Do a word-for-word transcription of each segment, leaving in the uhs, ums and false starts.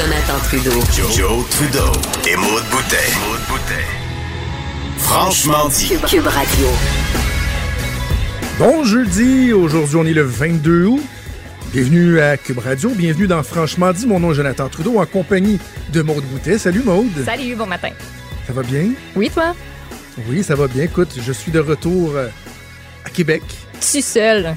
Jonathan Trudeau. Joe, Joe Trudeau. Et Maude Boutet. Maude Boutet. Franchement dit. Cube, Cube Radio. Bon jeudi. Aujourd'hui, on est le vingt-deux août. Bienvenue à Cube Radio. Bienvenue dans Franchement dit. Mon nom est Jonathan Trudeau en compagnie de Maude Boutet. Salut Maude. Salut, bon matin. Ça va bien? Oui, toi? Oui, ça va bien. Écoute, je suis de retour à Québec. Tu seul.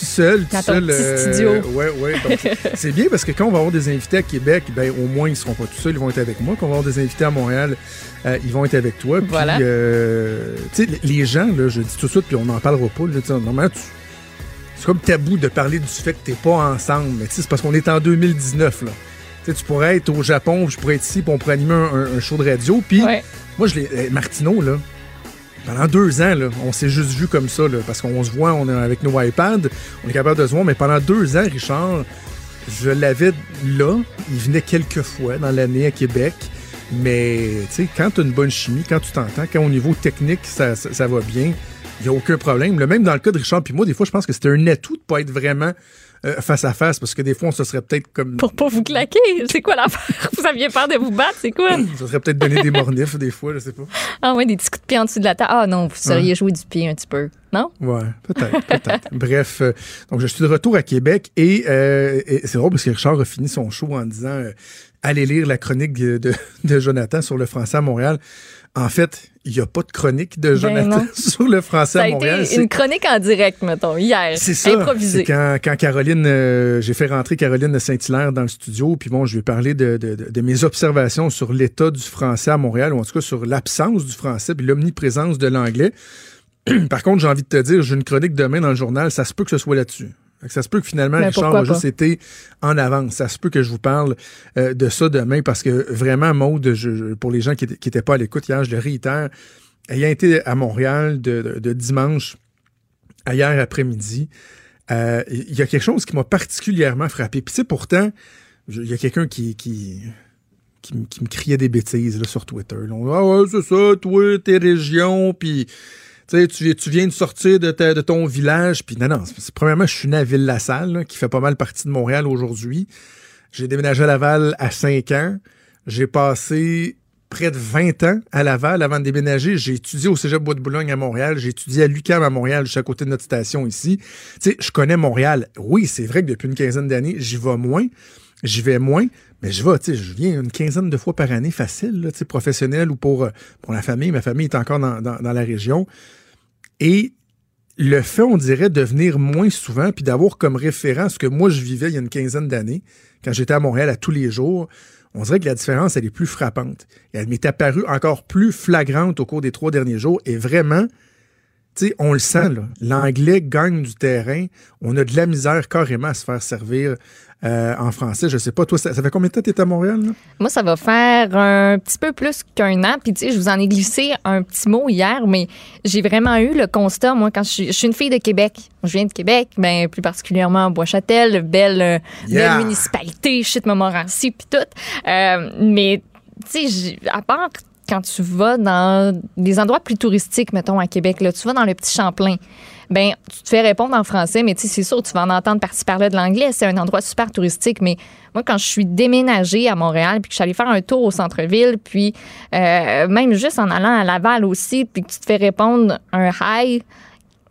Tout seul, tout seul. Dans ton petit studio. Euh, ouais, ouais. Donc, c'est bien parce que quand on va avoir des invités à Québec, ben au moins ils seront pas tout seuls, ils vont être avec moi. Quand on va avoir des invités à Montréal, euh, ils vont être avec toi. Puis, voilà. Euh, tu sais, les gens, là, je dis tout de suite, puis on n'en parlera pas. Là, normalement, tu, c'est comme tabou de parler du fait que t'es pas ensemble. Mais tu sais, c'est parce qu'on est en deux mille dix-neuf là. Tu sais, tu pourrais être au Japon, je pourrais être ici, puis on pourrait animer un, un show de radio. Puis, ouais. moi, je l'ai, Martineau là. Pendant deux ans, là, on s'est juste vu comme ça, là, parce qu'on se voit, on est avec nos iPads, on est capable de se voir, mais pendant deux ans, Richard, je l'avais là, il venait quelques fois dans l'année à Québec, mais tu sais, quand tu as une bonne chimie, quand tu t'entends, quand au niveau technique, ça, ça, ça va bien, il n'y a aucun problème. Là, même dans le cas de Richard puis moi, des fois, je pense que c'était un atout de ne pas être vraiment euh, face à face, parce que des fois, on se serait peut-être comme... Pour pas vous claquer, c'est quoi l'affaire? Vous aviez peur de vous battre, c'est quoi? Ça serait peut-être donné des mornifs, des fois, je sais pas. Ah ouais, des petits coups de pied en dessous de la table. Ah non, vous seriez hein? joué du pied un petit peu, non? Ouais, peut-être, peut-être. Bref, euh, donc je suis de retour à Québec, et, euh, et c'est drôle parce que Richard a fini son show en disant euh, « Allez lire la chronique de, de, de Jonathan sur le français à Montréal ». En fait, il n'y a pas de chronique de Jonathan ben sur le français à Montréal. Ça a été une chronique en direct, mettons, hier. C'est ça. Improvisé. C'est quand, quand Caroline, euh, j'ai fait rentrer Caroline de Saint-Hilaire dans le studio, puis bon, je lui ai parlé de, de, de mes observations sur l'état du français à Montréal, ou en tout cas sur l'absence du français, puis l'omniprésence de l'anglais. Par contre, j'ai envie de te dire, j'ai une chronique demain dans le journal, ça se peut que ce soit là-dessus. Ça se peut que finalement, mais Richard a juste été en avance. Ça se peut que je vous parle euh, de ça demain parce que vraiment, Maude, je, je, pour les gens qui n'étaient pas à l'écoute hier, je le réitère, ayant été à Montréal de, de, de dimanche à hier après-midi, il euh, y a quelque chose qui m'a particulièrement frappé. Puis tu sais, pourtant, il y a quelqu'un qui... qui Qui, qui me criait des bêtises là, sur Twitter. Là, on dit, ah ouais, c'est ça, toi, tes régions, puis tu, tu viens de sortir de, ta, de ton village. Puis non, non, c'est, c'est, premièrement, je suis né à Ville-la-Salle, là, qui fait pas mal partie de Montréal aujourd'hui. J'ai déménagé à Laval à cinq ans. J'ai passé près de vingt ans à Laval avant de déménager. J'ai étudié au Cégep Bois de Boulogne à Montréal. J'ai étudié à l'U Q A M à Montréal, juste à côté de notre station ici. Tu sais, je connais Montréal. Oui, c'est vrai que depuis une quinzaine d'années, j'y vais moins. J'y vais moins, mais je vais, tu sais, je viens une quinzaine de fois par année facile, là, tu sais, professionnel ou pour, pour la famille. Ma famille est encore dans, dans, dans la région. Et le fait, on dirait, de venir moins souvent puis d'avoir comme référent ce que moi, je vivais il y a une quinzaine d'années, quand j'étais à Montréal à tous les jours, on dirait que la différence, elle est plus frappante. Et elle m'est apparue encore plus flagrante au cours des trois derniers jours. Et vraiment, tu sais, on le sent, là. L'anglais gagne du terrain. On a de la misère carrément à se faire servir Euh, en français. Je sais pas, toi, ça, ça fait combien de temps que tu es à Montréal, là? Moi, ça va faire un petit peu plus qu'un an. Puis, tu sais, je vous en ai glissé un petit mot hier, mais j'ai vraiment eu le constat, moi, quand je suis, je suis une fille de Québec. Je viens de Québec, mais plus particulièrement à Bois-Châtel, belle, euh, yeah. belle municipalité, shit, Montmorency, puis tout. Euh, mais, tu sais, à part quand tu vas dans des endroits plus touristiques, mettons, à Québec, là, tu vas dans le petit Champlain. Ben, tu te fais répondre en français, mais tu sais, c'est sûr, tu vas en entendre par-ci par-là de l'anglais. C'est un endroit super touristique, mais moi, quand je suis déménagée à Montréal, puis que je suis allée faire un tour au centre-ville, puis euh, même juste en allant à Laval aussi, puis que tu te fais répondre un « hi »,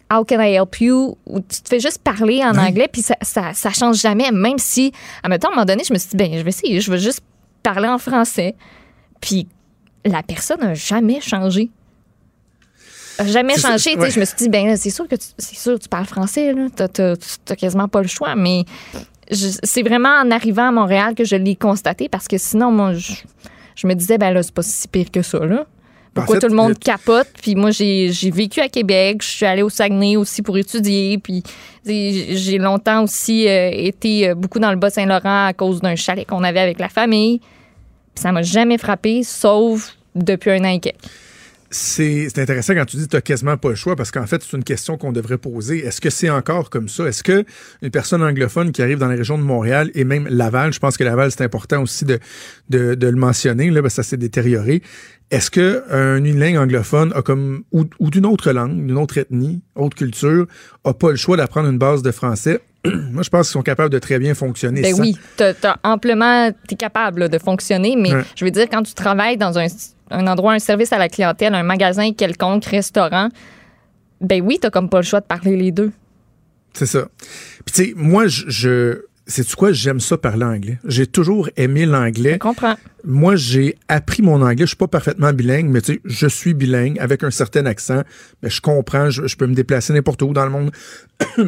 « how can I help you », ou tu te fais juste parler en oui. anglais, puis ça, ça, ça change jamais, même si, à un moment donné, je me suis dit, ben, je vais essayer, je vais juste parler en français. Puis la personne n'a jamais changé. Jamais c'est changé. Ça, ouais. Je me suis dit, ben c'est sûr que tu, c'est sûr, tu parles français. Tu n'as quasiment pas le choix. Mais je, c'est vraiment en arrivant à Montréal que je l'ai constaté parce que sinon, moi, je, je me disais, ben là, c'est pas si pire que ça. Là. Pourquoi en fait, tout le monde le... capote? Puis moi, j'ai, j'ai vécu à Québec. Je suis allée au Saguenay aussi pour étudier. Puis j'ai longtemps aussi euh, été beaucoup dans le Bas-Saint-Laurent à cause d'un chalet qu'on avait avec la famille. Puis ça m'a jamais frappée, sauf depuis un an et quelques. C'est, c'est intéressant quand tu dis que tu n'as quasiment pas le choix, parce qu'en fait, c'est une question qu'on devrait poser. Est-ce que c'est encore comme ça? Est-ce que une personne anglophone qui arrive dans la région de Montréal et même Laval, je pense que Laval, c'est important aussi de, de, de le mentionner, là, parce que ça s'est détérioré. Est-ce qu'un unilingue anglophone a comme ou, ou d'une autre langue, d'une autre ethnie, autre culture, n'a pas le choix d'apprendre une base de français? Moi, je pense qu'ils sont capables de très bien fonctionner. Ben sans... oui, t'as, t'as amplement, t'es capable là, de fonctionner, mais ouais. je veux dire, quand tu travailles dans un... un endroit, un service à la clientèle, un magasin quelconque, restaurant, ben oui, t'as comme pas le choix de parler les deux. C'est ça. Puis tu sais, moi, je... je sais-tu quoi? J'aime ça parler anglais. J'ai toujours aimé l'anglais. Je comprends. Moi, j'ai appris mon anglais. Je suis pas parfaitement bilingue, mais tu sais, je suis bilingue avec un certain accent. Mais je comprends. Je, je peux me déplacer n'importe où dans le monde.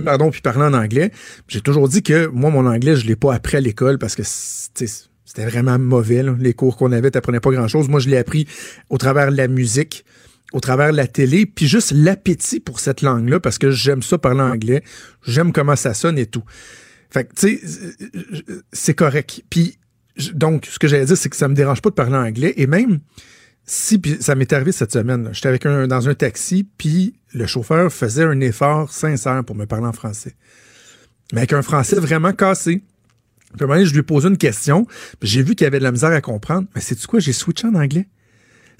Pardon, puis parler en anglais. J'ai toujours dit que, moi, mon anglais, je l'ai pas appris à l'école parce que, tu sais... c'était vraiment mauvais, là. Les cours qu'on avait, t'apprenais pas grand-chose. Moi, je l'ai appris au travers de la musique, au travers de la télé, puis juste l'appétit pour cette langue-là, parce que j'aime ça parler anglais, j'aime comment ça sonne et tout. Fait que, tu sais, c'est correct. Puis, donc, ce que j'allais dire, c'est que ça me dérange pas de parler anglais, et même si, puis ça m'est arrivé cette semaine, là, j'étais avec un, dans un taxi, puis le chauffeur faisait un effort sincère pour me parler en français. Mais avec un français vraiment cassé. Puis à un moment donné, je lui ai posé une question, puis j'ai vu qu'il avait de la misère à comprendre. Mais sais-tu quoi? J'ai switché en anglais.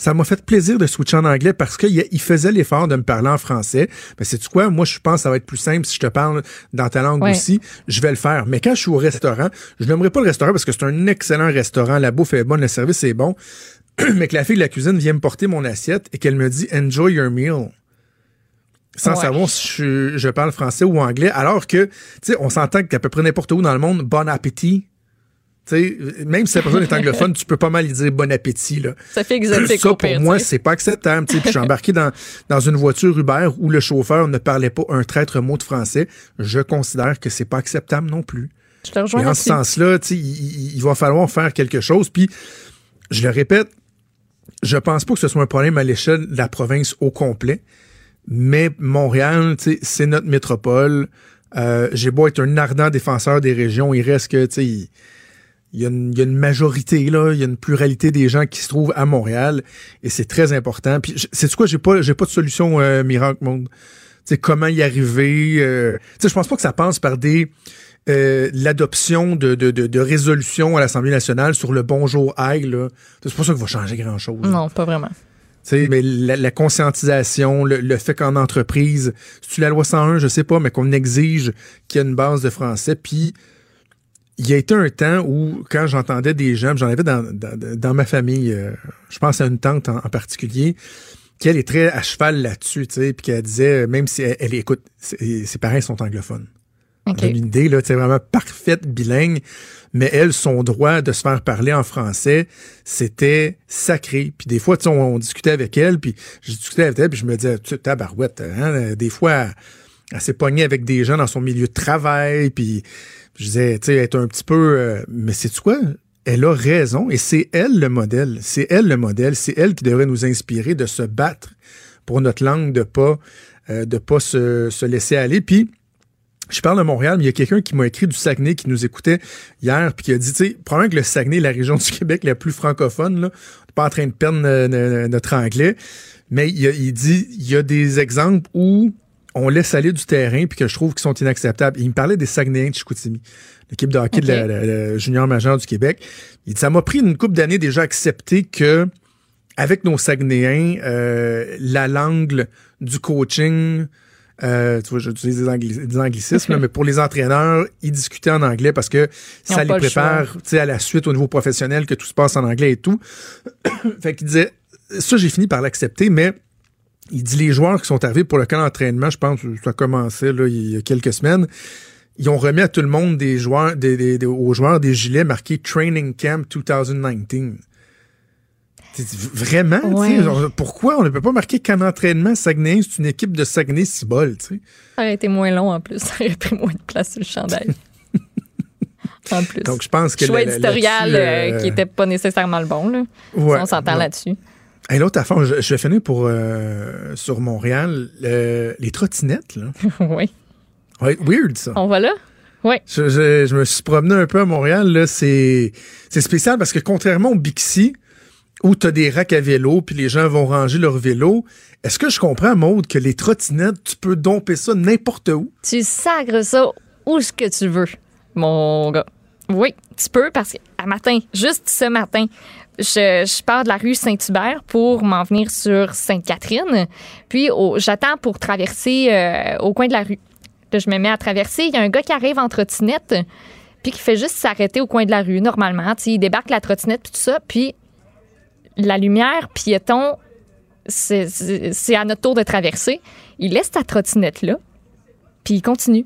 Ça m'a fait plaisir de switcher en anglais parce qu'il faisait l'effort de me parler en français. Mais sais-tu quoi? Moi, je pense que ça va être plus simple si je te parle dans ta langue ouais. aussi. Je vais le faire. Mais quand je suis au restaurant, je n'aimerais pas le restaurant parce que c'est un excellent restaurant. La bouffe est bonne, le service est bon. Mais que la fille de la cuisine vient me porter mon assiette et qu'elle me dit « Enjoy your meal ». Sans ouais. savoir si je, je parle français ou anglais, alors que, tu sais, on s'entend qu'à peu près n'importe où dans le monde, bon appétit. Tu sais, même si la personne est anglophone, tu peux pas mal y dire bon appétit, là. Ça fait exotique au pire. Ça, pour moi, c'est pas acceptable. Tu sais, je suis embarqué dans, dans une voiture Uber où le chauffeur ne parlait pas un traître mot de français. Je considère que c'est pas acceptable non plus. Je te rejoins. Et en ce sens-là, tu sais, il, il va falloir faire quelque chose. Puis, je le répète, je pense pas que ce soit un problème à l'échelle de la province au complet. Mais Montréal, c'est notre métropole. Euh, j'ai beau être un ardent défenseur des régions, il reste que, tu sais, il y, y a une majorité, là, il y a une pluralité des gens qui se trouvent à Montréal, et c'est très important. Puis, sais-tu quoi, j'ai pas, j'ai pas de solution euh, miracle, monde. Tu sais, comment y arriver? Euh, tu sais, je pense pas que ça passe par des... Euh, l'adoption de, de, de, de résolutions à l'Assemblée nationale sur le bonjour aigles, là. C'est pas ça qui va changer grand-chose. Non, là. Pas vraiment. T'sais, mais la, la conscientisation, le, le fait qu'en entreprise, c'est-tu la loi cent un, je sais pas, mais qu'on exige qu'il y ait une base de français. Puis, il y a été un temps où, quand j'entendais des gens, j'en avais dans, dans, dans ma famille, euh, je pense à une tante en, en particulier, qui elle est très à cheval là-dessus, puis qu'elle disait, même si elle, elle écoute, ses, ses parents sont anglophones. Okay. J'ai une idée, là, c'est vraiment parfaite bilingue, mais elle, son droit de se faire parler en français, c'était sacré. Puis des fois, tu sais, on, on discutait avec elle, puis j'ai discuté avec elle, puis je me disais, tu sais, tabarouette, hein, des fois, elle, elle s'est pognée avec des gens dans son milieu de travail, puis je disais, tu sais, elle est un petit peu... Euh, mais sais-tu quoi? Elle a raison, et c'est elle le modèle, c'est elle le modèle, c'est elle qui devrait nous inspirer de se battre pour notre langue, de pas, euh, de pas se, se laisser aller, puis... Je parle de Montréal, mais il y a quelqu'un qui m'a écrit du Saguenay qui nous écoutait hier, puis qui a dit, tu sais, probablement que le Saguenay est la région du Québec la plus francophone, là. On n'est pas en train de perdre euh, notre anglais, mais il, a, il dit, il y a des exemples où on laisse aller du terrain, puis que je trouve qu'ils sont inacceptables. Et il me parlait des Saguenayens de Chicoutimi, l'équipe de hockey okay. de la, la, la junior majeure du Québec. Il dit, ça m'a pris une couple d'années déjà accepter que, avec nos Saguenayens, euh, la langue du coaching... Euh, tu vois, j'utilise des, angli- des anglicismes, là, mais pour les entraîneurs, ils discutaient en anglais parce que ils ça les prépare à la suite au niveau professionnel, que tout se passe en anglais et tout. Fait qu'il disait, ça j'ai fini par l'accepter, mais il dit les joueurs qui sont arrivés pour le camp d'entraînement, je pense que ça commençait là, il y a quelques semaines, ils ont remis à tout le monde des joueurs, des, des, des, aux joueurs des gilets marqués Training Camp deux mille dix-neuf. Vraiment, ouais. tu sais, pourquoi on ne peut pas marquer qu'un entraînement Saguenay, c'est une équipe de Saguenay cibole, tu sais. Ça aurait été moins long en plus, ça aurait pris moins de place sur le chandail. En plus. Donc je pense que le choix éditorial euh, qui n'était pas nécessairement le bon, là. Ouais, si on s'entend ouais. là-dessus. Et hey, l'autre affaire, je, je vais finir pour, euh, sur Montréal, euh, les trottinettes, là. Oui. Ouais, weird, ça. On va là? Oui. Je, je, je me suis promené un peu à Montréal, là. C'est, c'est spécial parce que contrairement au Bixi, où t'as des racks à vélo, puis les gens vont ranger leur vélo. Est-ce que je comprends, Maude, que les trottinettes, tu peux domper ça n'importe où? Tu sagres ça où ce que tu veux, mon gars. Oui, tu peux, parce qu'à matin, juste ce matin, je, je pars de la rue Saint-Hubert pour m'en venir sur Sainte-Catherine, puis au, j'attends pour traverser euh, au coin de la rue. Là, je me mets à traverser, il y a un gars qui arrive en trottinette, puis qui fait juste s'arrêter au coin de la rue, normalement. Tu sais, il débarque la trottinette, puis tout ça, puis... La lumière piéton, c'est, c'est, c'est à notre tour de traverser. Il laisse ta trottinette là, puis il continue.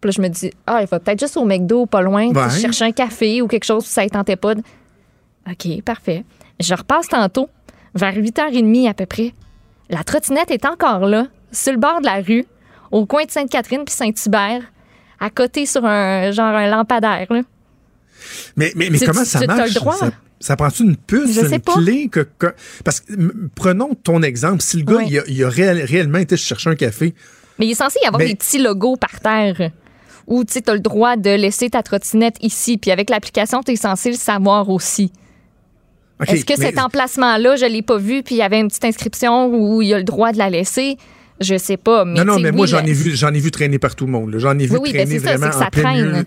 Puis là, je me dis, ah, il va peut-être juste au McDo pas loin, ben. chercher un café ou quelque chose, si ça ne tentait pas. OK, parfait. Je repasse tantôt, vers huit heures trente à peu près. La trottinette est encore là, sur le bord de la rue, au coin de Sainte-Catherine puis Saint-Hubert, à côté sur un genre un lampadaire. Là. Mais, mais, mais tu, comment tu, ça tu, marche? T'as le droit? Ça... Ça prend-tu une puce, je une clé? Que, que, parce que, m- prenons ton exemple. Si le gars, oui. il a, il a réel, réellement été chercher un café... Mais il est censé y avoir mais... des petits logos par terre où tu as le droit de laisser ta trottinette ici. Puis avec l'application, tu es censé le savoir aussi. Okay, est-ce que mais... cet emplacement-là, je ne l'ai pas vu, puis il y avait une petite inscription où il a le droit de la laisser? Je sais pas. Mais non, non, mais oui, moi, j'en ai vu, j'en ai vu traîner par tout le monde. Là. J'en ai vu oui, traîner oui, ben vraiment ça, en plein milieu.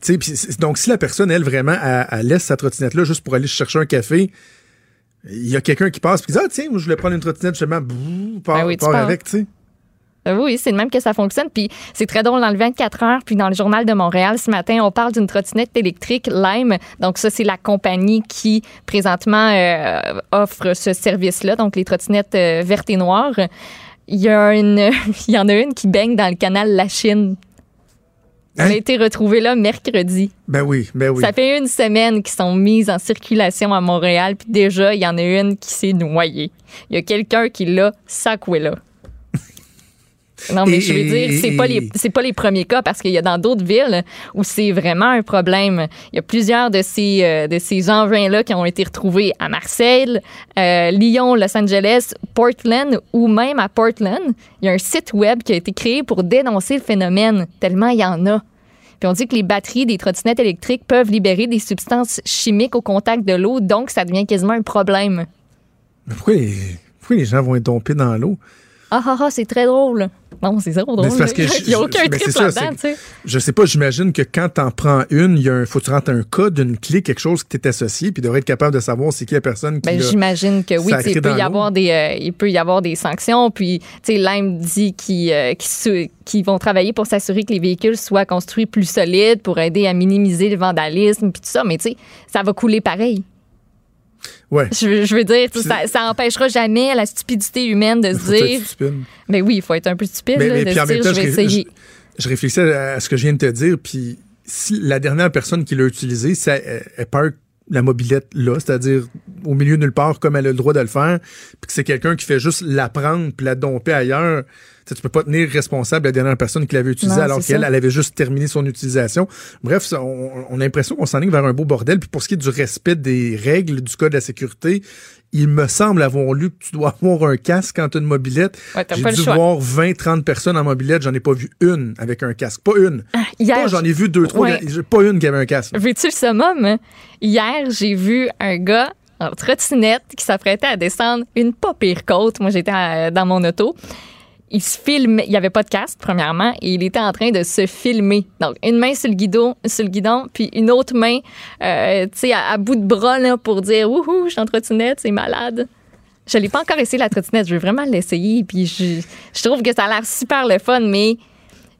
T'sais, pis, donc, si la personne, elle, vraiment, elle, elle laisse sa trottinette-là juste pour aller chercher un café, il y a quelqu'un qui passe et qui dit « Ah, tiens, moi, je voulais prendre une trottinette, justement, bouh, pars, ben oui, pars avec, tu sais. » Oui, c'est de même que ça fonctionne. Puis c'est très drôle, dans le vingt-quatre heures, puis dans le Journal de Montréal, ce matin, on parle d'une trottinette électrique Lime. Donc ça, c'est la compagnie qui, présentement, euh, offre ce service-là, donc les trottinettes euh, vertes et noires. Il y a une, il y en a une qui baigne dans le canal La Chine. Elle hein? a été retrouvée là mercredi. Ben oui, ben oui. Ça fait une semaine qu'ils sont mises en circulation à Montréal, puis déjà, il y en a une qui s'est noyée. Il y a quelqu'un qui l'a secouée là. Non, mais et, je veux dire, c'est pas les, c'est pas les premiers cas, parce qu'il y a dans d'autres villes où c'est vraiment un problème. Il y a plusieurs de ces, euh, de ces engins-là qui ont été retrouvés à Marseille, euh, Lyon, Los Angeles, Portland ou même à Portland. Il y a un site web qui a été créé pour dénoncer le phénomène, tellement il y en a. Puis on dit que les batteries des trottinettes électriques peuvent libérer des substances chimiques au contact de l'eau, donc ça devient quasiment un problème. Mais pourquoi les, pourquoi les gens vont être dompés dans l'eau? Ah ah ah, c'est très drôle. Non, c'est zéro drôle. Il n'y a aucun trip là-dedans, tu sais. Je sais pas, j'imagine que quand t'en prends une, il y a un, faut que tu rentres un code, une clé, quelque chose qui t'est associé, puis tu devrais être capable de savoir c'est qui la personne qui ben, l'a j'imagine que oui, il peut y avoir des, euh, il peut y avoir des sanctions, puis tu sais, Lime dit qu'ils euh, qui, qui vont travailler pour s'assurer que les véhicules soient construits plus solides, pour aider à minimiser le vandalisme, puis tout ça, mais tu sais, ça va couler pareil. Ouais. Je, je veux dire, ça, ça empêchera jamais la stupidité humaine de se dire. Mais ben oui, il faut être un peu stupide. Mais, là, mais, de se dire, temps, je vais je, essayer. Je, je réfléchissais à ce que je viens de te dire, puis si la dernière personne qui l'a utilisé, ça, elle, elle parque la mobilette là, c'est-à-dire au milieu de nulle part, comme elle a le droit de le faire, puis que c'est quelqu'un qui fait juste la prendre puis la domper ailleurs. Tu peux pas tenir responsable la dernière personne qui l'avait utilisée alors qu'elle elle avait juste terminé son utilisation. Bref, ça, on, on a l'impression qu'on s'enligne vers un beau bordel. Puis pour ce qui est du respect des règles du code de la sécurité, il me semble avoir lu que tu dois avoir un casque quand tu as une mobilette. Ouais, t'as j'ai pas dû le choix. Voir vingt trente personnes en mobilette. J'en ai pas vu une avec un casque. Pas une. Ah, hier, pas, j'en ai vu deux, trois. Ouais. Pas une qui avait un casque. Veux-tu le summum? Hier, j'ai vu un gars en trottinette qui s'apprêtait à descendre une pas pire côte. Moi, j'étais à, dans mon auto. Il se filmait, il n'y avait pas de casque, premièrement, et il était en train de se filmer. Donc, une main sur le guidon, sur le guidon puis une autre main, euh, tu sais, à, à bout de bras, là, pour dire « Wouhou, je suis en trottinette, c'est malade ». Je l'ai pas encore essayé, la trottinette. Je veux vraiment l'essayer, puis je, je trouve que ça a l'air super le fun, mais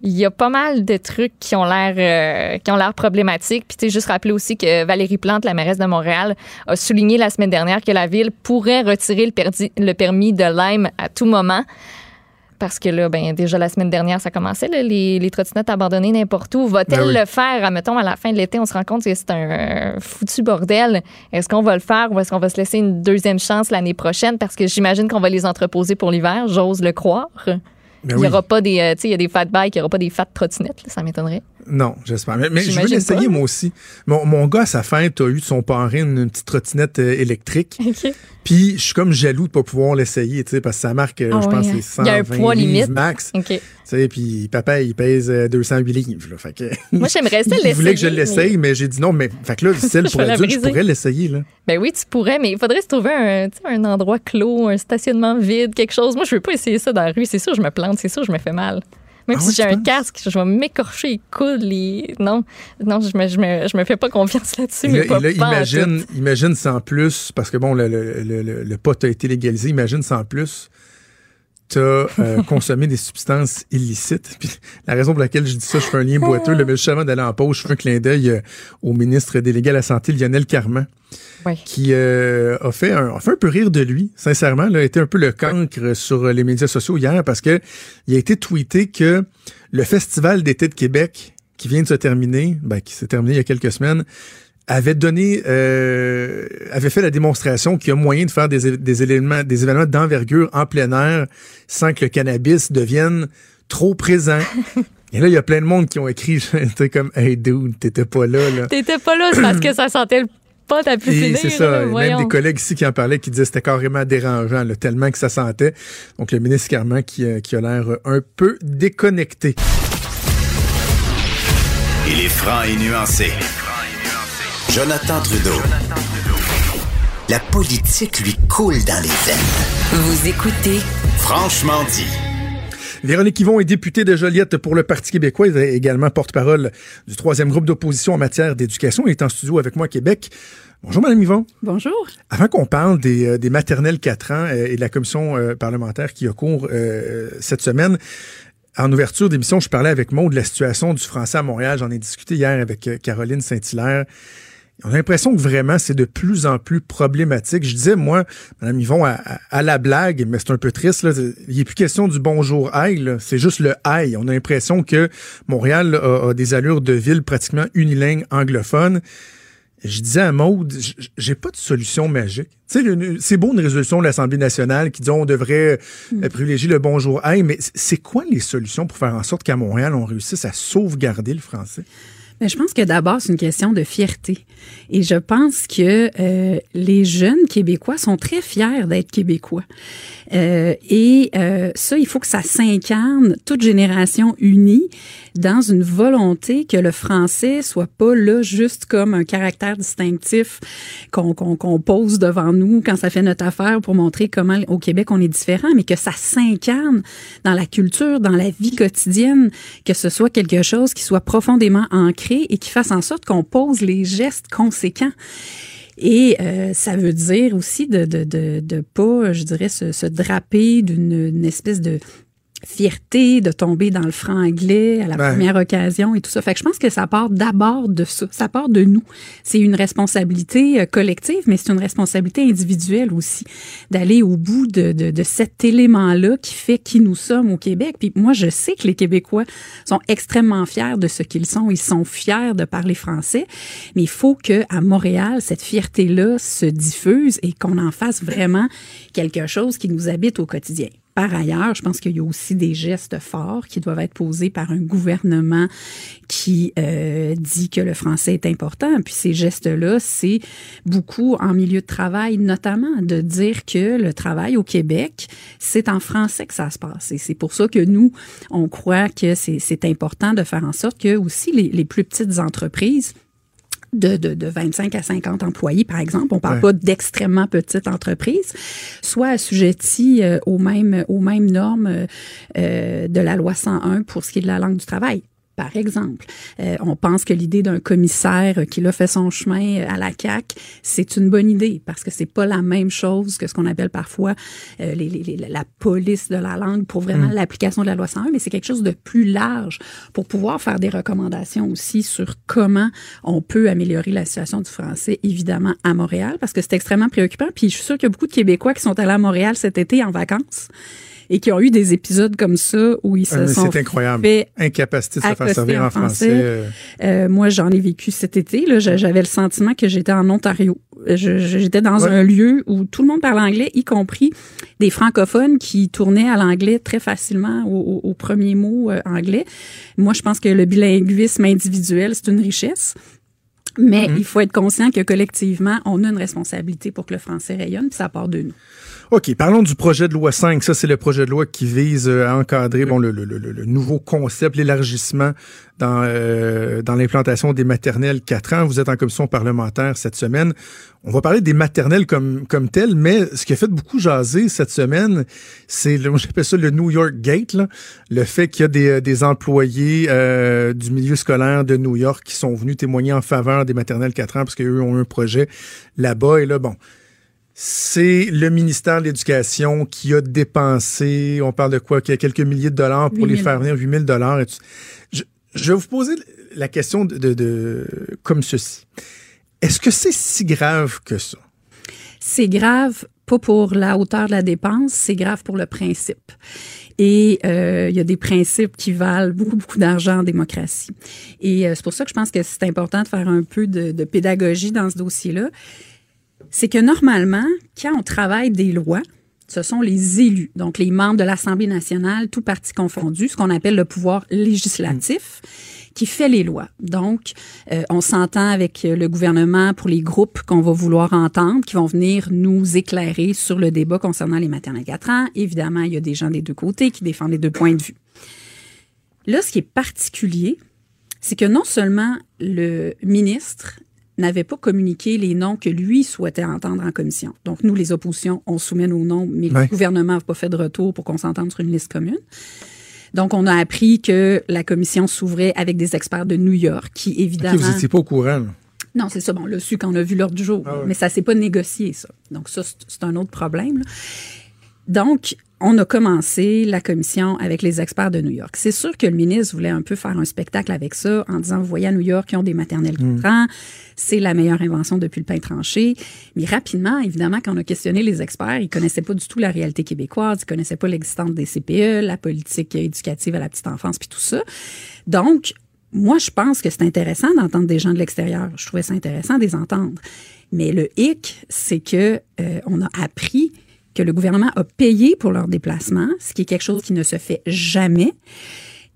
il y a pas mal de trucs qui ont l'air, euh, qui ont l'air problématiques. Puis, tu sais, juste rappeler aussi que Valérie Plante, la mairesse de Montréal, a souligné la semaine dernière que la ville pourrait retirer le, perdi, le permis de Lime à tout moment. Parce que là, ben, déjà la semaine dernière, ça commençait, là, les, les trottinettes abandonnées n'importe où. Va-t-elle ben oui. le faire, admettons, à la fin de l'été? On se rend compte que c'est un foutu bordel. Est-ce qu'on va le faire ou est-ce qu'on va se laisser une deuxième chance l'année prochaine? Parce que j'imagine qu'on va les entreposer pour l'hiver, j'ose le croire. Ben il n'y oui. aura pas des, tu sais, il y a des fat bikes, il n'y aura pas des fat trottinettes, là, ça m'étonnerait. Non, j'espère. Mais, mais je veux l'essayer, moi aussi. Mon, mon gars, à sa fête, a eu de son parrain une petite trottinette électrique. Okay. Puis, je suis comme jaloux de ne pas pouvoir l'essayer, tu sais, parce que ça marque, ah, je oui, pense, hein. c'est cent vingt livres max. Okay. Tu sais, puis papa, il pèse deux cent huit livres. Là, fait que, moi, j'aimerais essayer. Il voulait que je l'essaye, mais, mais j'ai dit non. Mais, fait que là, celle pour adulte, je pourrais l'essayer, là. Ben oui, tu pourrais, mais il faudrait se trouver un, un endroit clos, un stationnement vide, quelque chose. Moi, je ne veux pas essayer ça dans la rue. C'est sûr, je me plante. C'est sûr, je me fais mal. Même ah ouais, si j'ai un penses? casque, je vais m'écorcher les coudes. Les... Non, non, je me, je me, je me fais pas confiance là-dessus. Là, mais pas là, imagine, imagine sans plus, parce que bon, le, le, le, le pot a été légalisé, imagine sans plus, t'as euh, consommé des substances illicites. Puis, la raison pour laquelle je dis ça, je fais un lien boiteux, le juste avant d'aller en pause, je fais un clin d'œil euh, au ministre délégué à la Santé, Lionel Carman. Ouais. Qui euh, a, fait un, a fait un peu rire de lui, sincèrement. Là, a été un peu le cancre sur les médias sociaux hier parce que il a été tweeté que le Festival d'été de Québec, qui vient de se terminer, ben, qui s'est terminé il y a quelques semaines, avait donné, euh, avait fait la démonstration qu'il y a moyen de faire des, des, éléments, des événements d'envergure en plein air sans que le cannabis devienne trop présent. Et là, il y a plein de monde qui ont écrit, t'es comme, hey dude, t'étais pas là. là. T'étais pas là parce que ça sentait le pas ta plus finir, c'est ça. Là, même des collègues ici qui en parlaient, qui disaient que c'était carrément dérangeant, là, tellement que ça sentait. Donc, le ministre Carman qui, euh, qui a l'air un peu déconnecté. Il est franc et nuancé. Franc et nuancé. Jonathan Trudeau. Jonathan Trudeau. La politique lui coule dans les veines. Vous écoutez Franchement dit. Véronique Hivon est députée de Joliette pour le Parti québécois. Elle est également porte-parole du troisième groupe d'opposition en matière d'éducation. Elle est en studio avec moi à Québec. Bonjour, Mme Hivon. Bonjour. Avant qu'on parle des, des maternelles quatre ans et de la commission parlementaire qui a cours euh, cette semaine, en ouverture d'émission, je parlais avec Maude de la situation du français à Montréal. J'en ai discuté hier avec Caroline de Saint-Hilaire. On a l'impression que vraiment, c'est de plus en plus problématique. Je disais, moi, Mme Hivon, à, à, à la blague, mais c'est un peu triste, là, il n'est plus question du bonjour aïe, c'est juste le aïe. On a l'impression que Montréal a, a des allures de ville pratiquement unilingue anglophone. Je disais à Maude, j'ai pas de solution magique. Tu sais, c'est beau une résolution de l'Assemblée nationale qui dit on devrait mmh. privilégier le bonjour aïe, mais c'est quoi les solutions pour faire en sorte qu'à Montréal, on réussisse à sauvegarder le français? Je pense que d'abord, c'est une question de fierté. Et je pense que euh, les jeunes Québécois sont très fiers d'être Québécois. Euh, et euh, ça, il faut que ça s'incarne, toute génération unie, dans une volonté que le français soit pas là juste comme un caractère distinctif qu'on, qu'on, qu'on pose devant nous quand ça fait notre affaire pour montrer comment au Québec on est différent, mais que ça s'incarne dans la culture, dans la vie quotidienne, que ce soit quelque chose qui soit profondément ancré et qui fasse en sorte qu'on pose les gestes conséquents. Et euh, ça veut dire aussi de de de, de pas, je dirais, se, se draper d'une une espèce de fierté de tomber dans le franc-anglais à la ben. première occasion et tout ça. Fait que je pense que ça part d'abord de ça. Ça part de nous. C'est une responsabilité collective, mais c'est une responsabilité individuelle aussi d'aller au bout de, de, de cet élément-là qui fait qui nous sommes au Québec. Puis moi, je sais que les Québécois sont extrêmement fiers de ce qu'ils sont. Ils sont fiers de parler français, mais il faut qu'à Montréal, cette fierté-là se diffuse et qu'on en fasse vraiment quelque chose qui nous habite au quotidien. Par ailleurs, je pense qu'il y a aussi des gestes forts qui doivent être posés par un gouvernement qui euh, dit que le français est important. Puis ces gestes-là, c'est beaucoup en milieu de travail, notamment de dire que le travail au Québec, c'est en français que ça se passe. Et c'est pour ça que nous, on croit que c'est, c'est important de faire en sorte que aussi les, les plus petites entreprises De, de, de vingt-cinq à cinquante employés, par exemple, on parle ouais. pas d'extrêmement petites entreprises, soit assujetties euh, aux mêmes, aux mêmes normes euh, de la loi cent un pour ce qui est de la langue du travail. Par exemple, euh, on pense que l'idée d'un commissaire qui l'a fait son chemin à la C A Q, c'est une bonne idée parce que c'est pas la même chose que ce qu'on appelle parfois euh, les, les, la police de la langue pour vraiment mmh. l'application de la loi cent un, mais c'est quelque chose de plus large pour pouvoir faire des recommandations aussi sur comment on peut améliorer la situation du français, évidemment, à Montréal parce que c'est extrêmement préoccupant. Puis je suis sûre qu'il y a beaucoup de Québécois qui sont allés à Montréal cet été en vacances et qui ont eu des épisodes comme ça où ils se euh, sont c'est incroyable. Fait incapacité de se faire servir en français. français. Euh, moi, j'en ai vécu cet été. Là, j'avais le sentiment que j'étais en Ontario. Je, j'étais dans ouais. un lieu où tout le monde parlait anglais, y compris des francophones qui tournaient à l'anglais très facilement au, au, au premier mot euh, anglais. Moi, je pense que le bilinguisme individuel, c'est une richesse. Mais mmh. il faut être conscient que collectivement, on a une responsabilité pour que le français rayonne, puis ça part de nous. OK, parlons du projet de loi cinq. Ça, c'est le projet de loi qui vise à encadrer mmh. bon, le, le, le, le nouveau concept, l'élargissement dans, euh, dans l'implantation des maternelles quatre ans. Vous êtes en commission parlementaire cette semaine. On va parler des maternelles comme, comme telles, mais ce qui a fait beaucoup jaser cette semaine, c'est, le, j'appelle ça le New York Gate, là, le fait qu'il y a des, des employés euh, du milieu scolaire de New York qui sont venus témoigner en faveur des maternelles quatre ans parce qu'eux ont un projet là-bas. Et là, bon, c'est le ministère de l'Éducation qui a dépensé, on parle de quoi, qu'il y a quelques milliers de dollars pour les faire venir, huit mille dollars. Je, je vais vous poser la question de, de, de comme ceci. Est-ce que c'est si grave que ça? C'est grave, pas pour la hauteur de la dépense, c'est grave pour le principe. Et euh, il y a des principes qui valent beaucoup, beaucoup d'argent en démocratie. Et euh, c'est pour ça que je pense que c'est important de faire un peu de, de pédagogie dans ce dossier-là. C'est que normalement, quand on travaille des lois, ce sont les élus, donc les membres de l'Assemblée nationale, tous partis confondus, ce qu'on appelle le pouvoir législatif, mmh. qui fait les lois. Donc, euh, on s'entend avec le gouvernement pour les groupes qu'on va vouloir entendre, qui vont venir nous éclairer sur le débat concernant les maternelles quatre ans. Évidemment, il y a des gens des deux côtés qui défendent les deux points de vue. Là, ce qui est particulier, c'est que non seulement le ministre n'avait pas communiqué les noms que lui souhaitait entendre en commission. Donc, nous, les oppositions, on soumet nos noms, mais ouais. le gouvernement n'a pas fait de retour pour qu'on s'entende sur une liste commune. Donc, on a appris que la commission s'ouvrait avec des experts de New York qui, évidemment... Okay, vous n'étiez pas au courant, là. Non, c'est ça. Bon, on l'a su quand on a vu l'ordre du jour, ah ouais. mais ça ne s'est pas négocié, ça. Donc, ça, c'est un autre problème, là. Donc, on a commencé la commission avec les experts de New York. C'est sûr que le ministre voulait un peu faire un spectacle avec ça en disant, vous voyez, à New York, ils ont des maternelles quatre mmh. ans, c'est la meilleure invention depuis le pain tranché. Mais rapidement, évidemment, quand on a questionné les experts, ils connaissaient pas du tout la réalité québécoise, ils connaissaient pas l'existence des C P E, la politique éducative à la petite enfance, puis tout ça. Donc, moi, je pense que c'est intéressant d'entendre des gens de l'extérieur. Je trouvais ça intéressant de les entendre. Mais le hic, c'est que euh, on a appris que le gouvernement a payé pour leur déplacement, ce qui est quelque chose qui ne se fait jamais.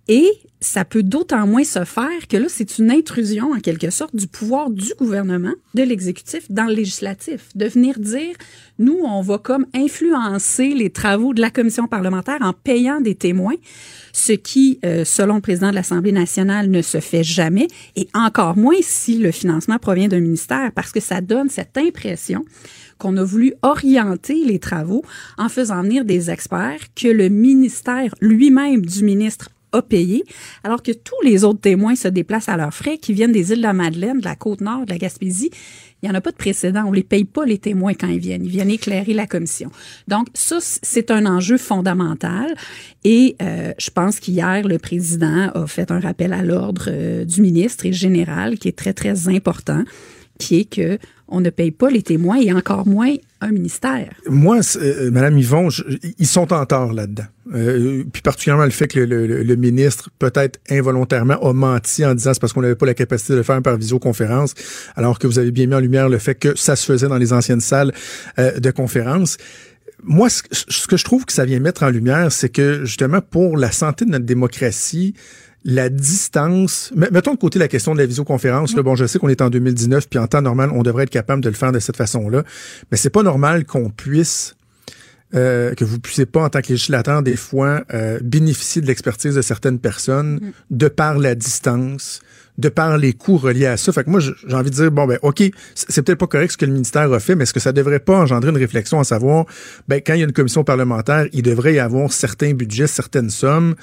Et ça peut d'autant moins se faire que là, c'est une intrusion, en quelque sorte, du pouvoir du gouvernement, de l'exécutif, dans le législatif. De venir dire, nous, on va comme influencer les travaux de la commission parlementaire en payant des témoins, ce qui, euh, selon le président de l'Assemblée nationale, ne se fait jamais, et encore moins si le financement provient d'un ministère, parce que ça donne cette impression qu'on a voulu orienter les travaux en faisant venir des experts que le ministère lui-même du ministre a payé, alors que tous les autres témoins se déplacent à leurs frais, qui viennent des îles de la Madeleine, de la Côte-Nord, de la Gaspésie. Il n'y en a pas de précédent. On ne les paye pas, les témoins, quand ils viennent. Ils viennent éclairer la commission. Donc, ça, c'est un enjeu fondamental. Et euh, je pense qu'hier, le président a fait un rappel à l'ordre euh, du ministre et général, qui est très, très important, qui est que on ne paye pas les témoins et encore moins un ministère. Moi, euh, Mme Hivon, je, ils sont en tort là-dedans. Euh, puis particulièrement le fait que le, le, le ministre, peut-être involontairement, a menti en disant c'est parce qu'on n'avait pas la capacité de le faire par visioconférence, alors que vous avez bien mis en lumière le fait que ça se faisait dans les anciennes salles euh, de conférence. Moi, ce, ce que je trouve que ça vient mettre en lumière, c'est que justement pour la santé de notre démocratie, la distance... Mettons de côté la question de la visioconférence. Mmh. Là, bon, je sais qu'on est en deux mille dix-neuf, puis en temps normal, on devrait être capable de le faire de cette façon-là. Mais c'est pas normal qu'on puisse... Euh, que vous puissiez pas, en tant que législateur, des fois, euh, bénéficier de l'expertise de certaines personnes mmh. de par la distance, de par les coûts reliés à ça. Fait que moi, j'ai envie de dire, bon, ben OK, c'est peut-être pas correct ce que le ministère a fait, mais est-ce que ça devrait pas engendrer une réflexion à savoir, ben quand il y a une commission parlementaire, il devrait y avoir certains budgets, certaines sommes,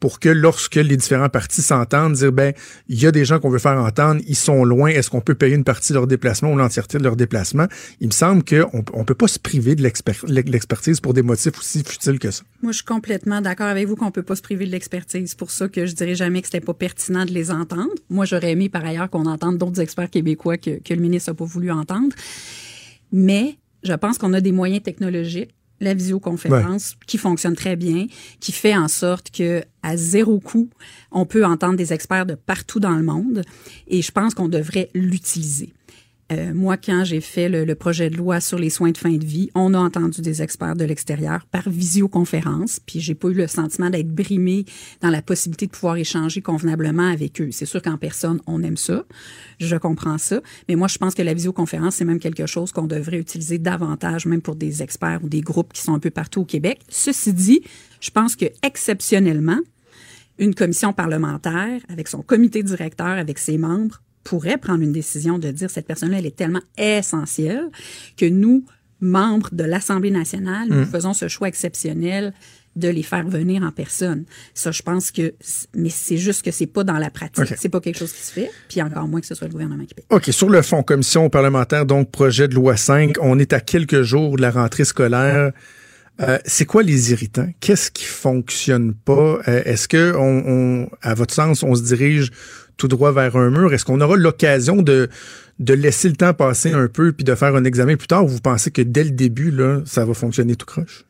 pour que lorsque les différents partis s'entendent, dire, ben il y a des gens qu'on veut faire entendre, ils sont loin, est-ce qu'on peut payer une partie de leur déplacement ou l'entièreté de leur déplacement? Il me semble qu'on on peut pas se priver de l'expert, l'expertise pour des motifs aussi futiles que ça. Moi, je suis complètement d'accord avec vous qu'on peut pas se priver de l'expertise. C'est pour ça que je dirais jamais que c'était pas pertinent de les entendre. Moi, j'aurais aimé, par ailleurs, qu'on entende d'autres experts québécois que, que le ministre n'a pas voulu entendre. Mais je pense qu'on a des moyens technologiques la visioconférence, ouais. qui fonctionne très bien, qui fait en sorte que à zéro coût, on peut entendre des experts de partout dans le monde. Et je pense qu'on devrait l'utiliser. Euh, moi, quand j'ai fait le, le projet de loi sur les soins de fin de vie, on a entendu des experts de l'extérieur par visioconférence, puis j'ai pas eu le sentiment d'être brimée dans la possibilité de pouvoir échanger convenablement avec eux. C'est sûr qu'en personne, on aime ça, je comprends ça, mais moi, je pense que la visioconférence, c'est même quelque chose qu'on devrait utiliser davantage, même pour des experts ou des groupes qui sont un peu partout au Québec. Ceci dit, je pense que exceptionnellement, une commission parlementaire, avec son comité directeur, avec ses membres, pourrait prendre une décision de dire cette personne-là, elle est tellement essentielle que nous, membres de l'Assemblée nationale, mmh. nous faisons ce choix exceptionnel de les faire venir en personne. Ça, je pense que... Mais c'est juste que c'est pas dans la pratique. Okay. C'est pas quelque chose qui se fait, puis encore moins que ce soit le gouvernement qui paye. OK. Sur le fond, commission parlementaire, donc projet de loi cinq, on est à quelques jours de la rentrée scolaire. Euh, c'est quoi les irritants? Qu'est-ce qui fonctionne pas? Euh, est-ce que, on, on, à votre sens, on se dirige tout droit vers un mur? Est-ce qu'on aura l'occasion de, de laisser le temps passer un peu puis de faire un examen plus tard? Ou vous pensez que dès le début, là, ça va fonctionner tout croche?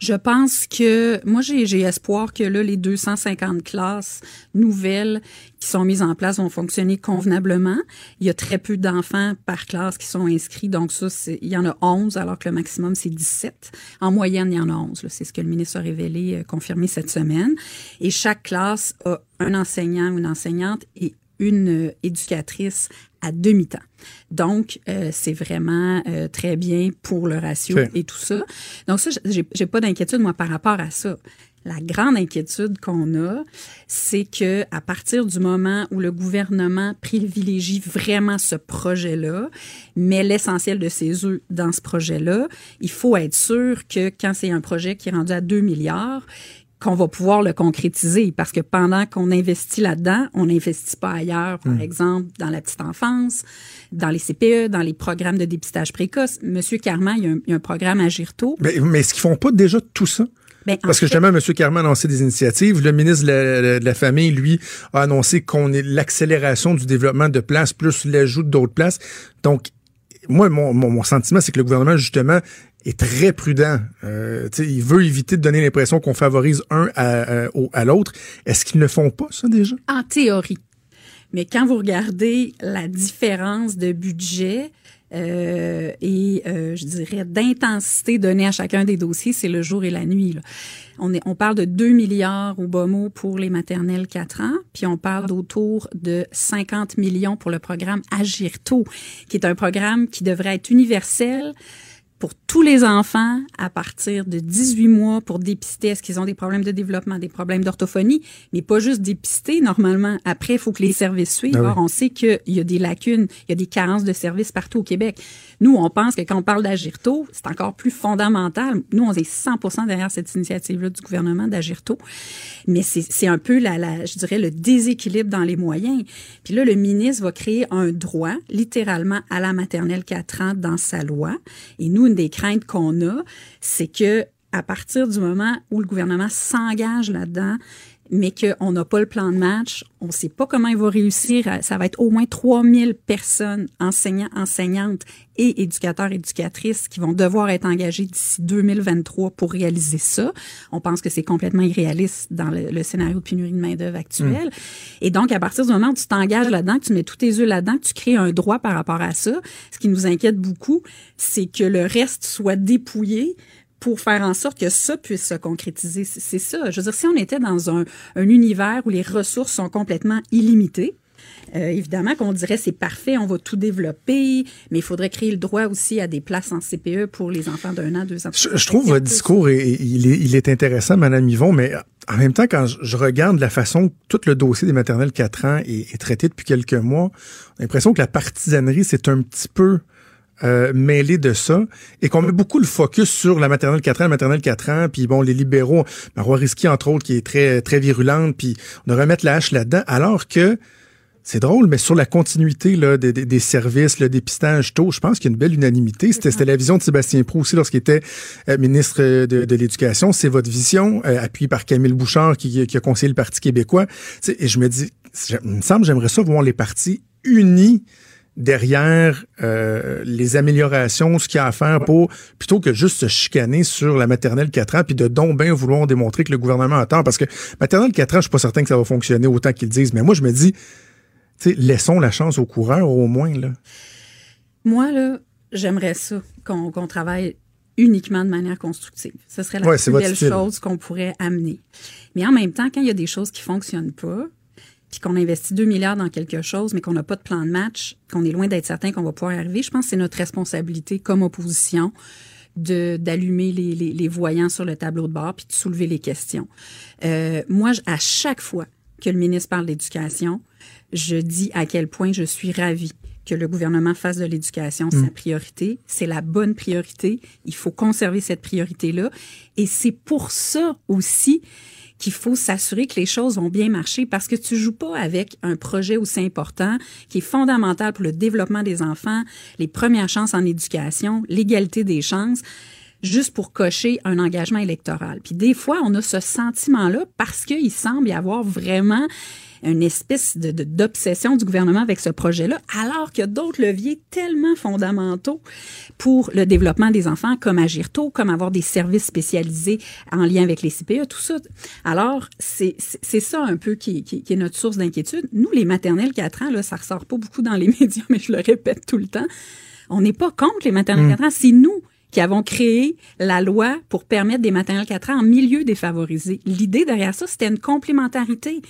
Je pense que... Moi, j'ai, j'ai espoir que là, les deux cent cinquante classes nouvelles qui sont mises en place vont fonctionner convenablement. Il y a très peu d'enfants par classe qui sont inscrits. Donc ça, c'est, il y en a onze, alors que le maximum, c'est dix-sept. En moyenne, il y en a onze. Là. C'est ce que le ministre a révélé, euh, confirmé cette semaine. Et chaque classe a un enseignant ou une enseignante et une euh, éducatrice à demi-temps. Donc, euh, c'est vraiment euh, très bien pour le ratio okay. et tout ça. Donc ça, j'ai, j'ai pas d'inquiétude, moi, par rapport à ça. La grande inquiétude qu'on a, c'est que à partir du moment où le gouvernement privilégie vraiment ce projet-là, met l'essentiel de ses œufs dans ce projet-là, il faut être sûr que quand c'est un projet qui est rendu à deux milliards, qu'on va pouvoir le concrétiser, parce que pendant qu'on investit là-dedans, on n'investit pas ailleurs, par mmh. exemple, dans la petite enfance, dans les C P E, dans les programmes de dépistage précoce. Monsieur Carman, il y a un, il y a un programme Agir tôt. Mais, mais est-ce qu'ils font pas déjà tout ça? Ben, parce que justement, M. Carman a annoncé des initiatives. Le ministre de la, de la Famille, lui, a annoncé qu'on est l'accélération du développement de places plus l'ajout d'autres places. Donc, moi, mon, mon, mon sentiment, c'est que le gouvernement, justement, est très prudent. Euh, il veut éviter de donner l'impression qu'on favorise un à, à, à l'autre. Est-ce qu'ils ne font pas ça déjà? En théorie. Mais quand vous regardez la différence de budget euh, et, euh, je dirais, d'intensité donnée à chacun des dossiers, c'est le jour et la nuit. Là. On, est, on parle de deux milliards au bas mot pour les maternelles quatre ans, puis on parle d'autour de cinquante millions pour le programme Agir tôt, qui est un programme qui devrait être universel pour tous les enfants à partir de dix-huit mois pour dépister est-ce qu'ils ont des problèmes de développement, des problèmes d'orthophonie, mais pas juste dépister normalement. Après, il faut que les services suivent. Ah oui. Or, on sait qu'il y a des lacunes, il y a des carences de services partout au Québec. Nous, on pense que quand on parle d'Agir tôt, c'est encore plus fondamental. Nous, on est cent pour cent derrière cette initiative-là du gouvernement d'Agir tôt. Mais c'est, c'est un peu, la, la, je dirais, le déséquilibre dans les moyens. Puis là, le ministre va créer un droit, littéralement, à la maternelle quatre ans dans sa loi. Et nous, une des craintes qu'on a, c'est que à partir du moment où le gouvernement s'engage là-dedans, mais qu'on n'a pas le plan de match, on ne sait pas comment il va réussir. À, ça va être au moins trois mille personnes, enseignants, enseignantes et éducateurs, éducatrices, qui vont devoir être engagés d'ici deux mille vingt-trois pour réaliser ça. On pense que c'est complètement irréaliste dans le, le scénario de pénurie de main-d'œuvre actuel. Mmh. Et donc, à partir du moment où tu t'engages là-dedans, que tu mets tous tes œufs là-dedans, que tu crées un droit par rapport à ça, ce qui nous inquiète beaucoup, c'est que le reste soit dépouillé pour faire en sorte que ça puisse se concrétiser. C'est ça. Je veux dire, si on était dans un, un univers où les ressources sont complètement illimitées, euh, évidemment qu'on dirait c'est parfait, on va tout développer, mais il faudrait créer le droit aussi à des places en C P E pour les enfants d'un an, deux ans. Je, je trouve votre discours, est, il, est, il est intéressant, Mme Hivon, mais en même temps, quand je regarde la façon que tout le dossier des maternelles quatre ans est, est traité depuis quelques mois, j'ai l'impression que la partisanerie, c'est un petit peu... Euh, mêlé de ça, et qu'on met beaucoup le focus sur la maternelle quatre ans, la maternelle quatre ans, puis bon, les libéraux, Marois Risky, entre autres, qui est très très virulente, puis on devrait mettre la hache là-dedans, alors que, c'est drôle, mais sur la continuité là, des, des, des services, le dépistage tôt, je pense qu'il y a une belle unanimité. C'était, c'était la vision de Sébastien Proulx aussi lorsqu'il était euh, ministre de, de l'Éducation. C'est votre vision, euh, appuyée par Camille Bouchard, qui, qui a conseillé le Parti québécois. T'sais, et je me dis, il me semble j'aimerais ça voir les partis unis derrière euh, les améliorations, ce qu'il y a à faire pour, plutôt que juste se chicaner sur la maternelle quatre ans, puis de donc bien vouloir démontrer que le gouvernement a tort, parce que maternelle quatre ans, je suis pas certain que ça va fonctionner autant qu'ils disent, mais moi je me dis, tu sais, laissons la chance aux coureurs au moins, là. Moi, là, j'aimerais ça, qu'on, qu'on travaille uniquement de manière constructive. Ce serait la ouais, plus belle style. chose qu'on pourrait amener. Mais en même temps, quand il y a des choses qui fonctionnent pas, puis qu'on investit deux milliards dans quelque chose, mais qu'on n'a pas de plan de match, qu'on est loin d'être certain qu'on va pouvoir y arriver, je pense que c'est notre responsabilité comme opposition de, d'allumer les, les, les voyants sur le tableau de bord puis de soulever les questions. Euh, moi, à chaque fois que le ministre parle d'éducation, je dis à quel point je suis ravie que le gouvernement fasse de l'éducation mmh. sa priorité. C'est la bonne priorité. Il faut conserver cette priorité-là. Et c'est pour ça aussi qu'il faut s'assurer que les choses vont bien marcher, parce que tu joues pas avec un projet aussi important qui est fondamental pour le développement des enfants, les premières chances en éducation, l'égalité des chances, juste pour cocher un engagement électoral. Puis des fois, on a ce sentiment-là parce qu'il semble y avoir vraiment une espèce de, de, d'obsession du gouvernement avec ce projet-là, alors qu'il y a d'autres leviers tellement fondamentaux pour le développement des enfants, comme agir tôt, comme avoir des services spécialisés en lien avec les C P E, tout ça. Alors, c'est, c'est ça un peu qui, qui, qui est notre source d'inquiétude. Nous, les maternelles quatre ans, là, ça ressort pas beaucoup dans les médias, mais je le répète tout le temps, on n'est pas contre les maternelles quatre ans, c'est nous qui avons créé la loi pour permettre des maternelles quatre ans en milieu défavorisé. L'idée derrière ça, c'était une complémentarité.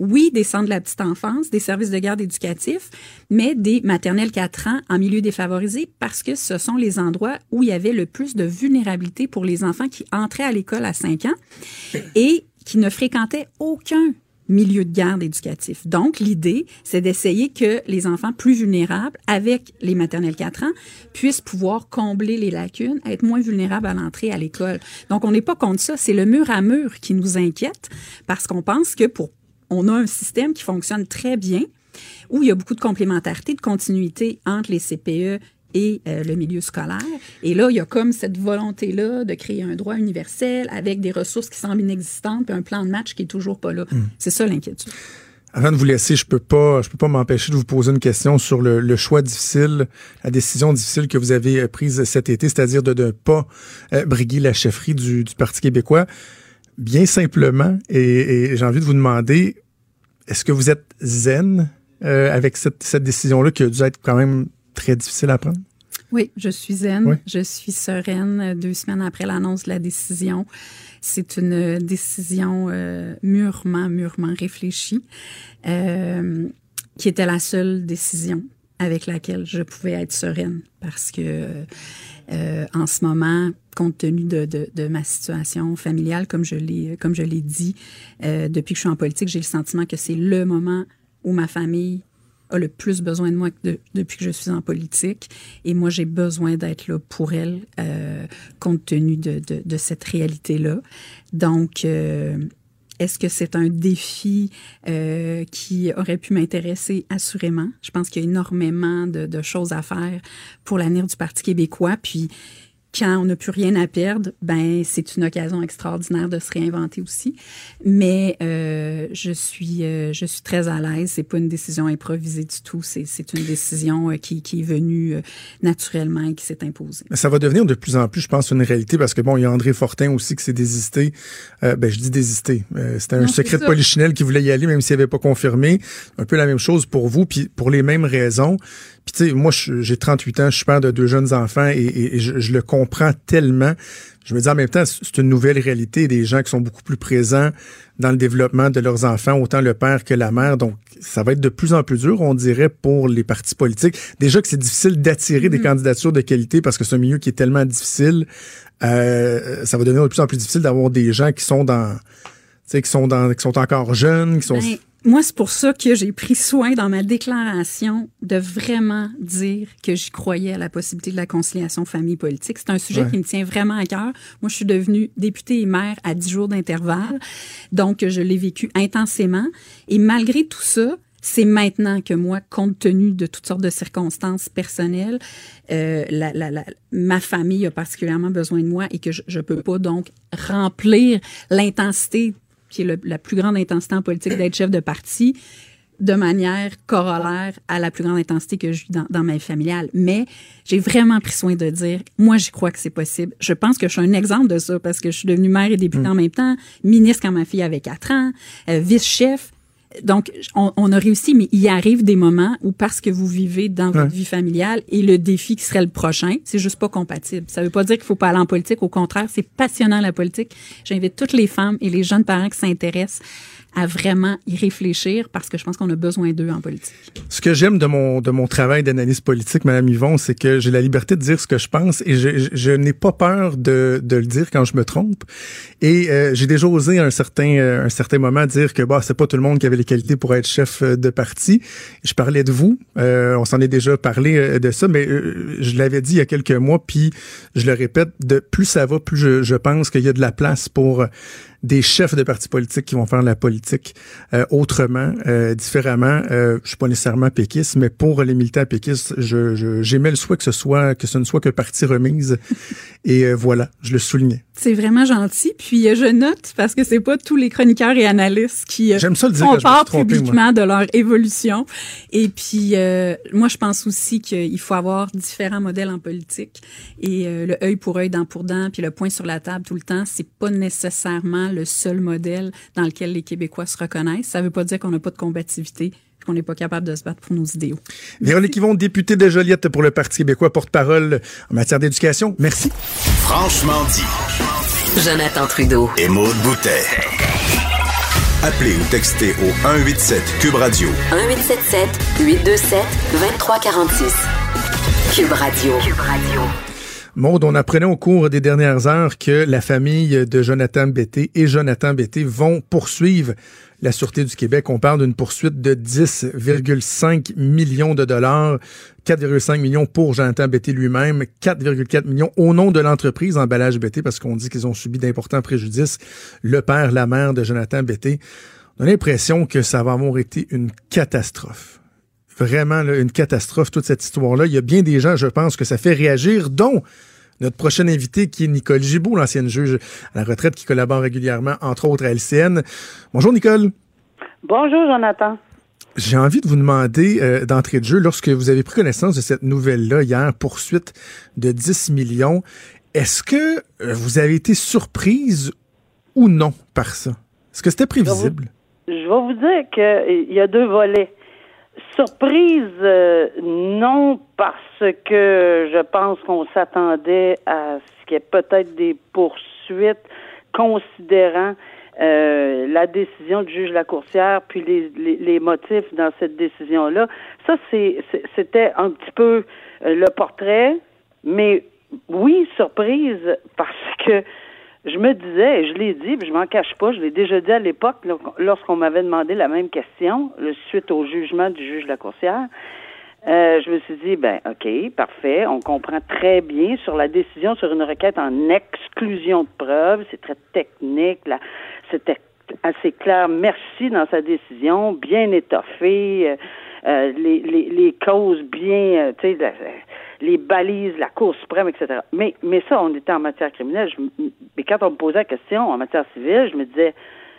Oui, des centres de la petite enfance, des services de garde éducatifs, mais des maternelles quatre ans en milieu défavorisé, parce que ce sont les endroits où il y avait le plus de vulnérabilité pour les enfants qui entraient à l'école à cinq ans et qui ne fréquentaient aucun milieu de garde éducatif. Donc, l'idée, c'est d'essayer que les enfants plus vulnérables, avec les maternelles quatre ans, puissent pouvoir combler les lacunes, être moins vulnérables à l'entrée à l'école. Donc, on n'est pas contre ça. C'est le mur à mur qui nous inquiète, parce qu'on pense que pour, on a un système qui fonctionne très bien, où il y a beaucoup de complémentarité, de continuité entre les C P E et euh, le milieu scolaire. Et là, il y a comme cette volonté-là de créer un droit universel avec des ressources qui semblent inexistantes puis un plan de match qui est toujours pas là. Mmh. C'est ça l'inquiétude. Avant de vous laisser, je peux pas, je peux pas m'empêcher de vous poser une question sur le, le choix difficile, la décision difficile que vous avez prise cet été, c'est-à-dire de ne pas euh, briguer la chefferie du, du Parti québécois. Bien simplement, et, et j'ai envie de vous demander, est-ce que vous êtes zen euh, avec cette, cette décision-là qui a dû être quand même très difficile à prendre? Oui, je suis zen, oui. Je suis sereine deux semaines après l'annonce de la décision. C'est une décision euh, mûrement, mûrement réfléchie, euh, qui était la seule décision avec laquelle je pouvais être sereine, parce que euh, en ce moment, compte tenu de, de, de ma situation familiale, comme je l'ai, comme je l'ai dit, euh, depuis que je suis en politique, j'ai le sentiment que c'est le moment où ma famille a le plus besoin de moi de, depuis que je suis en politique. Et moi, j'ai besoin d'être là pour elle, euh, compte tenu de, de, de cette réalité-là. Donc, euh, est-ce que c'est un défi euh, qui aurait pu m'intéresser? Assurément. Je pense qu'il y a énormément de, de choses à faire pour l'avenir du Parti québécois. Puis, quand on n'a plus rien à perdre, ben c'est une occasion extraordinaire de se réinventer aussi. Mais euh, je suis euh, je suis très à l'aise. C'est pas une décision improvisée du tout. C'est c'est une décision euh, qui qui est venue euh, naturellement et qui s'est imposée. Ça va devenir de plus en plus, je pense, une réalité, parce que bon, il y a André Fortin aussi qui s'est désisté. Euh, ben je dis désisté. Euh, c'était un non, secret de Polichinelle qui voulait y aller, même s'il n'avait pas confirmé. Un peu la même chose pour vous, puis pour les mêmes raisons. Puis tu sais, moi j'ai trente-huit ans, je suis père de deux jeunes enfants et, et, et je, je le comprends tellement. Je me dis en même temps, c'est une nouvelle réalité des gens qui sont beaucoup plus présents dans le développement de leurs enfants, autant le père que la mère. Donc, ça va être de plus en plus dur, on dirait, pour les partis politiques. Déjà que c'est difficile d'attirer mmh. des candidatures de qualité, parce que c'est un milieu qui est tellement difficile. Euh, ça va devenir de plus en plus difficile d'avoir des gens qui sont dans, tu sais, qui sont dans, qui sont encore jeunes, qui sont... Hey. Moi, c'est pour ça que j'ai pris soin dans ma déclaration de vraiment dire que j'y croyais à la possibilité de la conciliation famille-politique. C'est un sujet ouais. qui me tient vraiment à cœur. Moi, je suis devenue députée et maire à dix jours d'intervalle, donc je l'ai vécu intensément. Et malgré tout ça, c'est maintenant que moi, compte tenu de toutes sortes de circonstances personnelles, euh, la, la, la, ma famille a particulièrement besoin de moi et que je, je peux pas donc remplir l'intensité qui est le, la plus grande intensité en politique d'être chef de parti, de manière corollaire à la plus grande intensité que j'ai eu dans, dans ma vie familiale. Mais j'ai vraiment pris soin de dire, moi, j'y crois que c'est possible. Je pense que je suis un exemple de ça parce que je suis devenue mère et députée mmh. en même temps, ministre quand ma fille avait quatre ans, euh, vice-chef. Donc, on, on a réussi, mais il arrive des moments où, parce que vous vivez dans votre ouais. vie familiale et le défi qui serait le prochain, c'est juste pas compatible. Ça veut pas dire qu'il faut pas aller en politique. Au contraire, c'est passionnant, la politique. J'invite toutes les femmes et les jeunes parents qui s'intéressent à vraiment y réfléchir parce que je pense qu'on a besoin d'eux en politique. Ce que j'aime de mon de mon travail d'analyse politique, Mme Hivon, c'est que j'ai la liberté de dire ce que je pense et je, je, je n'ai pas peur de, de le dire quand je me trompe. Et euh, j'ai déjà osé à un certain, euh, un certain moment dire que bah, c'est pas tout le monde qui avait les qualités pour être chef de parti. Je parlais de vous, euh, on s'en est déjà parlé de ça, mais euh, je l'avais dit il y a quelques mois, puis je le répète, de plus ça va, plus je, je pense qu'il y a de la place pour des chefs de partis politiques qui vont faire de la politique euh, autrement, euh, différemment. Euh, je suis pas nécessairement péquiste, mais pour les militants péquistes, je, je, j'aimais le souhait que ce soit que ce ne soit que partie remise. Et euh, voilà, je le soulignais. C'est vraiment gentil. Puis euh, je note parce que c'est pas tous les chroniqueurs et analystes qui euh, J'aime ça le dire font part publiquement moi. de leur évolution. Et puis euh, moi, je pense aussi qu'il faut avoir différents modèles en politique et euh, le œil pour œil, dent pour dent, puis le point sur la table tout le temps, c'est pas nécessairement le seul modèle dans lequel les Québécois se reconnaissent. Ça ne veut pas dire qu'on n'a pas de combativité et qu'on n'est pas capable de se battre pour nos idéaux. Véronique Hivon, députée de Joliette pour le Parti québécois, porte-parole en matière d'éducation. Merci. Franchement dit. Jonathan Trudeau. Et Maude Boutet. Appelez ou textez au un huit sept Cube Radio. un huit sept sept huit deux sept deux trois quatre six. Cube Radio. Cube Radio. Maude, on apprenait au cours des dernières heures que la famille de Jonathan Betté et Jonathan Betté vont poursuivre la Sûreté du Québec. On parle d'une poursuite de dix virgule cinq millions de dollars, quatre virgule cinq millions pour Jonathan Betté lui-même, quatre virgule quatre millions au nom de l'entreprise Emballage Betté, parce qu'on dit qu'ils ont subi d'importants préjudices, le père, la mère de Jonathan Betté. On a l'impression que ça va avoir été une catastrophe. Vraiment, là, une catastrophe, toute cette histoire-là. Il y a bien des gens, je pense, que ça fait réagir, dont notre prochaine invitée, qui est Nicole Gibault, l'ancienne juge à la retraite, qui collabore régulièrement, entre autres, à L C N. Bonjour, Nicole. Bonjour, Jonathan. J'ai envie de vous demander, euh, d'entrée de jeu, lorsque vous avez pris connaissance de cette nouvelle-là hier, poursuite de dix millions, est-ce que vous avez été surprise ou non par ça? Est-ce que c'était prévisible? Je vais vous, je vais vous dire qu'il y a deux volets. Surprise, euh, non, parce que je pense qu'on s'attendait à ce qu'il y ait peut-être des poursuites, considérant euh, la décision du juge Lacourcière, puis les, les, les motifs dans cette décision-là. Ça, c'est, c'est, c'était un petit peu euh, le portrait, mais oui, surprise, parce que je me disais, et je l'ai dit, puis je m'en cache pas, je l'ai déjà dit à l'époque, lorsqu'on m'avait demandé la même question, suite au jugement du juge Lacourcière, euh, je me suis dit, ben, OK, parfait, on comprend très bien sur la décision sur une requête en exclusion de preuves, c'est très technique, là, c'était assez clair, merci dans sa décision, bien étoffée, euh, euh, les, les, les causes bien, euh, tu sais, les balises, la Cour suprême, et cetera. Mais mais ça, on était en matière criminelle. Je, mais quand on me posait la question en matière civile, je me disais,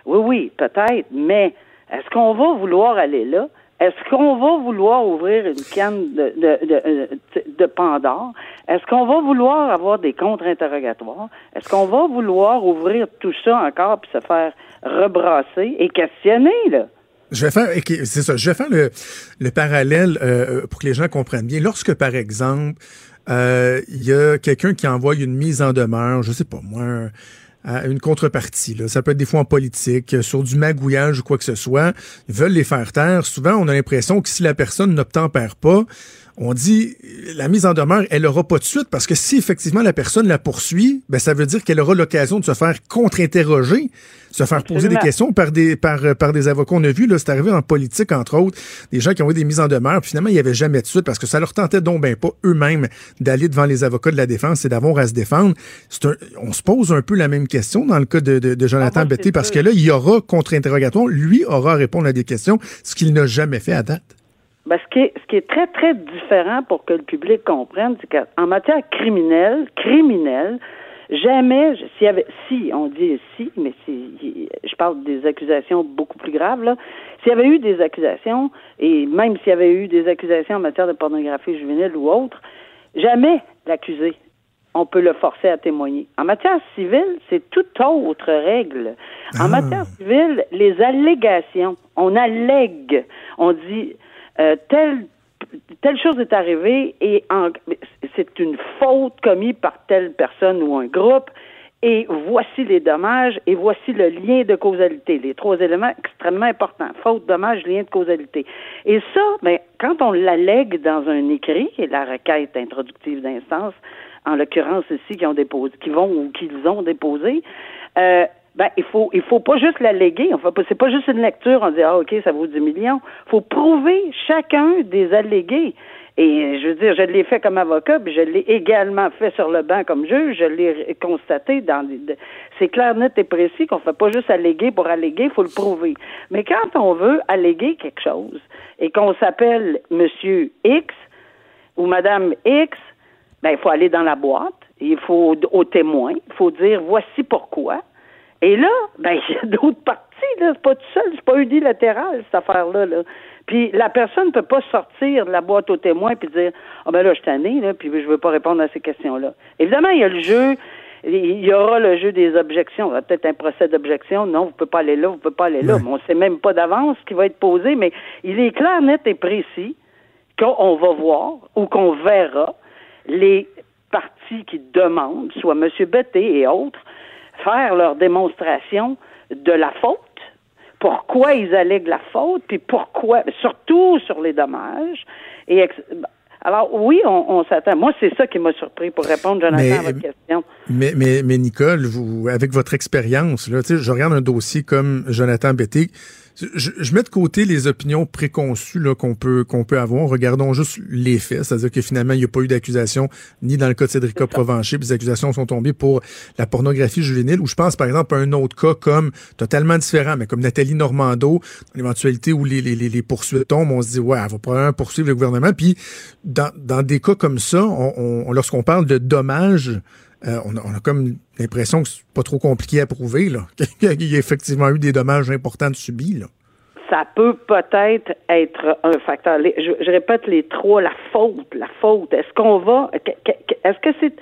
oui, oui, peut-être, mais est-ce qu'on va vouloir aller là? Est-ce qu'on va vouloir ouvrir une canne de, de, de, de Pandore? Est-ce qu'on va vouloir avoir des contre-interrogatoires? Est-ce qu'on va vouloir ouvrir tout ça encore puis se faire rebrasser et questionner, là? Je vais faire, c'est ça, je vais faire le, le parallèle euh, pour que les gens comprennent bien. Lorsque, par exemple, il euh, y a quelqu'un qui envoie une mise en demeure, je sais pas moi, à une contrepartie, là, ça peut être des fois en politique, sur du magouillage ou quoi que ce soit, ils veulent les faire taire. Souvent, on a l'impression que si la personne n'obtempère pas, on dit la mise en demeure, elle aura pas de suite, parce que si effectivement la personne la poursuit, ben ça veut dire qu'elle aura l'occasion de se faire contre-interroger, se faire poser Absolument. des questions par des par par des avocats. On a vu là, c'est arrivé en politique entre autres, des gens qui ont eu des mises en demeure, puis finalement il y avait jamais de suite parce que ça leur tentait donc ben pas eux-mêmes d'aller devant les avocats de la défense et d'avoir à se défendre. C'est un, on se pose un peu la même question dans le cas de de, de Jonathan ah, bon, Betté parce que là il y aura contre-interrogatoire, lui aura à répondre à des questions, ce qu'il n'a jamais fait à date. Ben, ce qui est, ce qui est très, très différent pour que le public comprenne, c'est qu'en matière criminelle, criminelle, Jamais, s'il y avait, si, on dit si, mais si, je parle des accusations beaucoup plus graves, là. S'il y avait eu des accusations, et même s'il y avait eu des accusations en matière de pornographie juvénile ou autre, jamais l'accusé, on peut le forcer à témoigner. En matière civile, c'est toute autre règle. En ah. matière civile, les allégations, on allègue, on dit euh, tel telle chose est arrivée et en, c'est une faute commise par telle personne ou un groupe et voici les dommages et voici le lien de causalité. Les trois éléments extrêmement importants. Faute, dommage, lien de causalité. Et ça, ben, quand on l'allègue dans un écrit, et la requête introductive d'instance, en l'occurrence ici, qui ont déposé, qui vont ou qu'ils ont déposé, euh, ben, il faut, il faut pas juste l'alléguer. Enfin, c'est pas juste une lecture. On dit, ah, OK, ça vaut dix millions. Faut prouver chacun des allégués. Et, je veux dire, je l'ai fait comme avocat, puis je l'ai également fait sur le banc comme juge. Je l'ai constaté dans les... C'est clair, net et précis qu'on fait pas juste alléguer pour alléguer. Faut le prouver. Mais quand on veut alléguer quelque chose et qu'on s'appelle Monsieur X ou Madame X, ben, il faut aller dans la boîte. Il faut, aux témoins, il faut dire, voici pourquoi. Et là, ben, il y a d'autres parties, là. C'est pas tout seul, c'est pas unilatéral, cette affaire-là, là. Puis la personne peut pas sortir de la boîte aux témoins puis dire, ah, oh, ben là, je suis tannée, là, puis je veux pas répondre à ces questions-là. Évidemment, il y a le jeu, il y aura le jeu des objections. Il y aura peut-être un procès d'objection. Non, vous pouvez pas aller là, vous pouvez pas aller là. Ouais. Mais on sait même pas d'avance ce qui va être posé, mais il est clair, net et précis qu'on va voir ou qu'on verra les parties qui demandent, soit M. Betté et autres, faire leur démonstration de la faute, pourquoi ils allèguent la faute, puis pourquoi, surtout sur les dommages. Et ex- Alors oui, on, on s'attend. Moi, c'est ça qui m'a surpris pour répondre, Jonathan, mais, à votre question. Mais, mais, mais Nicole, vous, avec votre expérience, là, tu sais, je regarde un dossier comme Jonathan Betté. Je, je mets de côté les opinions préconçues là, qu'on peut qu'on peut avoir. Regardons juste les faits, c'est-à-dire que finalement, il n'y a pas eu d'accusation ni dans le cas de Cédrica Provencher, puis les accusations sont tombées pour la pornographie juvénile, ou je pense par exemple à un autre cas comme totalement différent, mais comme Nathalie Normando, l'éventualité où les, les, les, les poursuites tombent, on se dit, ouais, elle va probablement poursuivre le gouvernement. Puis dans, dans des cas comme ça, on, on lorsqu'on parle de dommages, Euh, on, a, on a comme l'impression que c'est pas trop compliqué à prouver, là, qu'il y a effectivement eu des dommages importants de subis, là. Ça peut peut-être être un facteur. Les, je, je répète les trois, la faute, la faute. Est-ce qu'on va... Est-ce que c'est...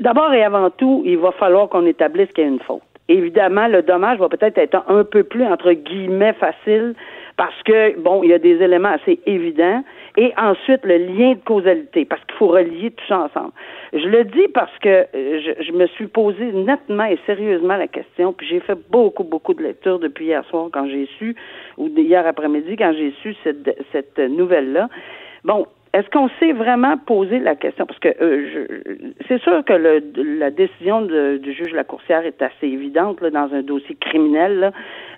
D'abord et avant tout, il va falloir qu'on établisse qu'il y a une faute. Évidemment, le dommage va peut-être être un peu plus, entre guillemets, facile, parce que, bon, il y a des éléments assez évidents. Et ensuite, le lien de causalité, parce qu'il faut relier tout ça ensemble. Je le dis parce que je, je me suis posé nettement et sérieusement la question, puis j'ai fait beaucoup, beaucoup de lectures depuis hier soir quand j'ai su, ou hier après-midi quand j'ai su cette, cette nouvelle-là. Bon, est-ce qu'on s'est vraiment posé la question? Parce que euh, je, c'est sûr que le, la décision de, du juge Lacourcière est assez évidente là, dans un dossier criminel là,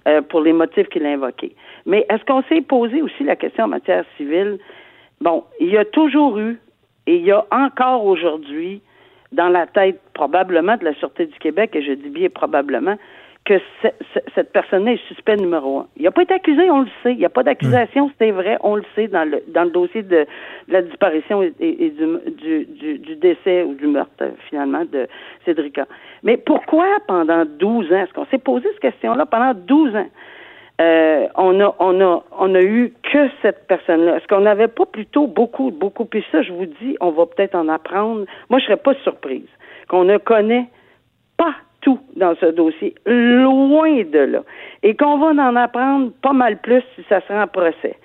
euh, pour les motifs qu'il a invoqués. Mais est-ce qu'on s'est posé aussi la question en matière civile? Bon, il y a toujours eu, et il y a encore aujourd'hui, dans la tête probablement de la Sûreté du Québec, et je dis bien probablement, que ce, ce, cette personne-là est suspect numéro un. Il n'a pas été accusé, on le sait. Il n'y a pas d'accusation, c'est vrai, on le sait, dans le dans le dossier de, de la disparition et, et, et du, du, du, du décès ou du meurtre, finalement, de Cédrica. Mais pourquoi pendant douze ans, est-ce qu'on s'est posé cette question-là pendant douze ans? Euh, on a, on a, on a eu que cette personne-là. Est-ce qu'on n'avait pas plutôt beaucoup, beaucoup? Puis ça, je vous dis, on va peut-être en apprendre. Moi, je serais pas surprise qu'on ne connaît pas tout dans ce dossier, loin de là, et qu'on va en apprendre pas mal plus si ça sera en procès.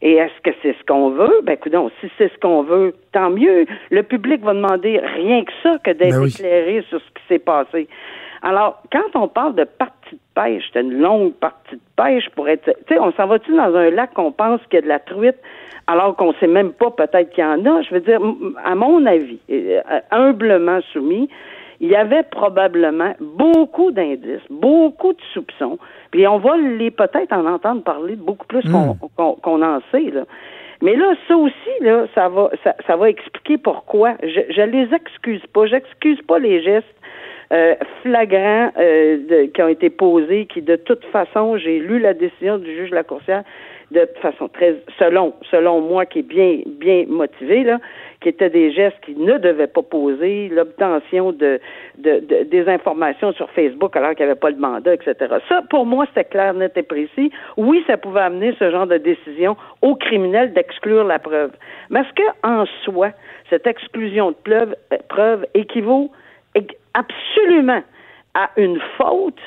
Et est-ce que c'est ce qu'on veut? Ben, coudonc, si c'est ce qu'on veut, tant mieux. Le public va demander rien que ça que d'être ben oui. éclairé sur ce qui s'est passé. Alors, quand on parle de partie de pêche, c'est une longue partie de pêche pour être... Tu sais, on s'en va-tu dans un lac qu'on pense qu'il y a de la truite, alors qu'on sait même pas peut-être qu'il y en a? Je veux dire, à mon avis, humblement soumis, il y avait probablement beaucoup d'indices, beaucoup de soupçons, puis on va les peut-être en entendre parler beaucoup plus mmh. qu'on, qu'on, qu'on en sait, là. Mais là, ça aussi, là, ça va, ça, ça va expliquer pourquoi. Je, je les excuse pas, j'excuse pas les gestes Euh, flagrants euh, de, qui ont été posés, qui de toute façon, j'ai lu la décision du juge Lacourcière, de façon très, selon, selon moi, qui est bien, bien motivée, là, qui étaient des gestes qui ne devaient pas poser, l'obtention de, de, de des informations sur Facebook alors qu'il n'y avait pas le mandat, et cetera. Ça, pour moi, c'était clair, net et précis. Oui, ça pouvait amener ce genre de décision aux criminels d'exclure la preuve. Mais est-ce qu'en soi, cette exclusion de preuve, preuve équivaut absolument à une faute?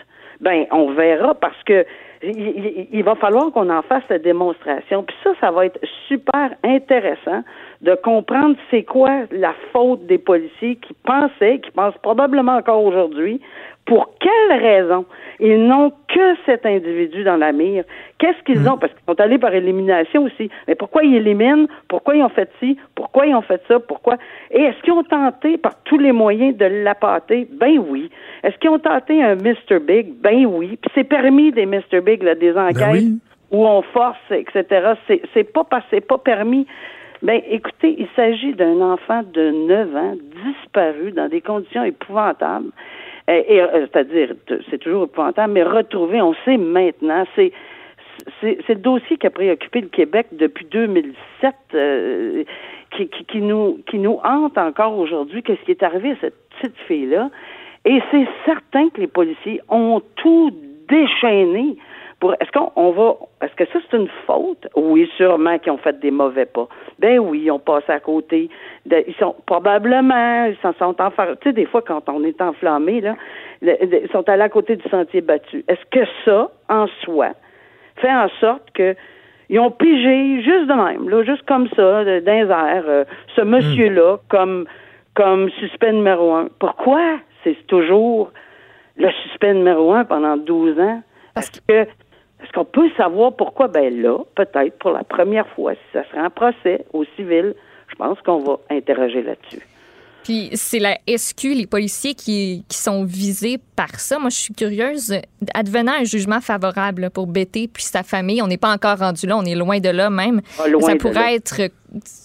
Ben, on verra, parce que il, il, il va falloir qu'on en fasse la démonstration. Puis ça, ça va être super intéressant de comprendre c'est quoi la faute des policiers qui pensaient, qui pensent probablement encore aujourd'hui, pour quelles raisons ils n'ont que cet individu dans la mire. Qu'est-ce qu'ils mmh. ont? Parce qu'ils sont allés par élimination aussi. Mais pourquoi ils éliminent? Pourquoi ils ont fait ci? Pourquoi ils ont fait ça? Pourquoi? Et est-ce qu'ils ont tenté par tous les moyens de l'appâter? Ben oui. Est-ce qu'ils ont tenté un mister Big? Ben oui. Puis c'est permis des mister Big, là, des enquêtes ben oui. où on force, et cetera. C'est, c'est pas c'est pas permis. Ben, écoutez, il s'agit d'un enfant de neuf ans disparu dans des conditions épouvantables. Et, et, c'est-à-dire, c'est toujours épouvantable, mais retrouvé, on sait maintenant, c'est, c'est, c'est le dossier qui a préoccupé le Québec depuis deux mille sept, euh, qui, qui, qui nous, qui nous hante encore aujourd'hui, qu'est-ce qui est arrivé à cette petite fille-là. Et c'est certain que les policiers ont tout déchaîné. Pour, est-ce qu'on on va, est-ce que ça c'est une faute? Oui, sûrement qu'ils ont fait des mauvais pas. Ben oui, ils ont passé à côté. De, ils sont probablement, ils s'en sont enfermés. Tu sais, des fois quand on est enflammé là, le, de, ils sont allés à côté du sentier battu. Est-ce que ça, en soi, fait en sorte que ils ont pigé juste de même, là, juste comme ça, de, dans les airs, euh, ce monsieur-là comme comme suspect numéro un. Pourquoi c'est toujours le suspect numéro un pendant douze ans? Parce que Est-ce qu'on peut savoir pourquoi? Ben là, peut-être pour la première fois, si ça serait un procès au civil, je pense qu'on va interroger là-dessus. Puis c'est la S Q, les policiers qui, qui sont visés par ça. Moi, je suis curieuse. Advenant un jugement favorable pour Bété puis sa famille, on n'est pas encore rendu là, on est loin de là même. Ah, loin ça pourrait de là. être...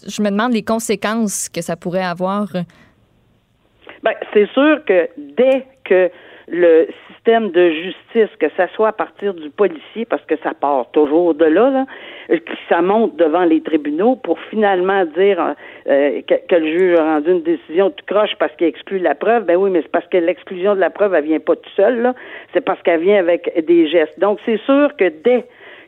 Je me demande les conséquences que ça pourrait avoir. Bien, c'est sûr que dès que le système de justice, que ça soit à partir du policier, parce que ça part toujours de là, là, que ça monte devant les tribunaux pour finalement dire euh, que, que le juge a rendu une décision de croche parce qu'il exclut la preuve. Ben oui, mais c'est parce que l'exclusion de la preuve, elle vient pas toute seule, là. C'est parce qu'elle vient avec des gestes. Donc, c'est sûr que dès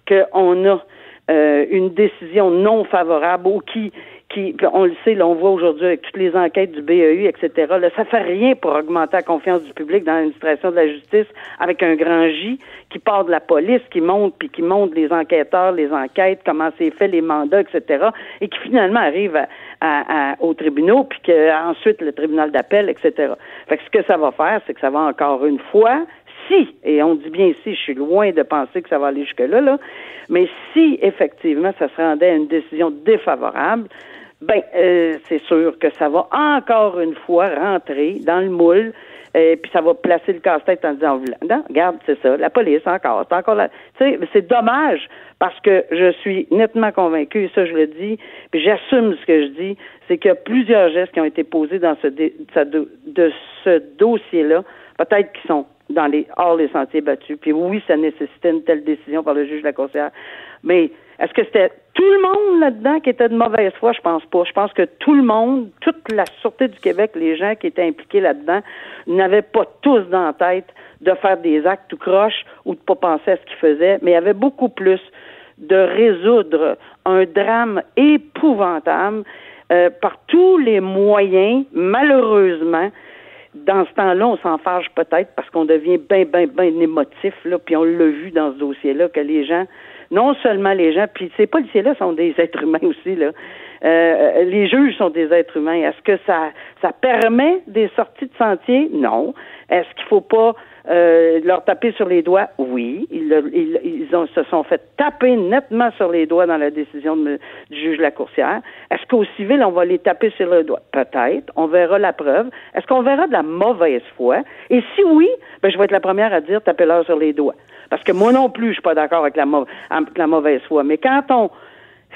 qu'on a euh, une décision non favorable ou qui... Qui, on le sait, là, on voit aujourd'hui avec toutes les enquêtes du B A U, et cetera, là, ça fait rien pour augmenter la confiance du public dans l'administration de la justice avec un grand J qui part de la police, qui monte, puis qui monte les enquêteurs, les enquêtes, comment c'est fait, les mandats, et cetera, et qui finalement arrive à, à, à, aux tribunaux, puis qu'ensuite le tribunal d'appel, et cetera. Fait que ce que ça va faire, c'est que ça va encore une fois... Si, et on dit bien si, je suis loin de penser que ça va aller jusque-là, là, mais si, effectivement, ça se rendait à une décision défavorable, ben euh, c'est sûr que ça va encore une fois rentrer dans le moule, et puis ça va placer le casse-tête en disant, non, regarde, c'est ça, la police, encore, c'est encore la... Tu sais, c'est dommage, parce que je suis nettement convaincue, et ça, je le dis, puis j'assume ce que je dis, c'est qu'il y a plusieurs gestes qui ont été posés dans ce dé... de ce dossier-là, peut-être qu'ils sont dans les hors les sentiers battus. Puis oui, ça nécessitait une telle décision par le juge de la conseillère. Mais est-ce que c'était tout le monde là-dedans qui était de mauvaise foi? Je pense pas. Je pense que tout le monde, toute la Sûreté du Québec, les gens qui étaient impliqués là-dedans, n'avaient pas tous dans la tête de faire des actes tout croche ou de pas penser à ce qu'ils faisaient, mais il y avait beaucoup plus de résoudre un drame épouvantable euh, par tous les moyens, malheureusement. Dans ce temps-là, on s'en fâche peut-être parce qu'on devient bien, bien, bien émotif, là, puis on l'a vu dans ce dossier-là, que les gens, non seulement les gens, puis ces policiers-là sont des êtres humains aussi, là. Euh, les juges sont des êtres humains. Est-ce que ça, ça permet des sorties de sentier? Non. Est-ce qu'il faut pas euh, leur taper sur les doigts? Oui. Ils, ils, ils ont, se sont fait taper nettement sur les doigts dans la décision de, du juge Lacourcière. Est-ce qu'au civil, on va les taper sur les doigts? Peut-être. On verra la preuve. Est-ce qu'on verra de la mauvaise foi? Et si oui, ben, je vais être la première à dire tapez-leur sur les doigts. Parce que moi non plus, je suis pas d'accord avec la, avec la mauvaise foi. Mais quand on...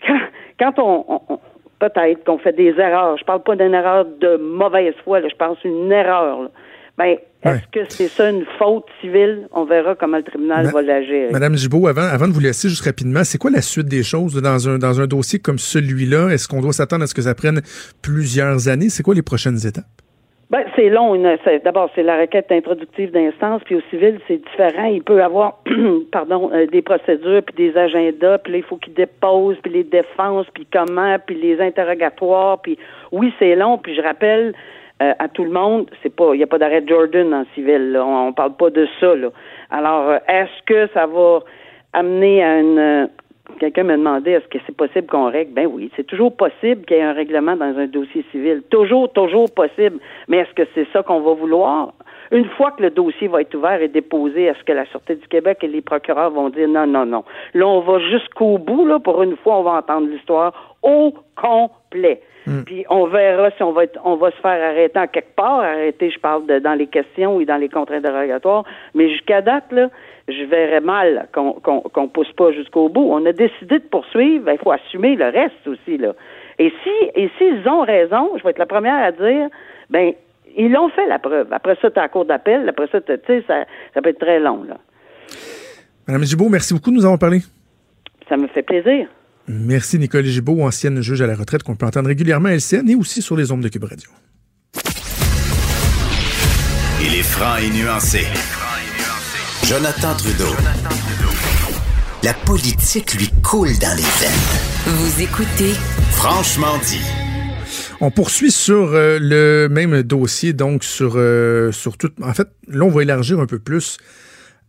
Quand, quand on, on, on peut-être qu'on fait des erreurs. Je parle pas d'une erreur de mauvaise foi, là, je pense une erreur. Là. Bien, est-ce ouais. que c'est ça une faute civile? On verra comment le tribunal Ma- va l'agir. Madame Gibault, avant, avant de vous laisser juste rapidement, c'est quoi la suite des choses dans un, dans un dossier comme celui-là? Est-ce qu'on doit s'attendre à ce que ça prenne plusieurs années? C'est quoi les prochaines étapes? Ben, c'est long. Une, c'est, d'abord, c'est la requête introductive d'instance, puis au civil, c'est différent. Il peut avoir, pardon, euh, des procédures, puis des agendas, puis là, il faut qu'il dépose, puis les défenses, puis comment, puis les interrogatoires, puis oui, c'est long, puis je rappelle Euh, à tout le monde, c'est pas, il n'y a pas d'arrêt de Jordan en civil, là. On, on parle pas de ça, là. Alors, euh, est-ce que ça va amener à une... Euh, quelqu'un m'a demandé, est-ce que c'est possible qu'on règle? Ben oui, c'est toujours possible qu'il y ait un règlement dans un dossier civil. Toujours, toujours possible. Mais est-ce que c'est ça qu'on va vouloir? Une fois que le dossier va être ouvert et déposé, est-ce que la Sûreté du Québec et les procureurs vont dire non, non, non? Là, on va jusqu'au bout, là, pour une fois, on va entendre l'histoire au complet. Mm. Puis on verra si on va être, on va se faire arrêter en quelque part. Arrêter, je parle de, dans les questions et dans les contre-interrogatoires. Mais jusqu'à date, là, je verrais mal qu'on, qu'on, qu'on pousse pas jusqu'au bout. On a décidé de poursuivre, il faut assumer le reste aussi, là. Et si, et s'ils ont raison, je vais être la première à dire, ben, ils l'ont fait, la preuve. Après ça, t'es en cour d'appel. Après ça, tu sais, ça, ça peut être très long, là. Madame Gibault, merci beaucoup de nous avoir parlé. Ça me fait plaisir. Merci, Nicole Gibault, ancienne juge à la retraite qu'on peut entendre régulièrement à L C N et aussi sur les ondes de Cube Radio. Il est franc et nuancé. Il est franc et nuancé. Jonathan Trudeau. Jonathan Trudeau. La politique lui coule dans les veines. Vous écoutez Franchement dit. On poursuit sur euh, le même dossier, donc sur, euh, sur tout... En fait, là, on va élargir un peu plus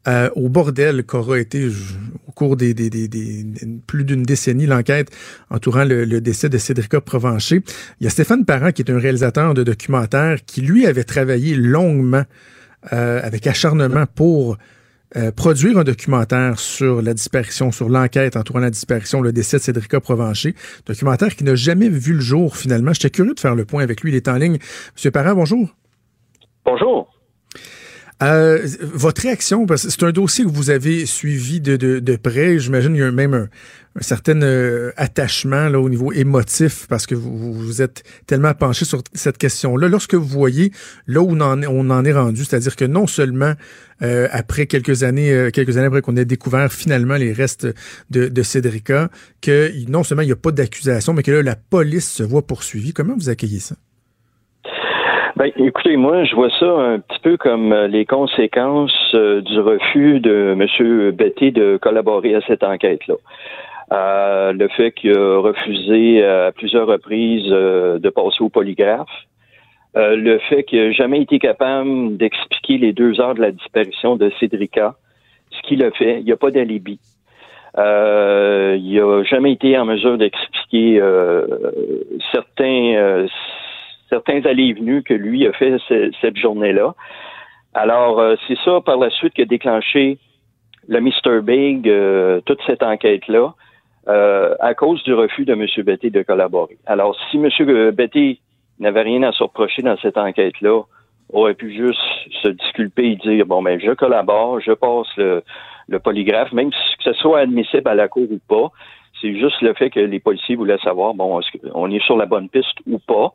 euh, au bordel qu'aura été j- au cours des, des, des, des, des plus d'une décennie l'enquête entourant le, le décès de Cédrica Provencher. Il y a Stéphane Parent, qui est un réalisateur de documentaires, qui, lui, avait travaillé longuement, euh, avec acharnement, pour euh, produire un documentaire sur la disparition, sur l'enquête entourant la disparition, le décès de Cédrica Provencher. Documentaire qui n'a jamais vu le jour, finalement. J'étais curieux de faire le point avec lui. Il est en ligne. Monsieur Parent, bonjour. Bonjour. Euh, votre réaction, parce que c'est un dossier que vous avez suivi de, de, de près. J'imagine qu'il y a même un, un certain euh, attachement là, au niveau émotif, parce que vous, vous êtes tellement penché sur cette question-là. Lorsque vous voyez là où on en, on en est rendu, c'est-à-dire que non seulement euh, après quelques années, euh, quelques années après qu'on ait découvert finalement les restes de, de Cédrica, que non seulement il n'y a pas d'accusation, mais que là la police se voit poursuivie. Comment vous accueillez ça? Ben, écoutez, moi, je vois ça un petit peu comme les conséquences euh, du refus de M. Betté de collaborer à cette enquête-là. Euh, le fait qu'il a refusé euh, à plusieurs reprises euh, de passer au polygraphe. Euh, le fait qu'il n'a jamais été capable d'expliquer les deux heures de la disparition de Cédrica. Ce qu'il a fait, il n'y a pas d'alibi. Euh, il n'a jamais été en mesure d'expliquer euh, certains... Euh, certains allées et venues que lui a fait ce, cette journée-là. Alors, euh, c'est ça, par la suite, qui a déclenché le mister Big, euh, toute cette enquête-là, euh, à cause du refus de M. Betté de collaborer. Alors, si M. Betté n'avait rien à se reprocher dans cette enquête-là, aurait pu juste se disculper et dire, bon, ben, je collabore, je passe le, le polygraphe, même si, que ce soit admissible à la cour ou pas. C'est juste le fait que les policiers voulaient savoir, bon, est-ce qu'on est sur la bonne piste ou pas?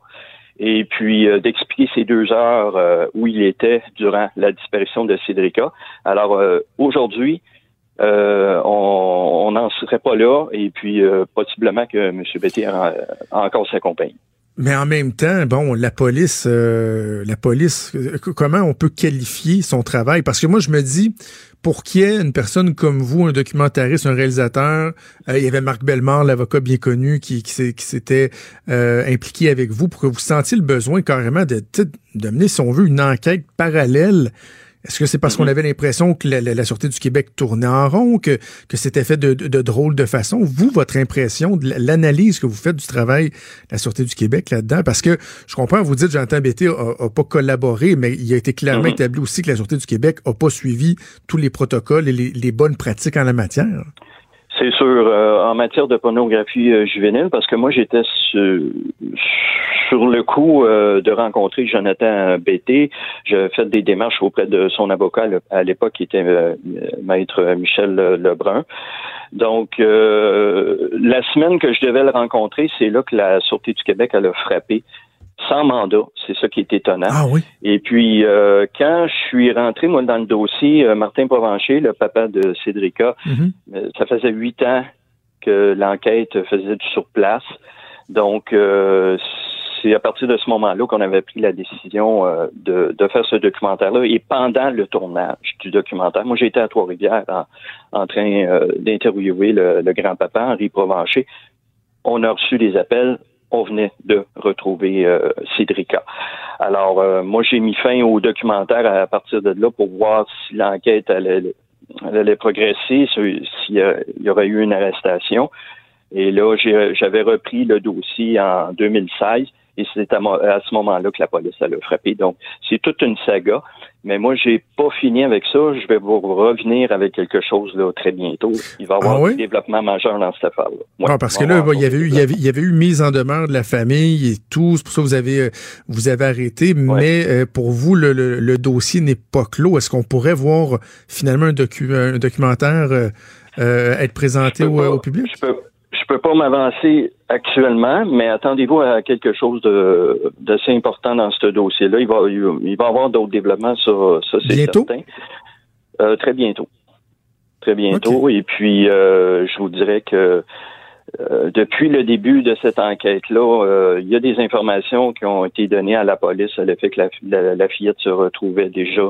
Et puis, euh, d'expliquer ces deux heures euh, où il était durant la disparition de Cédrica. Alors, euh, aujourd'hui, euh, on n'en serait pas là. Et puis, euh, possiblement que M. Betté a, a encore sa compagnie. Mais en même temps, bon, la police, euh, la police, comment on peut qualifier son travail? Parce que moi, je me dis, pour qu'il y ait une personne comme vous, un documentariste, un réalisateur, euh, il y avait Marc Bellemare, l'avocat bien connu, qui, qui, qui s'était euh, impliqué avec vous, pour que vous sentiez le besoin carrément de, de mener, si on veut, une enquête parallèle. Est-ce que c'est parce mm-hmm. qu'on avait l'impression que la, la, la Sûreté du Québec tournait en rond, que, que c'était fait de, de, de drôle de façon? Vous, votre impression, de l'analyse que vous faites du travail de la Sûreté du Québec là-dedans, parce que je comprends, vous dites Jonathan Betté n'a pas collaboré, mais il a été clairement mm-hmm. établi aussi que la Sûreté du Québec n'a pas suivi tous les protocoles et les, les bonnes pratiques en la matière. C'est sûr, euh, en matière de pornographie euh, juvénile, parce que moi, j'étais su, sur le coup euh, de rencontrer Jonathan Betté. J'ai fait des démarches auprès de son avocat à l'époque, qui était euh, maître Michel Lebrun. Donc, euh, la semaine que je devais le rencontrer, c'est là que la Sûreté du Québec, elle a frappé. sans mandat. C'est ça qui est étonnant. Ah oui? Et puis, euh, quand je suis rentré, moi, dans le dossier, euh, Martin Provencher, le papa de Cédrica, mm-hmm. euh, ça faisait huit ans que l'enquête faisait du surplace. Donc, euh, c'est à partir de ce moment-là qu'on avait pris la décision euh, de, de faire ce documentaire-là. Et pendant le tournage du documentaire, moi, j'étais à Trois-Rivières en, en train euh, d'interviewer le, le grand-papa, Henri Provencher. On a reçu des appels. On venait de retrouver euh, Cédrica. Alors, euh, moi, j'ai mis fin au documentaire à partir de là pour voir si l'enquête allait, allait progresser, s'il si, euh, y aurait eu une arrestation. Et là, j'ai, j'avais repris le dossier en deux mille seize et c'est à, à ce moment-là que la police l'a frappé. Donc, c'est toute une saga. Mais moi, j'ai pas fini avec ça. Je vais vous revenir avec quelque chose là très bientôt. Il va y avoir ah oui? un développement majeur dans cette affaire-là. Ouais, non, parce que là, il y avait eu, il y avait, il y avait eu mise en demeure de la famille et tout. C'est pour ça que vous avez, vous avez arrêté. Ouais. Mais euh, pour vous, le, le, le dossier n'est pas clos. Est-ce qu'on pourrait voir finalement un, docu- un documentaire euh, euh, être présenté au, pas, au public? Je peux, je peux pas m'avancer actuellement, mais attendez-vous à quelque chose de, d'assez important dans ce dossier-là. Il va, il va y avoir d'autres développements, ça, ça c'est bientôt? certain. Euh, très bientôt. Très bientôt. Okay. Et puis, euh, je vous dirais que euh, depuis le début de cette enquête-là, euh, il y a des informations qui ont été données à la police à l'effet que la, la, la fillette se retrouvait déjà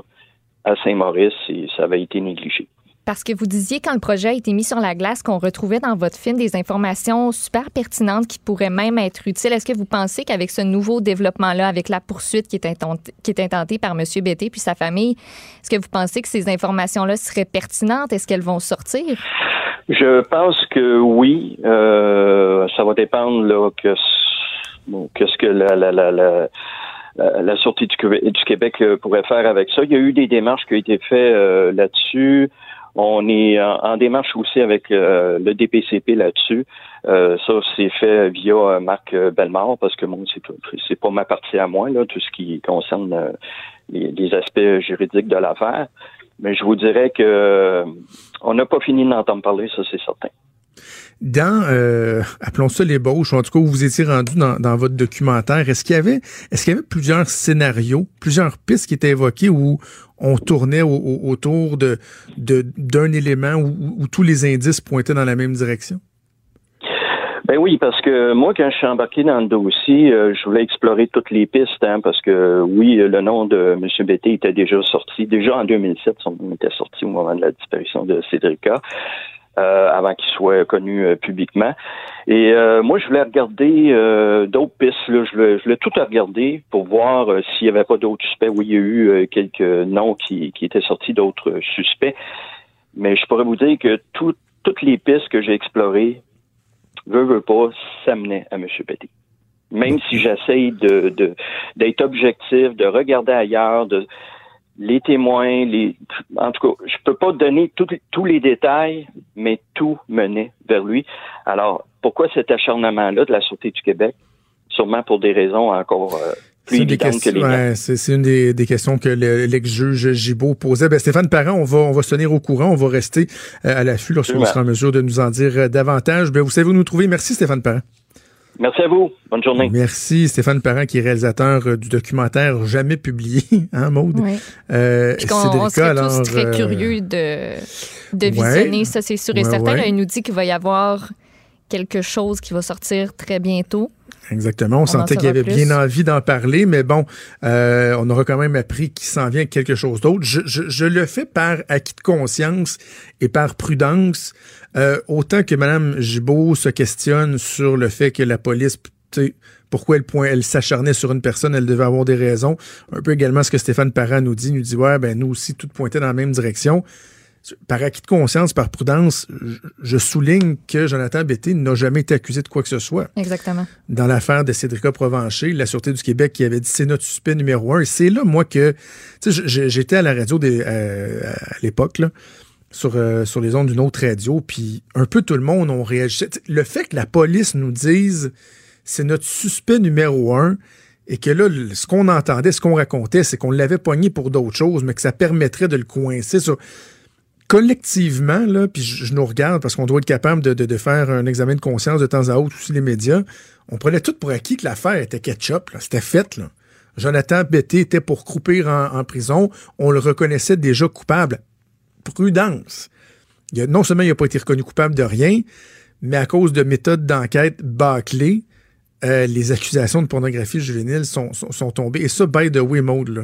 à Saint-Maurice et ça avait été négligé. Parce que vous disiez, quand le projet a été mis sur la glace, qu'on retrouvait dans votre film des informations super pertinentes qui pourraient même être utiles. Est-ce que vous pensez qu'avec ce nouveau développement-là, avec la poursuite qui est, intentée, qui est intentée par M. Bété puis sa famille, est-ce que vous pensez que ces informations-là seraient pertinentes? Est-ce qu'elles vont sortir? Je pense que oui. Euh, ça va dépendre là, que, bon, que ce que la... la, la, la la Sûreté du Québec, du Québec euh, pourrait faire avec ça. Il y a eu des démarches qui ont été faites euh, là-dessus. On est en, en démarche aussi avec euh, le D P C P là-dessus. Euh, ça, c'est fait via euh, Marc Bellemare parce que bon, c'est, c'est pas ma partie à moi, là, tout ce qui concerne euh, les, les aspects juridiques de l'affaire. Mais je vous dirais que euh, on n'a pas fini d'entendre parler, ça c'est certain. Dans, euh, appelons ça l'ébauche, en tout cas où vous étiez rendu dans, dans votre documentaire, est-ce qu'il y avait, est-ce qu'il y avait plusieurs scénarios, plusieurs pistes qui étaient évoquées où on tournait au, au, autour de, de d'un élément où, où tous les indices pointaient dans la même direction? Ben oui, parce que moi, quand je suis embarqué dans le dossier, euh, je voulais explorer toutes les pistes, hein, parce que oui, le nom de M. Bété était déjà sorti, déjà en deux mille sept, son nom était sorti au moment de la disparition de Cédrica. Euh, avant qu'il soit connu euh, publiquement. Et euh, moi, je voulais regarder euh, d'autres pistes. Là. Je, voulais, je voulais tout regarder pour voir euh, s'il n'y avait pas d'autres suspects. Oui, il y a eu euh, quelques noms qui, qui étaient sortis d'autres suspects. Mais je pourrais vous dire que tout, toutes les pistes que j'ai explorées, veut, veut pas, s'amenaient à M. Bété. Même si j'essaye de, de, d'être objectif, de regarder ailleurs, de... Les témoins, les, en tout cas, je peux pas donner tout, tous les détails, mais tout menait vers lui. Alors, pourquoi cet acharnement-là de la Sûreté du Québec? Sûrement pour des raisons encore euh, plus c'est évidentes que les ouais, c'est, c'est une des, des questions que le, l'ex-juge Gibault posait. Ben, Stéphane Parent, on va, on va se tenir au courant, on va rester euh, à l'affût lorsqu'on Exactement. sera en mesure de nous en dire euh, davantage. Ben, vous savez où nous trouver. Merci Stéphane Parent. Merci à vous. Bonne journée. Merci. Stéphane Parent, qui est réalisateur euh, du documentaire jamais publié, hein, Maude? Oui. Euh, Puis qu'on, Cédrica, on serait alors, tous très euh... curieux de, de visionner, ouais, ça, c'est sûr et ouais, certain. Ouais. Là, il nous dit qu'il va y avoir quelque chose qui va sortir très bientôt. Exactement. On, on sentait qu'il y avait plus. bien envie d'en parler, mais bon, euh, on aura quand même appris qu'il s'en vient quelque chose d'autre. Je, je, je le fais par acquis de conscience et par prudence. Euh, autant que Mme Gibault se questionne sur le fait que la police, pourquoi elle, point, elle s'acharnait sur une personne, elle devait avoir des raisons. Un peu également ce que Stéphane Parent nous dit, nous dit, ouais, ben nous aussi, tout pointait dans la même direction. Par acquis de conscience, par prudence, je souligne que Jonathan Bété n'a jamais été accusé de quoi que ce soit. Exactement. Dans l'affaire de Cédrica Provencher, la Sûreté du Québec qui avait dit c'est notre suspect numéro un. Et c'est là, moi, que j'étais à la radio des, euh, à l'époque, là, sur, euh, sur les ondes d'une autre radio, puis un peu tout le monde, on réagissait. Le fait que la police nous dise c'est notre suspect numéro un, et que là, ce qu'on entendait, ce qu'on racontait, c'est qu'on l'avait pogné pour d'autres choses, mais que ça permettrait de le coincer sur... collectivement, là, puis je, je nous regarde parce qu'on doit être capable de, de, de faire un examen de conscience de temps à autre, aussi les médias, on prenait tout pour acquis que l'affaire était ketchup, là, c'était fait, là. Jonathan Bété était pour croupir en, en prison, on le reconnaissait déjà coupable. Prudence. Il a, non seulement il n'a pas été reconnu coupable de rien, mais à cause de méthodes d'enquête bâclées, euh, les accusations de pornographie juvénile sont, sont, sont tombées. Et ça, by the way, Maude, là.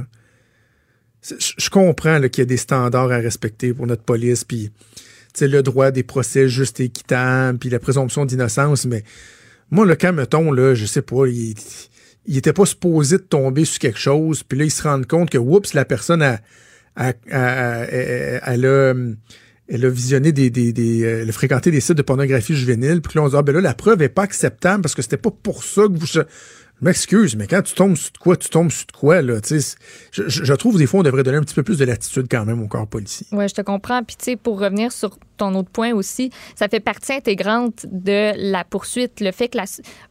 Je comprends là, qu'il y a des standards à respecter pour notre police, puis le droit des procès justes et équitables, puis la présomption d'innocence, mais moi, le quand, mettons, là, je sais pas, il, il était pas supposé de tomber sur quelque chose, puis là, ils se rendent compte que, oups, la personne a, a, a, a, elle a, elle a visionné des, des, des elle a fréquenté des sites de pornographie juvénile, puis là, on dit, ah, ben là, la preuve est pas acceptable, parce que c'était pas pour ça que vous... Je m'excuse, mais quand tu tombes sur de quoi, tu tombes sur de quoi, là, tu sais, je, je trouve des fois, on devrait donner un petit peu plus de latitude quand même au corps policier. Oui, je te comprends. Puis, tu sais, pour revenir sur ton autre point aussi, ça fait partie intégrante de la poursuite. Le fait que la,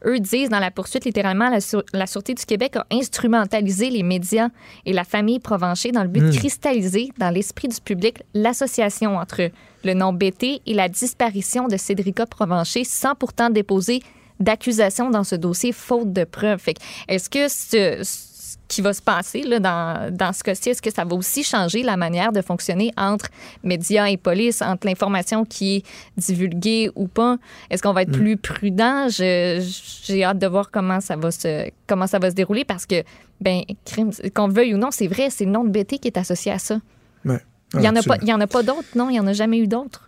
eux disent dans la poursuite, littéralement, la, la Sûreté du Québec a instrumentalisé les médias et la famille Provencher dans le but mmh. de cristalliser dans l'esprit du public l'association entre le nom B T et la disparition de Cédrica Provencher sans pourtant déposer d'accusations dans ce dossier, faute de preuves. Fait que, est-ce que ce, ce qui va se passer là, dans, dans ce cas-ci, est-ce que ça va aussi changer la manière de fonctionner entre médias et police, entre l'information qui est divulguée ou pas? Est-ce qu'on va être mmh. plus prudent? Je, j'ai hâte de voir comment ça va se, comment ça va se dérouler parce que, ben, crime, qu'on le veuille ou non, c'est vrai, c'est le nom de B T qui est associé à ça. Ouais. Ah, il n'y en, en a pas d'autres, non? Il n'y en a jamais eu d'autres?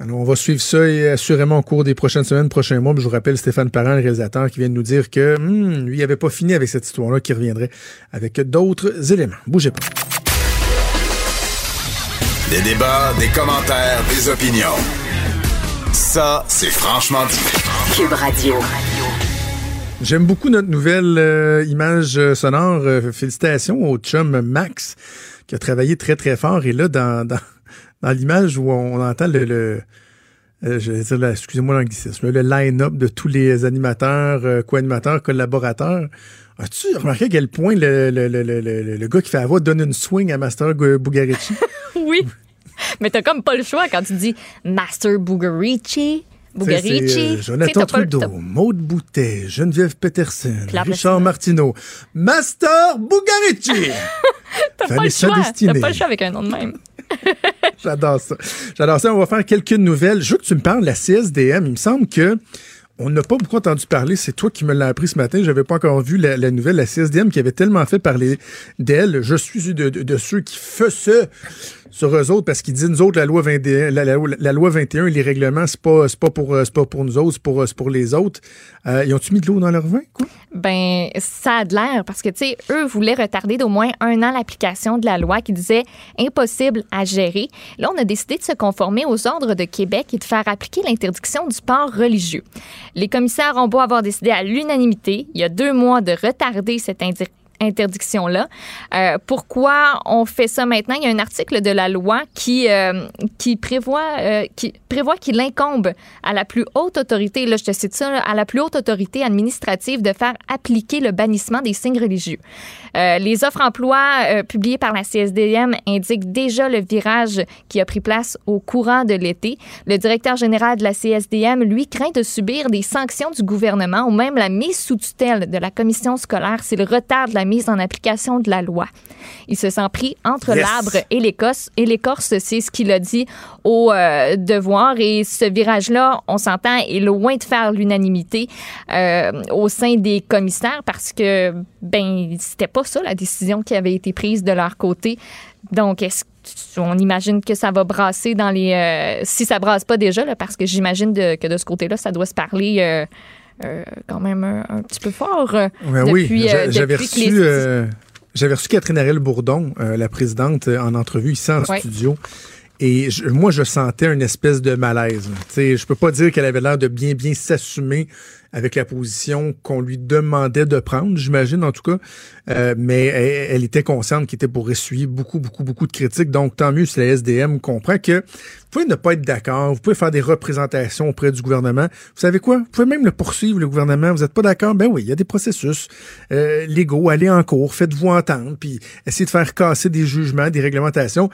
Alors, on va suivre ça et assurément au cours des prochaines semaines, prochains mois. Je vous rappelle Stéphane Parent, le réalisateur, qui vient de nous dire que hmm, lui, il n'avait pas fini avec cette histoire-là, qu'il reviendrait avec d'autres éléments. Bougez pas. Des débats, des commentaires, des opinions. Ça, c'est franchement dit. Cube Radio. J'aime beaucoup notre nouvelle euh, image sonore. Félicitations au chum Max, qui a travaillé très, très fort. Et là, dans... dans... Dans l'image où on entend le, le euh, je vais dire la, excusez-moi l'anglicisme, le line-up de tous les animateurs, euh, co-animateurs, collaborateurs. As-tu remarqué à quel point le, le, le, le, le gars qui fait la voix donne une swing à Master Bugarici? Oui, mais t'as comme pas le choix quand tu dis Master Bugarici. Bugarici. C'est, euh, Jonathan Trudeau, le... Maude Boutet, Geneviève Peterson, Richard Martineau. Master Bugarici! T'as pas le choix. T'as pas le choix avec un nom de même. J'adore ça. J'adore ça. On va faire quelques nouvelles. Je veux que tu me parles de la C S D M. Il me semble que on n'a pas beaucoup entendu parler. C'est toi qui me l'as appris ce matin. Je n'avais pas encore vu la, la nouvelle. La C S D M qui avait tellement fait parler d'elle. Je suis de, de, de ceux qui faisaient sur eux autres parce qu'ils disent, nous autres, la loi, vingt et un, la, la, la loi vingt et un, les règlements, c'est pas, c'est pas, pour, c'est pas pour nous autres, c'est pour, c'est pour les autres. Euh, ils ont-tu mis de l'eau dans leur vin, quoi? Ben, ça a de l'air parce que, tu sais, eux voulaient retarder d'au moins un an l'application de la loi qui disait impossible à gérer. Là, on a décidé de se conformer aux ordres de Québec et de faire appliquer l'interdiction du port religieux. Les commissaires ont beau avoir décidé à l'unanimité, il y a deux mois, de retarder cette interdiction. interdiction-là. Euh, pourquoi on fait ça maintenant? Il y a un article de la loi qui, euh, qui, prévoit, euh, qui prévoit qu'il incombe à la plus haute autorité, là, je te cite ça, là, à la plus haute autorité administrative de faire appliquer le bannissement des signes religieux. Euh, les offres emploi euh, publiées par la C S D M indiquent déjà le virage qui a pris place au courant de l'été. Le directeur général de la C S D M, lui, craint de subir des sanctions du gouvernement ou même la mise sous tutelle de la commission scolaire s'il retarde la mise en application de la loi. Il se sent pris entre yes. l'arbre et l'écorce, et l'écorce, c'est ce qu'il a dit au euh, devoir. Et ce virage-là, on s'entend, est loin de faire l'unanimité euh, au sein des commissaires parce que, ben, c'était pas ça la décision qui avait été prise de leur côté. Donc, est-ce on imagine que ça va brasser dans les... Euh, si ça brasse pas déjà, là, parce que j'imagine de, que de ce côté-là, ça doit se parler... Euh, Euh, quand même un, un petit peu fort. Euh, ben depuis, oui, J'a, euh, j'avais, reçu, les... euh, j'avais reçu Catherine Arel-Bourdon, euh, la présidente, euh, en entrevue ici en ouais. studio. Et je, moi, je sentais une espèce de malaise. T'sais, je peux pas dire qu'elle avait l'air de bien, bien s'assumer avec la position qu'on lui demandait de prendre, j'imagine en tout cas. Euh, mais elle, elle était consciente qu'il était pour essuyer beaucoup, beaucoup, beaucoup de critiques. Donc, tant mieux si la S D M comprend que vous pouvez ne pas être d'accord, vous pouvez faire des représentations auprès du gouvernement. Vous savez quoi? Vous pouvez même le poursuivre, le gouvernement. Vous n'êtes pas d'accord? Ben oui, il y a des processus euh, légaux. Allez en cours, faites-vous entendre, puis essayez de faire casser des jugements, des réglementations.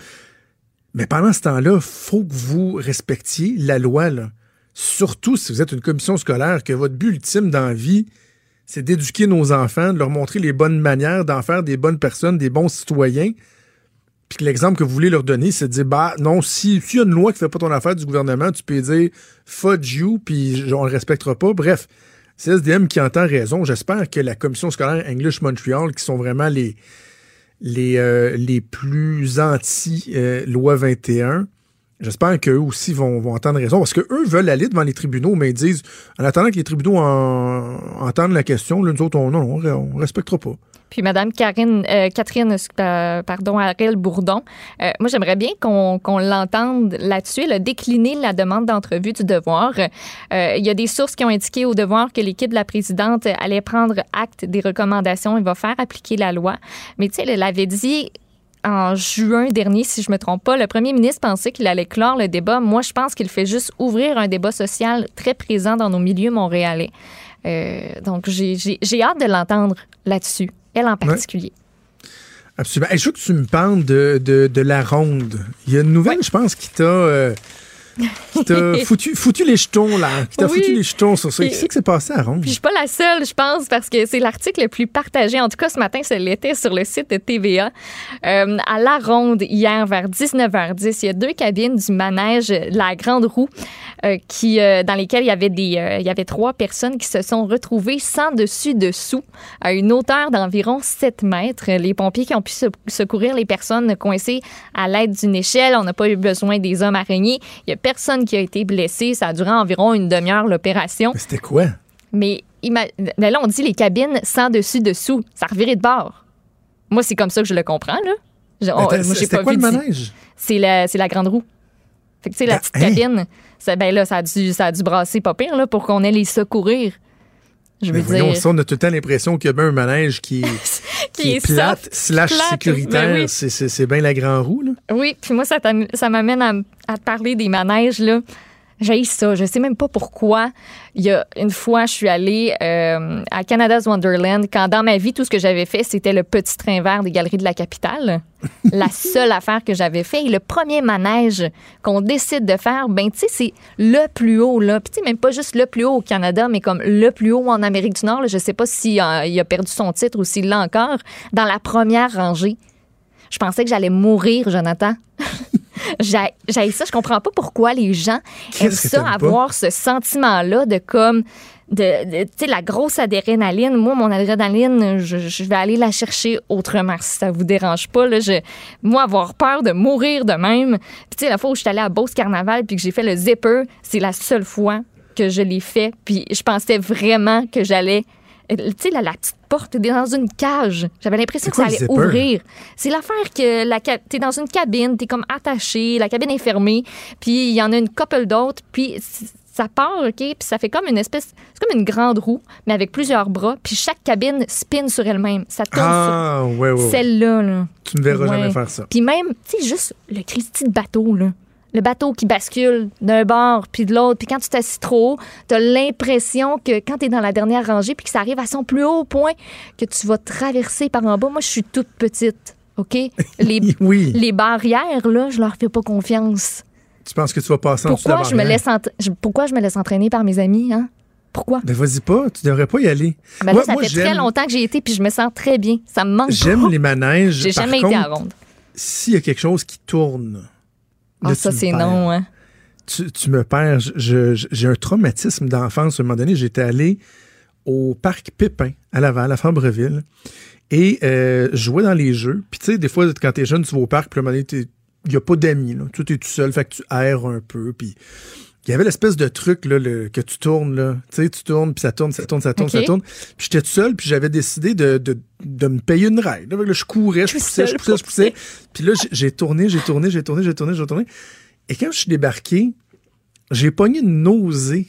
Mais pendant ce temps-là, il faut que vous respectiez la loi, là. Surtout si vous êtes une commission scolaire, que votre but ultime dans la vie, c'est d'éduquer nos enfants, de leur montrer les bonnes manières, d'en faire des bonnes personnes, des bons citoyens. Puis que l'exemple que vous voulez leur donner, c'est de dire, bah non, si s'il y a une loi qui fait pas ton affaire du gouvernement, tu peux dire fudge you, puis on le respectera pas. Bref, C S D M qui entend raison. J'espère que la commission scolaire English Montreal, qui sont vraiment les, les, euh, les plus anti-loi euh, vingt et un, j'espère qu'eux aussi vont, vont entendre raison, parce qu'eux veulent aller devant les tribunaux, mais ils disent, en attendant que les tribunaux en, entendent la question, là, nous autres, on ne respectera pas. Puis Mme Karine, euh, Catherine euh, pardon, Ariel Bourdon, euh, moi, j'aimerais bien qu'on, qu'on l'entende là-dessus. Elle a décliné la demande d'entrevue du Devoir. Euh, il y a des sources qui ont indiqué au Devoir que l'équipe de la présidente allait prendre acte des recommandations et va faire appliquer la loi. Mais tu sais, elle avait dit... En juin dernier, si je ne me trompe pas, le premier ministre pensait qu'il allait clore le débat. Moi, je pense qu'il fait juste ouvrir un débat social très présent dans nos milieux montréalais. Euh, donc, j'ai, j'ai, j'ai hâte de l'entendre là-dessus, elle en particulier. Ouais. Absolument. Et je veux que tu me parles de, de, de La Ronde. Il y a une nouvelle, ouais. je pense, qui t'a... Euh... qui t'a foutu, foutu les jetons, là. Qui t'a oui. foutu les jetons sur ça. Qu'est-ce qui s'est passé à Ronde? Puis je suis pas la seule, je pense, parce que c'est l'article le plus partagé. En tout cas, ce matin, ça l'était sur le site de T V A. Euh, à La Ronde, hier, vers dix-neuf heures dix, il y a deux cabines du manège La Grande Roue euh, qui, euh, dans lesquelles il y avait des, euh, il y avait trois personnes qui se sont retrouvées sans dessus-dessous à une hauteur d'environ sept mètres. Les pompiers qui ont pu secourir les personnes coincées à l'aide d'une échelle. On n'a pas eu besoin des hommes araignées. Il y a personne qui a été blessée. Ça a duré environ une demi-heure, l'opération. Mais c'était quoi? Mais, ima... Mais là, on dit les cabines sans dessus-dessous. Ça revirait de bord. Moi, c'est comme ça que je le comprends, là. Je... Oh, moi, j'ai pas quoi, vu le manège? C'est la... c'est la Grande Roue. Fait que, tu sais, la ah, petite hein? cabine, ça, ben là, ça a dû, ça a dû brasser pas pire, là, pour qu'on ait les secourir. Je veux voyons, dire... ça, on a tout le temps l'impression qu'il y a bien un manège qui, qui, qui est plate, soft, slash plate, sécuritaire. Oui. C'est, c'est, c'est bien la Grande Roue, là. Oui, puis moi, ça, ça m'amène à, à te parler des manèges, là. J'ai ça, je sais même pas pourquoi. Il y a une fois, je suis allée euh, à Canada's Wonderland, quand dans ma vie, tout ce que j'avais fait, c'était le petit train vert des Galeries de la Capitale. La seule affaire que j'avais fait. Et le premier manège qu'on décide de faire, ben tu sais, c'est le plus haut, là. Puis tu sais, même pas juste le plus haut au Canada, mais comme le plus haut en Amérique du Nord, là. Je sais pas s'il euh, il a perdu son titre ou s'il l'a encore, dans la première rangée. Je pensais que j'allais mourir, Jonathan. J'ai, j'ai ça, je comprends pas pourquoi les gens Qu'est-ce aiment ça, avoir pas? ce sentiment-là de comme, de, de tu sais, la grosse adrénaline. Moi, mon adrénaline, je, je vais aller la chercher autrement, si ça vous dérange pas. Là, je, moi, avoir peur de mourir de même. Puis, tu sais, la fois où je suis allée à Beauce Carnaval puis que j'ai fait le zipper, c'est la seule fois que je l'ai fait. Puis, je pensais vraiment que j'allais... Tu sais, la, la petite porte, t'es dans une cage. J'avais l'impression quoi, que ça allait ouvrir. C'est l'affaire que la, t'es dans une cabine, t'es comme attaché, la cabine est fermée, puis il y en a une couple d'autres, puis ça part, OK? Puis ça fait comme une espèce... C'est comme une grande roue, mais avec plusieurs bras, puis chaque cabine spin sur elle-même. Ça tourne ah, sur ouais, ouais, celle-là. Là. Tu ne verras ouais. jamais faire ça. Puis même, tu sais, juste le Christy de bateau, là. Le bateau qui bascule d'un bord puis de l'autre. Puis quand tu t'assis trop haut, t'as l'impression que quand t'es dans la dernière rangée puis que ça arrive à son plus haut point, que tu vas traverser par en bas. Moi, je suis toute petite, OK? Les, oui. les barrières, là, je leur fais pas confiance. Tu penses que tu vas passer en dessous de la barrière? Je me laisse entra- je, pourquoi je me laisse entraîner par mes amis, hein? Pourquoi? Ben vas-y pas, tu devrais pas y aller. Ben là, moi, ça moi, fait j'aime... très longtemps que j'ai été puis je me sens très bien. Ça me manque J'aime trop. les manèges. J'ai par jamais contre, été à Ronde. S'il y a quelque chose qui tourne... Ah, oh, ça, c'est perds. non, hein? Tu, tu me perds. Je, je, j'ai un traumatisme d'enfance. À un moment donné, j'étais allé au parc Pépin, à Laval, à Fabreville, et euh, jouais dans les jeux. Puis, tu sais, des fois, quand t'es jeune, tu vas au parc, puis à un moment donné, il n'y a pas d'amis, là. Tu es tout seul, fait que tu erres un peu, puis... Il y avait l'espèce de truc là, le, que tu tournes, là. Tu sais, tu tournes, puis ça tourne, ça tourne, ça tourne, okay. ça tourne. Puis j'étais tout seul, puis j'avais décidé de, de, de me payer une ride. Là, je courais, je poussais, je poussais, je poussais. Puis là, j'ai tourné, j'ai tourné, j'ai tourné, j'ai tourné, j'ai tourné. Et quand je suis débarqué, j'ai pogné une nausée.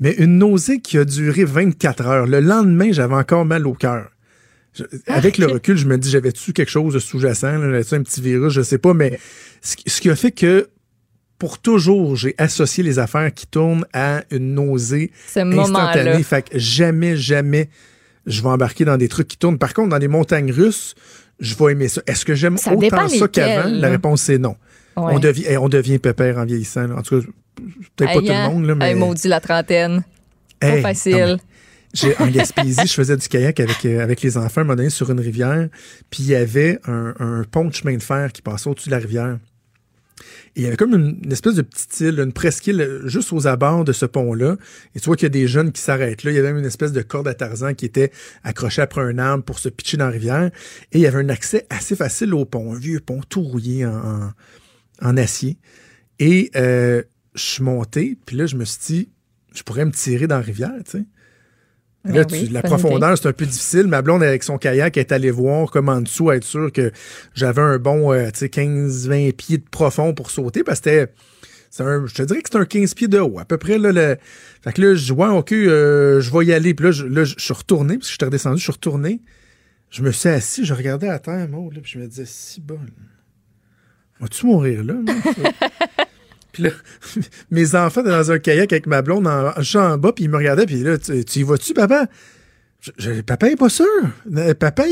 Mais une nausée qui a duré vingt-quatre heures. Le lendemain, j'avais encore mal au cœur. Je, avec le recul, je me dis, j'avais-tu quelque chose de sous-jacent? Là, j'avais-tu un petit virus? Je sais pas, mais ce, ce qui a fait que pour toujours, j'ai associé les affaires qui tournent à une nausée Ce instantanée. Moment-là. Fait que jamais, jamais, je vais embarquer dans des trucs qui tournent. Par contre, dans les montagnes russes, je vais aimer ça. Est-ce que j'aime ça autant ça lesquelles, qu'avant? Là. La réponse, c'est non. Ouais. On devient, on devient pépère en vieillissant. Là. En tout cas, peut-être Ayant, pas tout le monde. Là, mais... maudit la trentaine. Hey, pas facile. Non, j'ai, en Gaspésie, je faisais du kayak avec, euh, avec les enfants, un moment donné, sur une rivière. Puis il y avait un, un pont de chemin de fer qui passait au-dessus de la rivière. Et il y avait comme une, une espèce de petite île, une presqu'île juste aux abords de ce pont-là. Et tu vois qu'il y a des jeunes qui s'arrêtent là. Il y avait même une espèce de corde à Tarzan qui était accrochée après un arbre pour se pitcher dans la rivière. Et il y avait un accès assez facile au pont, un vieux pont tout rouillé en, en, en acier. Et euh, je suis monté, puis là, je me suis dit, je pourrais me tirer dans la rivière, tu sais. Là, tu, oui, la profondeur, idée. C'est un peu difficile. Ma blonde, avec son kayak, est allée voir comme en dessous, être sûre que j'avais un bon euh, quinze vingt pieds de profond pour sauter. Parce que c'était, c'est un, je te dirais que c'est un quinze pieds de haut, à peu près. Là, le... Fait que là, je vois, OK, euh, je vais y aller. Puis là, je, là, je suis retourné, parce que j'étais redescendu, je suis retourné. Je me suis assis, je regardais à terre, Maude, là, puis je me disais, si bon, vas-tu mourir là? Puis là, mes enfants étaient dans un kayak avec ma blonde, en, je suis en bas, puis ils me regardaient, puis là, tu, tu y vas-tu, papa? Je, je, papa est pas sûr. Papa, il est, Papa,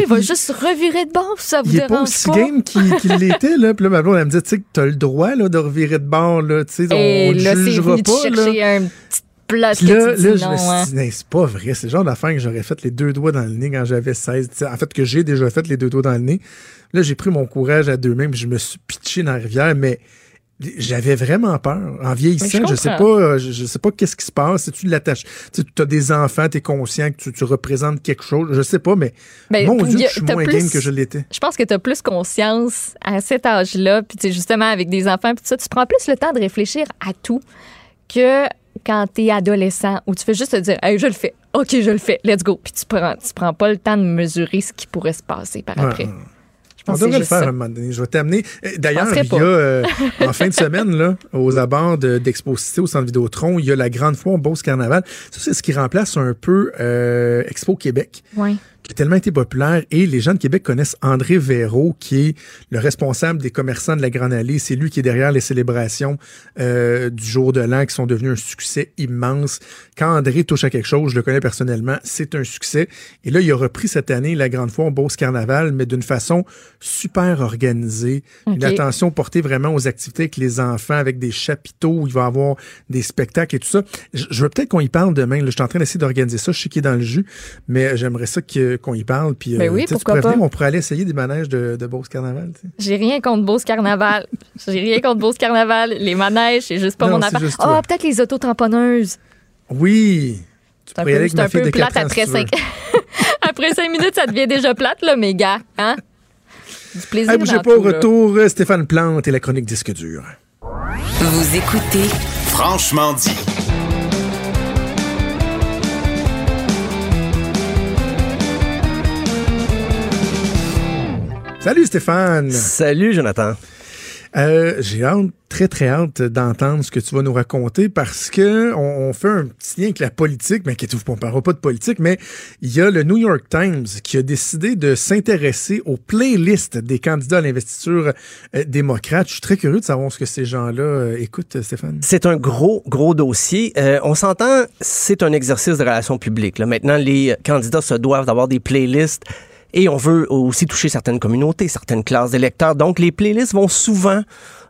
il va il, juste revirer de bord, ça vous dérange pas. Il est pas aussi game qu'il, qu'il l'était, là. Puis là, ma blonde, elle me dit, tu sais, t'as le droit, là, de revirer de bord, là, tu sais, on le jugera pas, là. Et là, c'est venu chercher un petit place que là, tu dis là, je non, me suis hein. dit, non, c'est pas vrai. C'est le genre d'affaire que j'aurais fait les deux doigts dans le nez quand j'avais seize. En fait, que j'ai déjà fait les deux doigts dans le nez. Là, j'ai pris mon courage à deux mains, puis je me suis pitché dans la rivière, mais... J'avais vraiment peur. En vieillissant, je, je sais pas, je, je sais pas qu'est-ce qui se passe. C'est-tu de l'attache? Tu as des enfants, tu es conscient que tu, tu représentes quelque chose. Je sais pas, mais, mais mon Dieu, a, je suis moins plus, game que je l'étais. Je pense que tu as plus conscience à cet âge-là. Puis justement, avec des enfants, pis ça, tu prends plus le temps de réfléchir à tout que quand tu es adolescent où tu fais juste te dire, hey, je le fais. OK, je le fais. Let's go. Puis tu prends, tu prends pas le temps de mesurer ce qui pourrait se passer par après. Ouais. On devrait le faire ça. À un moment donné. Je vais t'amener. D'ailleurs, il y a, euh, en fin de semaine, là, aux abords de, d'Expo Cité, au Centre Vidéotron, il y a la Grande Roue, Beauce Carnaval. Ça, c'est ce qui remplace un peu euh, Expo Québec, ouais. qui a tellement été populaire. Et les gens de Québec connaissent André Véro, qui est le responsable des commerçants de la Grande Allée. C'est lui qui est derrière les célébrations euh, du Jour de l'An, qui sont devenues un succès immense. Quand André touche à quelque chose, je le connais personnellement, c'est un succès. Et là, il a repris cette année la Grande Roue, Beauce Carnaval, mais d'une façon... super organisé. Okay. Une attention portée vraiment aux activités avec les enfants, avec des chapiteaux où il va y avoir des spectacles et tout ça. Je, je veux peut-être qu'on y parle demain. Là, je suis en train d'essayer d'organiser ça. Je sais qu'il est dans le jus, mais j'aimerais ça que, qu'on y parle. Puis, mais euh, oui, pourquoi tu pourrais pas. Venir, on pourrait aller essayer des manèges de, de Beauce Carnaval. T'sais. J'ai rien contre Beauce Carnaval. J'ai rien contre Beauce Carnaval. Les manèges, c'est juste pas non, mon affaire. Ah, oh, peut-être les auto-tamponneuses. Oui. Tu pourrais aller avec ma fille de quatre ans, après cinq minutes, ça devient déjà plate, là, mes gars. Hein? Du plaisir. Ah, bougez pas, au retour, là. Stéphane Plante et la chronique Disque dur. Vous écoutez Franchement dit. Salut Stéphane. Salut Jonathan. Euh, j'ai hâte, très très hâte d'entendre ce que tu vas nous raconter parce que on, on fait un petit lien avec la politique, mais qui est, on ne parlera pas de politique, mais il y a le New York Times qui a décidé de s'intéresser aux playlists des candidats à l'investiture euh, démocrate. Je suis très curieux de savoir ce que ces gens-là euh, écoutent, Stéphane. C'est un gros gros dossier. Euh, on s'entend, c'est un exercice de relations publiques. Là. Maintenant, les candidats se doivent d'avoir des playlists. Et on veut aussi toucher certaines communautés, certaines classes d'électeurs. Donc, les playlists vont souvent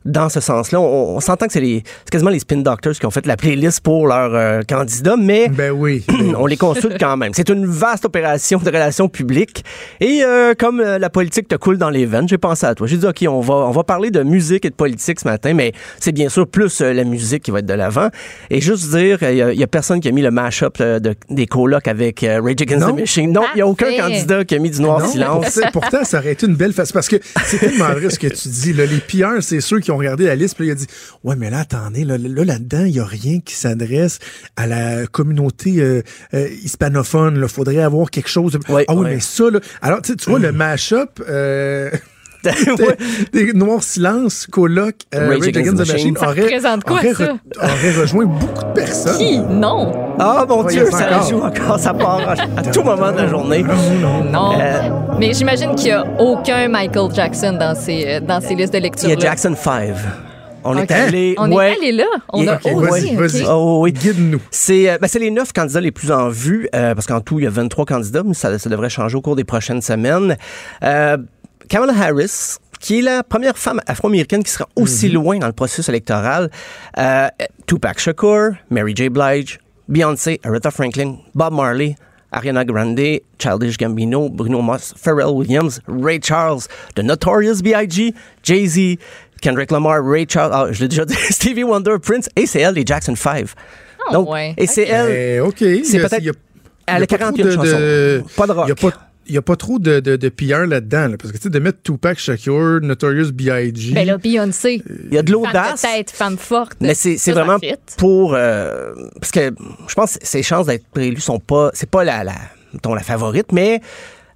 dans ce sens-là. On, on s'entend que c'est, les, c'est quasiment les spin doctors qui ont fait la playlist pour leurs euh, candidats, mais ben oui. on les consulte quand même. C'est une vaste opération de relations publiques. Et euh, comme euh, la politique te coule dans les veines, j'ai pensé à toi. J'ai dit, OK, on va, on va parler de musique et de politique ce matin, mais c'est bien sûr plus euh, la musique qui va être de l'avant. Et juste dire, il euh, y, y a personne qui a mis le mash-up euh, de, des colocs avec euh, Rage Against non. the Machine. Non, il n'y a aucun candidat qui a mis du noir. Non, silence. Pourtant, ça aurait été une belle face. Parce que c'est tellement vrai ce que tu dis. Là, les pilleurs, c'est ceux qui ont regardé la liste. Puis là, il a dit ouais, mais là, attendez, là, là, là-dedans, il n'y a rien qui s'adresse à la communauté euh, euh, hispanophone. Il faudrait avoir quelque chose. De... Ouais, ah oui, ouais. mais ça, là. Alors, tu vois, mmh. le mash-up. Euh... des noirs silences, coloc, euh, Rage Against the Machine, ça aurait, quoi, aurait, ça? Re, aurait rejoint beaucoup de personnes. Qui? Non. Ah, mon Dieu, ça encore. Joue encore, ça part à, à tout moment de la journée. Non, non. Euh, mais j'imagine qu'il n'y a aucun Michael Jackson dans ces, dans ces listes de lecture. Il y a Jackson cinq. On okay. est allé, on ouais. est allé là. On yeah. a okay, oh, vas-y, vas-y. Okay. Oh, oui. Guide-nous. C'est, ben, c'est les neuf candidats les plus en vue, euh, parce qu'en tout, il y a vingt-trois candidats, mais ça, ça devrait changer au cours des prochaines semaines. Euh, Kamala Harris, qui est la première femme afro-américaine qui sera aussi mm-hmm. loin dans le processus électoral. Euh, Tupac Shakur, Mary J. Blige, Beyoncé, Aretha Franklin, Bob Marley, Ariana Grande, Childish Gambino, Bruno Mars, Pharrell Williams, Ray Charles, The Notorious B I G, Jay-Z, Kendrick Lamar, Ray Charles, ah, je l'ai déjà dit, Stevie Wonder, Prince, et c'est elle, les Jackson five. Oh, donc, ouais. Et c'est elle. Eh, OK. C'est peut-être. Y a, elle a quarante et une chansons. De, pas de rock. Y a pas, Il n'y a pas trop de, de, de pire là-dedans. Là, parce que, tu sais, de mettre Tupac Shakur, Notorious B I G. Ben là, Beyoncé. Il y a de l'audace. Femme de tête, femme forte. Mais c'est, c'est vraiment pour... Euh, parce que je pense que ses chances d'être préélu sont pas... C'est pas la, la, mettons, la favorite, mais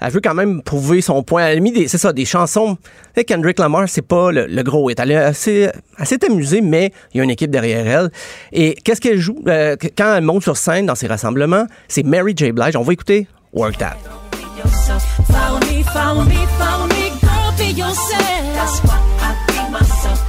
elle veut quand même prouver son point. Elle a mis, des, c'est ça, des chansons... Kendrick Lamar, c'est pas le, le gros hit. Elle, elle, elle, elle s'est amusée, mais il y a une équipe derrière elle. Et qu'est-ce qu'elle joue euh, quand elle monte sur scène dans ses rassemblements? C'est Mary J. Blige. On va écouter Work That. Follow me, follow me, follow me, girl, be yourself. That's why I be myself.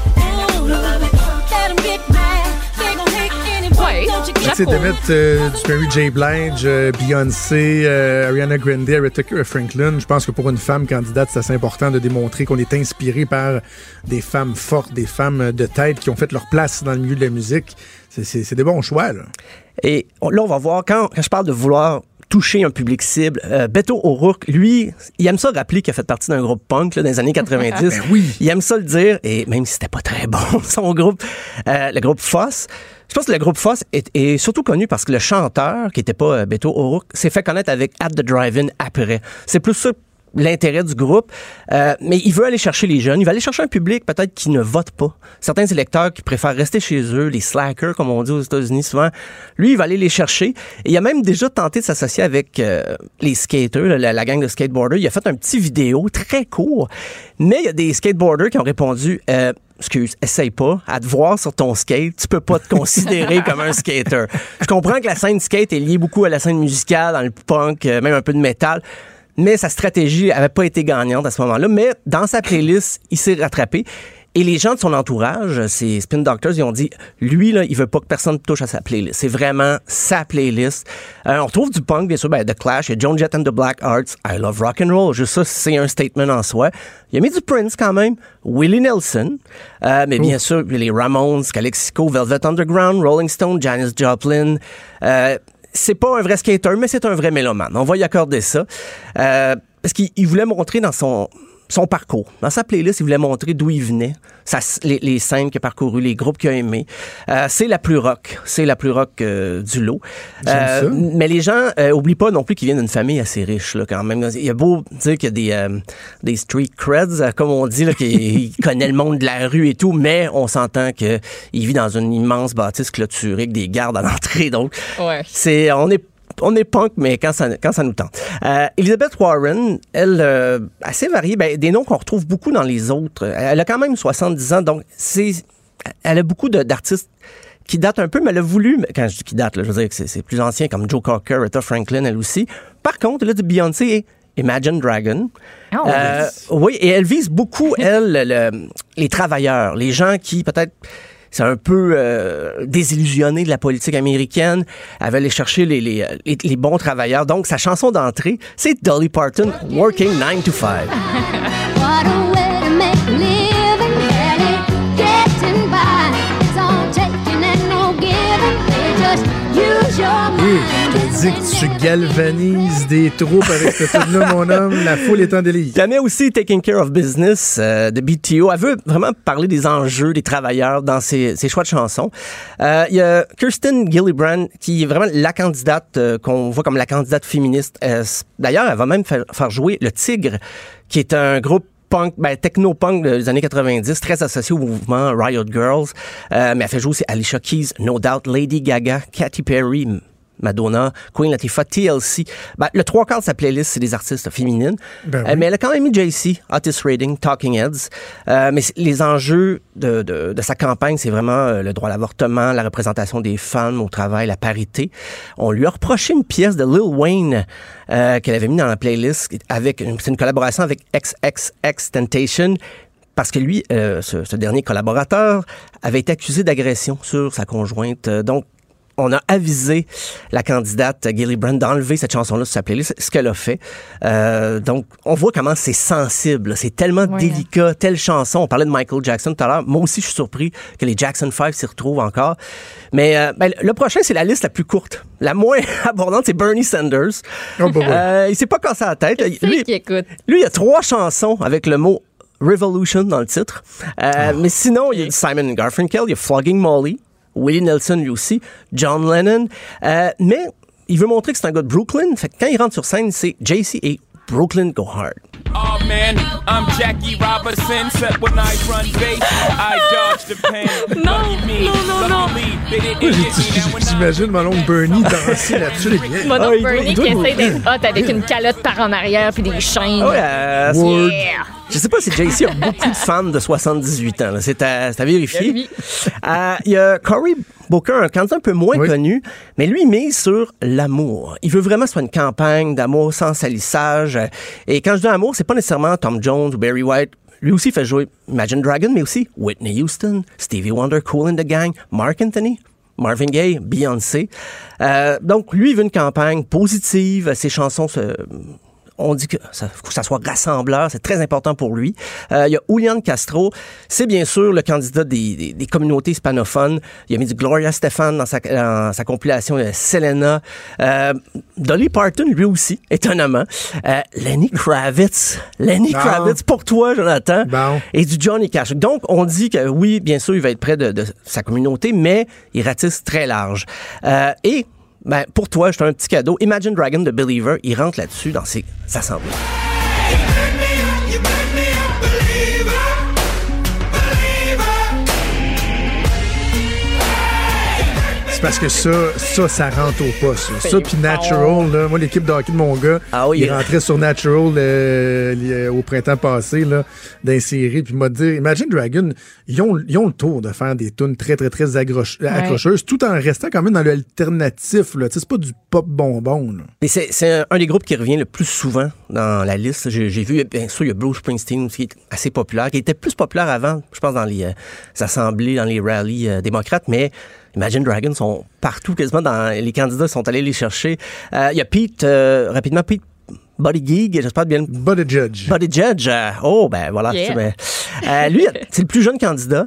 And love it. Let 'em get mad. They gon' hate anybody. Don't you get it? C'est de mettre euh, du Mary J. Blige, euh, Beyoncé, euh, Ariana Grande, Aretha Franklin. Je pense que pour une femme candidate, c'est assez important de démontrer qu'on est inspiré par des femmes fortes, des femmes de tête qui ont fait leur place dans le milieu de la musique. C'est, c'est, c'est des bons choix, là. Et là, on va voir, quand, quand je parle de vouloir toucher un public cible. Euh, Beto O'Rourke, lui, il aime ça rappeler qu'il a fait partie d'un groupe punk là, dans les années quatre-vingt-dix. Ben oui. Il aime ça le dire, et même si c'était pas très bon, son groupe, euh, le groupe Foss. Je pense que le groupe Foss est, est surtout connu parce que le chanteur, qui n'était pas euh, Beto O'Rourke, s'est fait connaître avec At the Drive-In après. C'est plus ça l'intérêt du groupe, euh, mais il veut aller chercher les jeunes, il veut aller chercher un public peut-être qui ne vote pas. Certains électeurs qui préfèrent rester chez eux, les slackers comme on dit aux États-Unis souvent, lui il va aller les chercher. Et il a même déjà tenté de s'associer avec euh, les skaters, la, la gang de skateboarders. Il a fait un petit vidéo très court, mais il y a des skateboarders qui ont répondu euh, excuse, essaye pas, à te voir sur ton skate, tu peux pas te considérer comme un skater. Je comprends que la scène skate est liée beaucoup à la scène musicale, dans le punk, euh, même un peu de métal. Mais sa stratégie n'avait pas été gagnante à ce moment-là. Mais dans sa playlist, il s'est rattrapé. Et les gens de son entourage, ses Spin Doctors, ils ont dit, lui, là, il veut pas que personne touche à sa playlist. C'est vraiment sa playlist. Euh, on retrouve du punk, bien sûr, ben, The Clash, il y a Joan Jett and the Black Hearts, I Love Rock and Roll. Juste ça, c'est un statement en soi. Il a mis du Prince quand même, Willie Nelson, euh, mais bien oh. sûr, les Ramones, Calexico, Velvet Underground, Rolling Stone, Janis Joplin, euh, c'est pas un vrai skater, mais c'est un vrai mélomane. On va y accorder ça. Euh, parce qu'il il voulait montrer dans son, son parcours, dans sa playlist, il voulait montrer d'où il venait, sa, les, les scènes qu'il a parcourues, les groupes qu'il a aimés. Euh, c'est la plus rock. C'est la plus rock euh, du lot. Euh, ça. Mais les gens, euh, oublient pas non plus qu'ils viennent d'une famille assez riche, là, quand même. Il y a beau dire qu'il y a des, euh, des street creds, comme on dit, là, qu'il connaît le monde de la rue et tout, mais on s'entend qu'il vit dans une immense bâtisse clôturée avec des gardes à l'entrée. Donc, ouais. c'est, on est On est punk, mais quand ça, quand ça nous tente. Euh, Elizabeth Warren, elle, euh, assez variée, ben, des noms qu'on retrouve beaucoup dans les autres. Elle a quand même soixante-dix ans, donc c'est, elle a beaucoup de, d'artistes qui datent un peu, mais elle a voulu, quand je dis qui datent, là, je veux dire que c'est, c'est plus ancien, comme Joe Cocker, Aretha Franklin, elle aussi. Par contre, là, du Beyoncé et Imagine Dragon. Oh, euh, oui, et elle vise beaucoup, elle, le, les travailleurs, les gens qui, peut-être... C'est un peu euh, désillusionné de la politique américaine. Elle va aller chercher les, les, les, les bons travailleurs. Donc, sa chanson d'entrée, c'est Dolly Parton, Working nine to five. Oui, je te dis que tu galvanises des troupes avec ce film-là, mon homme. La foule est en délire. Il y en a aussi Taking Care of Business euh, de B T O. Elle veut vraiment parler des enjeux des travailleurs dans ses, ses choix de chansons. Euh, il y a Kirsten Gillibrand qui est vraiment la candidate euh, qu'on voit comme la candidate féministe. Euh, d'ailleurs, elle va même faire, faire jouer Le Tigre, qui est un groupe punk, ben, techno-punk des années quatre-vingt-dix, très associé au mouvement Riot Girls. Euh, mais elle fait jouer aussi Alicia Keys, No Doubt, Lady Gaga, Katy Perry, Madonna, Queen Latifah, T L C. Ben, le trois quarts de sa playlist, c'est des artistes féminines. Ben oui. euh, mais elle a quand même mis Jay-Z, Otis Redding, Talking Heads. Euh, mais les enjeux de, de, de sa campagne, c'est vraiment euh, le droit à l'avortement, la représentation des femmes au travail, la parité. On lui a reproché une pièce de Lil Wayne euh, qu'elle avait mis dans la playlist. Avec une, c'est une collaboration avec XXXTentacion. Parce que lui, euh, ce, ce dernier collaborateur, avait été accusé d'agression sur sa conjointe. Donc, on a avisé la candidate Gillibrand d'enlever cette chanson-là sur sa playlist, ce qu'elle a fait. Euh, donc, on voit comment c'est sensible. C'est tellement ouais. délicat, telle chanson. On parlait de Michael Jackson tout à l'heure. Moi aussi, je suis surpris que les Jackson five s'y retrouvent encore. Mais euh, ben, le prochain, c'est la liste la plus courte. La moins abondante, c'est Bernie Sanders. Oh, bah, ouais. euh, il s'est pas cassé la tête. Lui, qui écoute. Lui, il y a trois chansons avec le mot Revolution dans le titre. Euh, oh. Mais sinon, il y a Simon and Garfunkel, il y a Flogging Molly, Willie Nelson lui aussi, John Lennon. Euh, mais il veut montrer que c'est un gars de Brooklyn. Fait que quand il rentre sur scène, c'est Jay-Z et Brooklyn Go Hard. Oh man, I'm Jackie Robinson. Except when I run base, I dodge the pain. Non, non, non, non. J'imagine mon oncle Bernie danser là-dessus. Mon oncle oh, Bernie doit, qui essaie d'être hot avec une calotte par en arrière puis des chaînes. Oh, yeah. yeah. Je sais pas si Jay-Z a beaucoup de fans de soixante-dix-huit ans. Là. C'est, à, c'est à vérifier. Il euh, y a Cory Booker, un candidat un peu moins oui. connu, mais lui, il mise sur l'amour. Il veut vraiment que ce soit une campagne d'amour sans salissage. Et quand je dis amour, c'est pas nécessairement Tom Jones ou Barry White. Lui aussi, il fait jouer Imagine Dragon, mais aussi Whitney Houston, Stevie Wonder, Kool and the Gang, Mark Anthony, Marvin Gaye, Beyoncé. Euh, donc, lui, il veut une campagne positive. Ses chansons se... On dit que ça, faut que ça soit rassembleur, c'est très important pour lui. Euh, il y a Julian Castro, c'est bien sûr le candidat des, des, des communautés hispanophones. Il a mis du Gloria Estefan dans sa, dans sa compilation, il y a Selena. Euh, Dolly Parton, lui aussi, étonnamment. Euh, Lenny Kravitz. Lenny bon. Kravitz, pour toi, Jonathan. Bon. Et du Johnny Cash. Donc, on dit que oui, bien sûr, il va être près de, de sa communauté, mais il ratisse très large. Euh, et... Ben, pour toi, je t'ai un petit cadeau. Imagine Dragon de Believer, il rentre là-dessus dans ses assemblées. C'est parce que ça, ça, ça rentre au poste. Ça, puis Natural, là, moi, l'équipe de hockey de mon gars, ah oui, il yeah. rentrait sur Natural euh, au printemps passé, là, d'insérer, puis il m'a dit, Imagine Dragon, ils ont, ils ont le tour de faire des tunes très, très, très accroche- ouais. accrocheuses, tout en restant quand même dans l'alternatif, là. Tu sais, c'est pas du pop bonbon, là. Mais c'est, c'est un des groupes qui revient le plus souvent dans la liste. J'ai, j'ai vu, bien sûr, il y a Bruce Springsteen, qui est assez populaire, qui était plus populaire avant, je pense, dans les euh, assemblées, dans les rallyes euh, démocrates, mais Imagine Dragons sont partout, quasiment dans les candidats sont allés les chercher. Il euh, y a Pete, euh, rapidement, Pete Buttigieg, Geek, j'espère bien. Buttigieg Judge. Buttigieg Judge. Euh, oh, ben voilà. Yeah. Tu, ben, euh, lui, c'est le plus jeune candidat,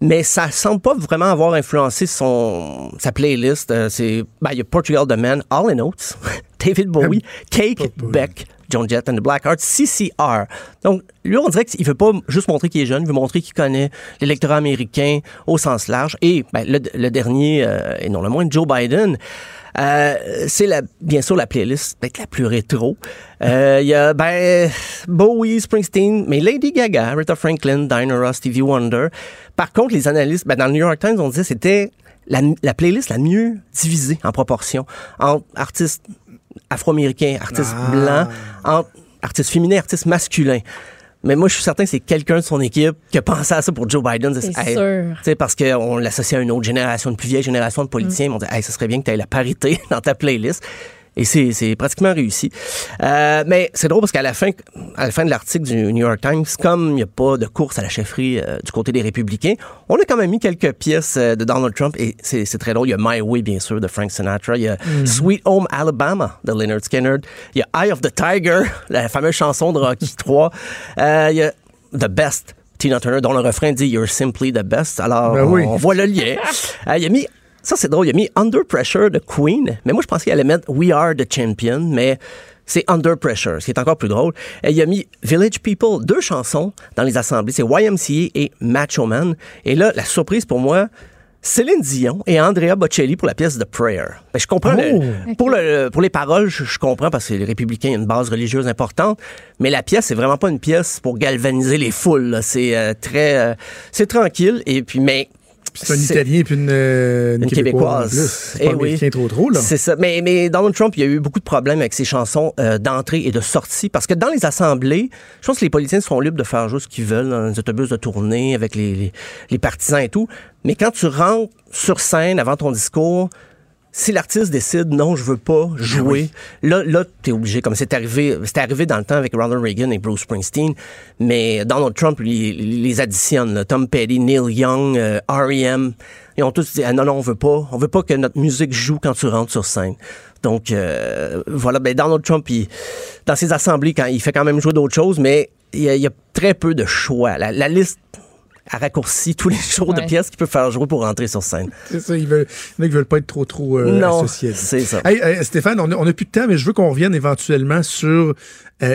mais ça semble pas vraiment avoir influencé son, sa playlist. Euh, c'est, ben, il y a Portugal The Man, All In Oats, David Bowie, Cake, Beck, Joan Jett and the Blackhearts, C C R. Donc, lui, on dirait qu'il veut pas juste montrer qu'il est jeune, il veut montrer qu'il connaît l'électorat américain au sens large. Et ben, le, le dernier, euh, et non le moins, Joe Biden, euh, c'est la, bien sûr la playlist peut-être la plus rétro. Il euh, y a ben, Bowie, Springsteen, mais Lady Gaga, Aretha Franklin, Diana Ross, Stevie Wonder. Par contre, les analystes, ben, dans le New York Times, on disait que c'était la, la playlist la mieux divisée en proportion entre artistes afro-américains, artistes ah. blancs, entre artistes féminins, artistes masculins. Mais moi, je suis certain que c'est quelqu'un de son équipe qui a pensé à ça pour Joe Biden. C'est hey, sûr. Parce qu'on l'associe à une autre génération, une plus vieille génération de politiciens. Mm. On dit hey, « ça serait bien que tu aies la parité dans ta playlist ». Et c'est, c'est pratiquement réussi. Euh, mais c'est drôle parce qu'à la fin, à la fin de l'article du New York Times, comme il n'y a pas de course à la chefferie euh, du côté des Républicains, on a quand même mis quelques pièces euh, de Donald Trump et c'est, c'est très drôle. Il y a My Way, bien sûr, de Frank Sinatra. Il y a mm. Sweet Home Alabama de Lynyrd Skynyrd. Il y a Eye of the Tiger, la fameuse chanson de Rocky trois. Euh, il y a The Best, Tina Turner, dont le refrain dit You're simply the best. Alors, ben oui. on, on voit le lien. euh, il a mis... Ça, c'est drôle. Il a mis Under Pressure de Queen. Mais moi, je pensais qu'il allait mettre We Are the Champion. Mais c'est Under Pressure, ce qui est encore plus drôle. Et il a mis Village People, deux chansons dans les assemblées. C'est Y M C A et Macho Man. Et là, la surprise pour moi, Céline Dion et Andrea Bocelli pour la pièce The Prayer. Ben, je comprends. Oh, le, okay. pour, le, pour les paroles, je, je comprends parce que les Républicains ont une base religieuse importante. Mais la pièce, c'est vraiment pas une pièce pour galvaniser les foules. Là. C'est euh, très, euh, c'est tranquille. Et puis, mais... C'est un c'est Italien et puis une, une, une Québécoise. Québécoise. C'est pas eh américain oui. trop trop, là. C'est ça. Mais, mais Donald Trump, il y a eu beaucoup de problèmes avec ses chansons euh, d'entrée et de sortie. Parce que dans les assemblées, je pense que les politiciens sont libres de faire jouer ce qu'ils veulent dans les autobus de tournée, avec les, les, les partisans et tout. Mais quand tu rentres sur scène avant ton discours, si l'artiste décide non, je veux pas jouer, oui. là, là t'es obligé. Comme c'est arrivé, c'est arrivé dans le temps avec Ronald Reagan et Bruce Springsteen, mais Donald Trump les, les additionne. Là, Tom Petty, Neil Young, euh, R E M, ils ont tous dit ah non non on veut pas, on veut pas que notre musique joue quand tu rentres sur scène. Donc euh, voilà, ben Donald Trump, il, dans ses assemblées, quand il fait quand même jouer d'autres choses, mais il y, y a très peu de choix. La, la liste à raccourci tous les jours ouais. de pièces qu'il peut faire jouer pour rentrer sur scène. C'est ça, ils veulent, ils veulent pas être trop, trop euh, non, associés. Non, c'est ça. Hey, hey, Stéphane, on a, on a plus de temps, mais je veux qu'on revienne éventuellement sur euh,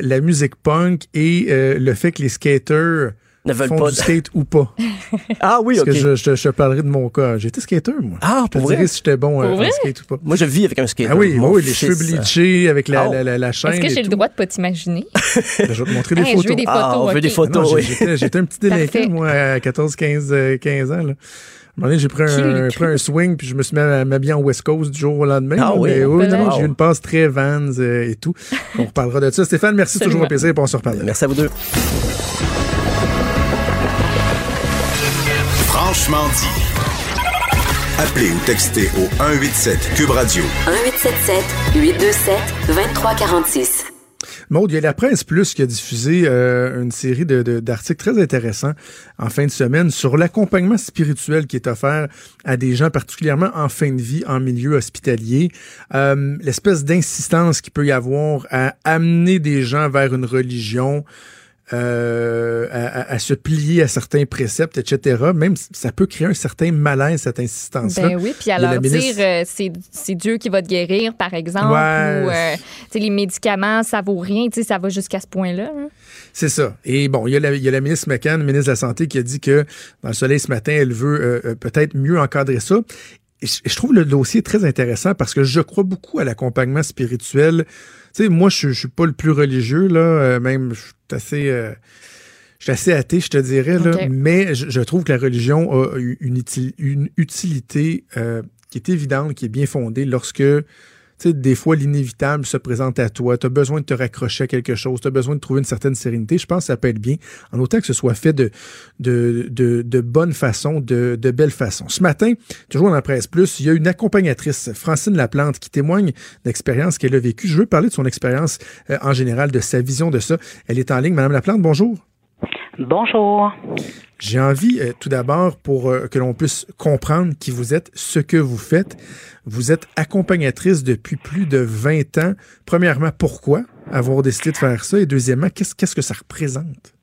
la musique punk et euh, le fait que les skaters ne veulent font pas du skate ou pas. Ah oui, ok. Parce que je, je, je parlerai de mon cas. J'étais skater, moi. Ah, pour vrai? Je te dirais si j'étais bon euh, en skate ou pas. Moi, je vis avec un skater. Ah oui, mon oui les cheveux bleachés, avec la, oh. la, la, la chaîne. Est-ce que j'ai le droit de pas t'imaginer? Ben, je vais te montrer des hey, photos. Je veux des photos. Ah, on okay. veut des photos, non, oui. J'étais, j'étais un petit délinquant, moi, à quatorze, quinze, quinze ans, là. À un moment donné, j'ai pris un, pris un swing, puis je me suis mis à m'habiller en West Coast du jour au lendemain. Ah oui, mais, oui, non, j'ai eu une passe très Vans et tout. On reparlera de ça. Stéphane, merci, toujours un plaisir, et on se reparle. Merci à vous deux. Franchement dit. Appelez ou textez au un huit sept Cube Radio. un huit sept sept huit deux sept deux trois quatre six. Maude, il y a La Presse Plus qui a diffusé euh, une série de, de, d'articles très intéressants en fin de semaine sur l'accompagnement spirituel qui est offert à des gens, particulièrement en fin de vie, en milieu hospitalier. Euh, l'espèce d'insistance qu'il peut y avoir à amener des gens vers une religion, Euh, à, à se plier à certains préceptes, et cetera. Même, ça peut créer un certain malaise, cette insistance-là. Ben oui, puis alors ministre... dire euh, c'est, c'est Dieu qui va te guérir, par exemple, ouais. ou euh, les médicaments, ça vaut rien, ça va jusqu'à ce point-là. Hein. C'est ça. Et bon, il y, y a la ministre McCann, ministre de la Santé, qui a dit que dans Le Soleil ce matin, elle veut euh, peut-être mieux encadrer ça. Et je, je trouve le dossier très intéressant parce que je crois beaucoup à l'accompagnement spirituel. Tu sais, moi, je, je suis pas le plus religieux, là, euh, même, je suis assez, euh, je suis assez athée, je te dirais, là, okay. mais je, je trouve que la religion a une, uti- une utilité euh, qui est évidente, qui est bien fondée lorsque, tu sais, des fois, l'inévitable se présente à toi, tu as besoin de te raccrocher à quelque chose, tu as besoin de trouver une certaine sérénité, je pense que ça peut être bien, en autant que ce soit fait de, de, de, de bonne façon, de, de belle façon. Ce matin, toujours dans La Presse Plus, il y a une accompagnatrice, Francine Laplante, qui témoigne d'expérience qu'elle a vécue. Je veux parler de son expérience euh, en général, de sa vision de ça. Elle est en ligne. Madame Laplante, bonjour. Bonjour. J'ai envie, euh, tout d'abord, pour euh, que l'on puisse comprendre qui vous êtes, ce que vous faites. Vous êtes accompagnatrice depuis plus de vingt ans. Premièrement, pourquoi avoir décidé de faire ça? Et deuxièmement, qu'est-ce, qu'est-ce que ça représente?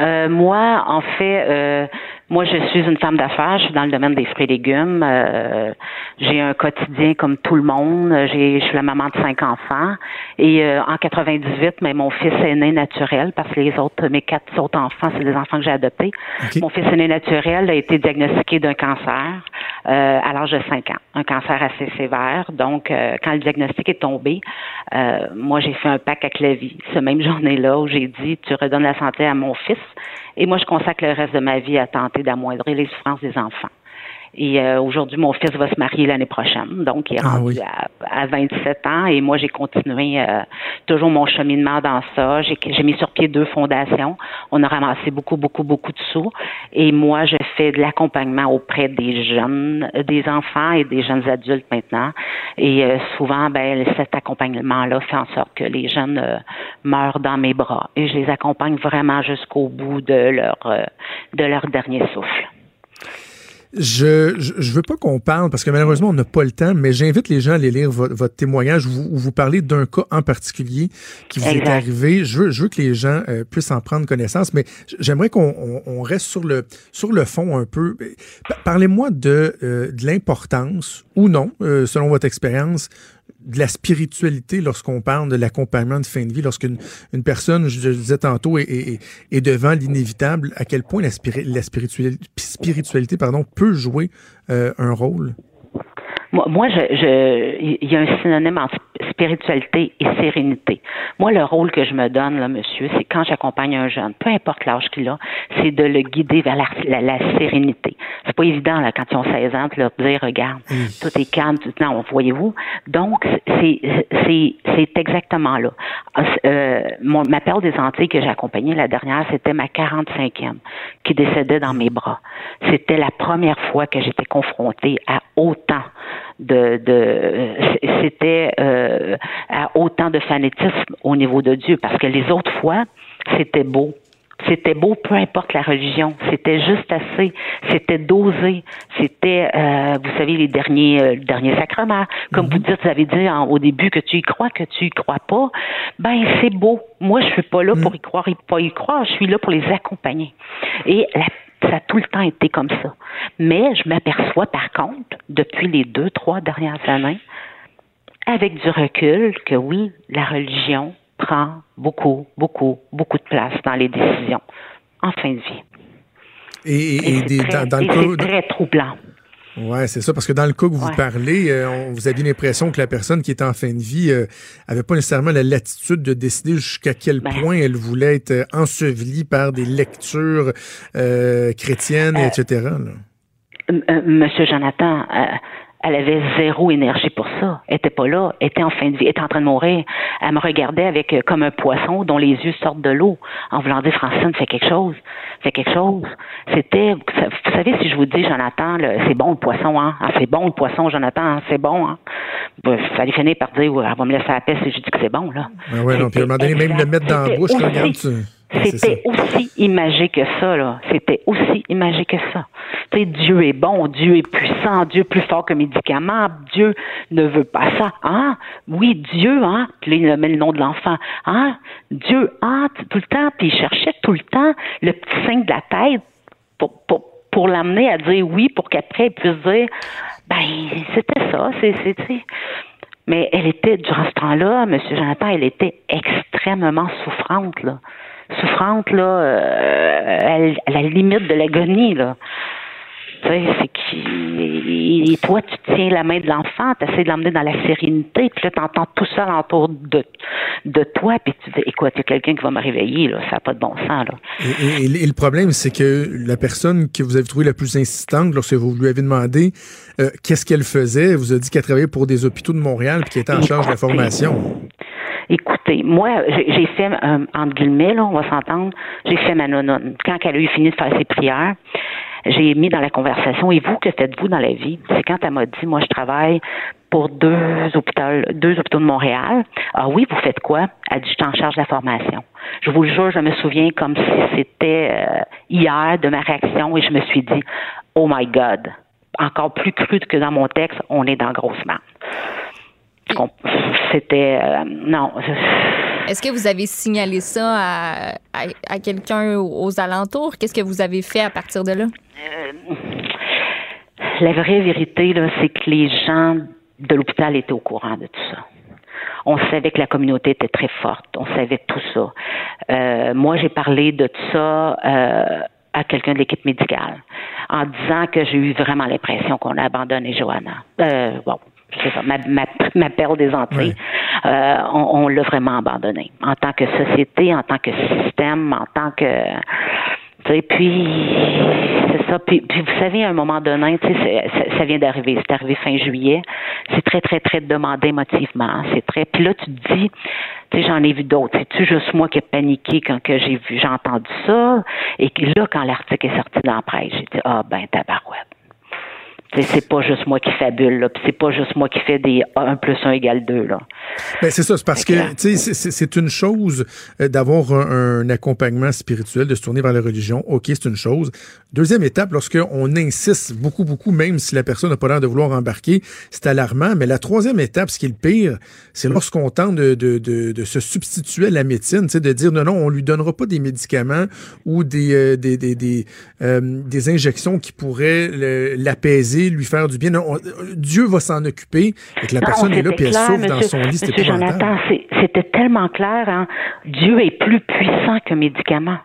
Euh, moi, en fait, euh, moi, je suis une femme d'affaires. Je suis dans le domaine des fruits et légumes. Euh, j'ai un quotidien comme tout le monde. J'ai, je suis la maman de cinq enfants. Et euh, en quatre-vingt-dix-huit, mais mon fils est né naturel parce que les autres, mes quatre autres enfants, c'est des enfants que j'ai adoptés. Okay. Mon fils est né naturel a été diagnostiqué d'un cancer euh, à l'âge de cinq ans, un cancer assez sévère. Donc, euh, quand le diagnostic est tombé, euh, moi, j'ai fait un pack avec la vie. Ce même journée-là où j'ai dit, tu redonnes la santé à mon fils. Et moi, je consacre le reste de ma vie à tenter d'amoindrir les souffrances des enfants. Et euh, aujourd'hui, mon fils va se marier l'année prochaine. Donc, il est ah, rendu oui. à, à vingt-sept ans. Et moi, j'ai continué euh, toujours mon cheminement dans ça. J'ai, j'ai mis sur pied deux fondations. On a ramassé beaucoup, beaucoup, beaucoup de sous. Et moi, je fais de l'accompagnement auprès des jeunes, des enfants et des jeunes adultes maintenant. Et euh, souvent, ben, cet accompagnement-là fait en sorte que les jeunes euh, meurent dans mes bras. Et je les accompagne vraiment jusqu'au bout de leur, euh, de leur dernier souffle. Je, je je veux pas qu'on parle, parce que malheureusement, on n'a pas le temps, mais j'invite les gens à aller lire votre, votre témoignage où vous, où vous parlez d'un cas en particulier qui vous exact. Est arrivé. Je veux, je veux que les gens euh, puissent en prendre connaissance, mais j'aimerais qu'on on, on reste sur le sur le fond un peu. Parlez-moi de, euh, de l'importance, ou non, euh, selon votre expérience, de la spiritualité lorsqu'on parle de l'accompagnement de fin de vie, lorsqu'une une personne, je le disais tantôt, est, est, est devant l'inévitable, à quel point la, spiri- la spiritualité, spiritualité pardon, peut jouer euh, un rôle? Moi, moi je, je, il y a un synonyme entre spiritualité et sérénité. Moi, le rôle que je me donne, là, monsieur, c'est quand j'accompagne un jeune, peu importe l'âge qu'il a, c'est de le guider vers la, la, la sérénité. C'est pas évident, là, quand ils ont seize ans, de leur dire, regarde, oui. tout est calme, tout, non, voyez-vous. Donc, c'est, c'est, c'est exactement là. Euh, mon, ma perle des Antilles que j'ai accompagnée, la dernière, c'était ma quarante-cinquième, qui décédait dans mes bras. C'était la première fois que j'étais confrontée à autant de, de c'était euh, à autant de fanatisme au niveau de Dieu, parce que les autres fois, c'était beau. C'était beau, peu importe la religion. C'était juste assez. C'était dosé. C'était, euh, vous savez, les derniers, euh, derniers sacrements. Comme mm-hmm. vous dites, vous avez dit en, au début que tu y crois, que tu y crois pas. Ben, c'est beau. Moi, je suis pas là mm-hmm. pour y croire et pas y croire. Je suis là pour les accompagner. Et la ça a tout le temps été comme ça. Mais je m'aperçois, par contre, depuis les deux, trois dernières années, avec du recul, que oui, la religion prend beaucoup, beaucoup, beaucoup de place dans les décisions en fin de vie. Et, et, et, et, des, très, dans, dans et le c'est cas, très troublant. Oui, c'est ça, parce que dans le cas que vous ouais. parlez, euh, on, vous aviez l'impression que la personne qui était en fin de vie euh, avait pas nécessairement la latitude de décider jusqu'à quel ben, point elle voulait être ensevelie par des lectures euh, chrétiennes, euh, et cetera. Là. Euh, Monsieur Jonathan, euh, elle avait zéro énergie pour ça. Elle était pas là, elle était en fin de vie, elle était en train de mourir. Elle me regardait avec euh, comme un poisson dont les yeux sortent de l'eau, en voulant dire Francine, fais quelque chose. Fait quelque chose. C'était, vous savez, si je vous dis, Jonathan, là, c'est bon le poisson, hein? Ah, c'est bon le poisson, Jonathan, hein? C'est bon, hein? Ben, fallait finir par dire, ouais, elle va me laisser à la paix si je dis que c'est bon, là. Ben ouais, non, puis à un moment donné, même le mettre dans la bouche, aussi, regarde, tu... C'était aussi imagé que ça, là. C'était aussi imagé que ça. Tu sais, Dieu est bon, Dieu est puissant, Dieu est plus fort que médicament, Dieu ne veut pas ça. Hein? Oui, Dieu, hein? Puis là, il met le nom de l'enfant. Hein? Dieu, hein? Tout le temps, puis il cherchait tout le temps le petit signe de la tête pour, pour, pour l'amener à dire oui, pour qu'après, il puisse dire, ben, c'était ça, c'est, c'est, c'est. Mais elle était, durant ce temps-là, M. Jonathan, elle était extrêmement souffrante, là. souffrante, là, euh, à la limite de l'agonie, là. Tu sais, c'est qui... Et toi, tu tiens la main de l'enfant, tu essaies de l'emmener dans la sérénité, puis là, tu entends tout ça autour de, de toi, puis tu dis, écoute, il y a quelqu'un qui va me réveiller, là, ça n'a pas de bon sens, là. Et, et, et le problème, c'est que la personne que vous avez trouvée la plus insistante, lorsque vous lui avez demandé euh, qu'est-ce qu'elle faisait, elle vous a dit qu'elle travaillait pour des hôpitaux de Montréal, puis qu'elle était en charge de la formation. Écoutez, moi, j'ai fait, euh, entre guillemets, là, on va s'entendre, j'ai fait ma nonone. Quand elle a eu fini de faire ses prières, j'ai mis dans la conversation, et vous, que faites-vous dans la vie? C'est quand elle m'a dit, moi, je travaille pour deux hôpitaux, deux hôpitaux de Montréal. Ah oui, vous faites quoi? Elle dit, je suis en charge de la formation. Je vous le jure, je me souviens comme si c'était euh, hier de ma réaction, et je me suis dit, oh my God, encore plus crude que dans mon texte, on est dans grosse merde. C'était... Euh, non. Est-ce que vous avez signalé ça à, à, à quelqu'un aux alentours? Qu'est-ce que vous avez fait à partir de là? Euh, la vraie vérité, là, c'est que les gens de l'hôpital étaient au courant de tout ça. On savait que la communauté était très forte. On savait tout ça. Euh, moi, j'ai parlé de tout ça... Euh, à quelqu'un de l'équipe médicale, en disant que j'ai eu vraiment l'impression qu'on a abandonné Johanna. Euh, bon, c'est ça, ma, ma, ma perle des Antilles, oui. euh, on, on l'a vraiment abandonnée. En tant que société, en tant que système, en tant que... Tu sais, puis... C'est ça. Puis, puis vous savez, à un moment donné, tu sais, ça, ça vient d'arriver. C'est arrivé fin juillet. C'est très, très, très demandé émotivement. Hein. C'est très... Puis là, tu te dis... Tu sais, j'en ai vu d'autres. C'est-tu juste moi qui ai paniqué quand que j'ai vu, j'ai entendu ça? Et là, quand l'article est sorti dans la presse, j'ai dit, ah, ben, tabarouette. C'est, c'est pas juste moi qui fabule, là. Pis c'est pas juste moi qui fais des un plus un égale deux, là. Ben, c'est ça. C'est parce que, tu sais, c'est, c'est, c'est une chose d'avoir un, un accompagnement spirituel, de se tourner vers la religion. OK, c'est une chose. Deuxième étape, lorsqu'on insiste beaucoup, beaucoup, même si la personne n'a pas l'air de vouloir embarquer, c'est alarmant. Mais la troisième étape, ce qui est le pire, c'est lorsqu'on tente de, de, de, de se substituer à la médecine, tu sais, de dire non, non, on lui donnera pas des médicaments ou des, euh, des, des, des, euh, des injections qui pourraient le, l'apaiser, lui faire du bien. Non, on, Dieu va s'en occuper et que la non, personne est là puis elle clair, souffre monsieur, dans son lit. C'était Jonathan, c'était tellement clair. Hein? Dieu est plus puissant qu'un médicament.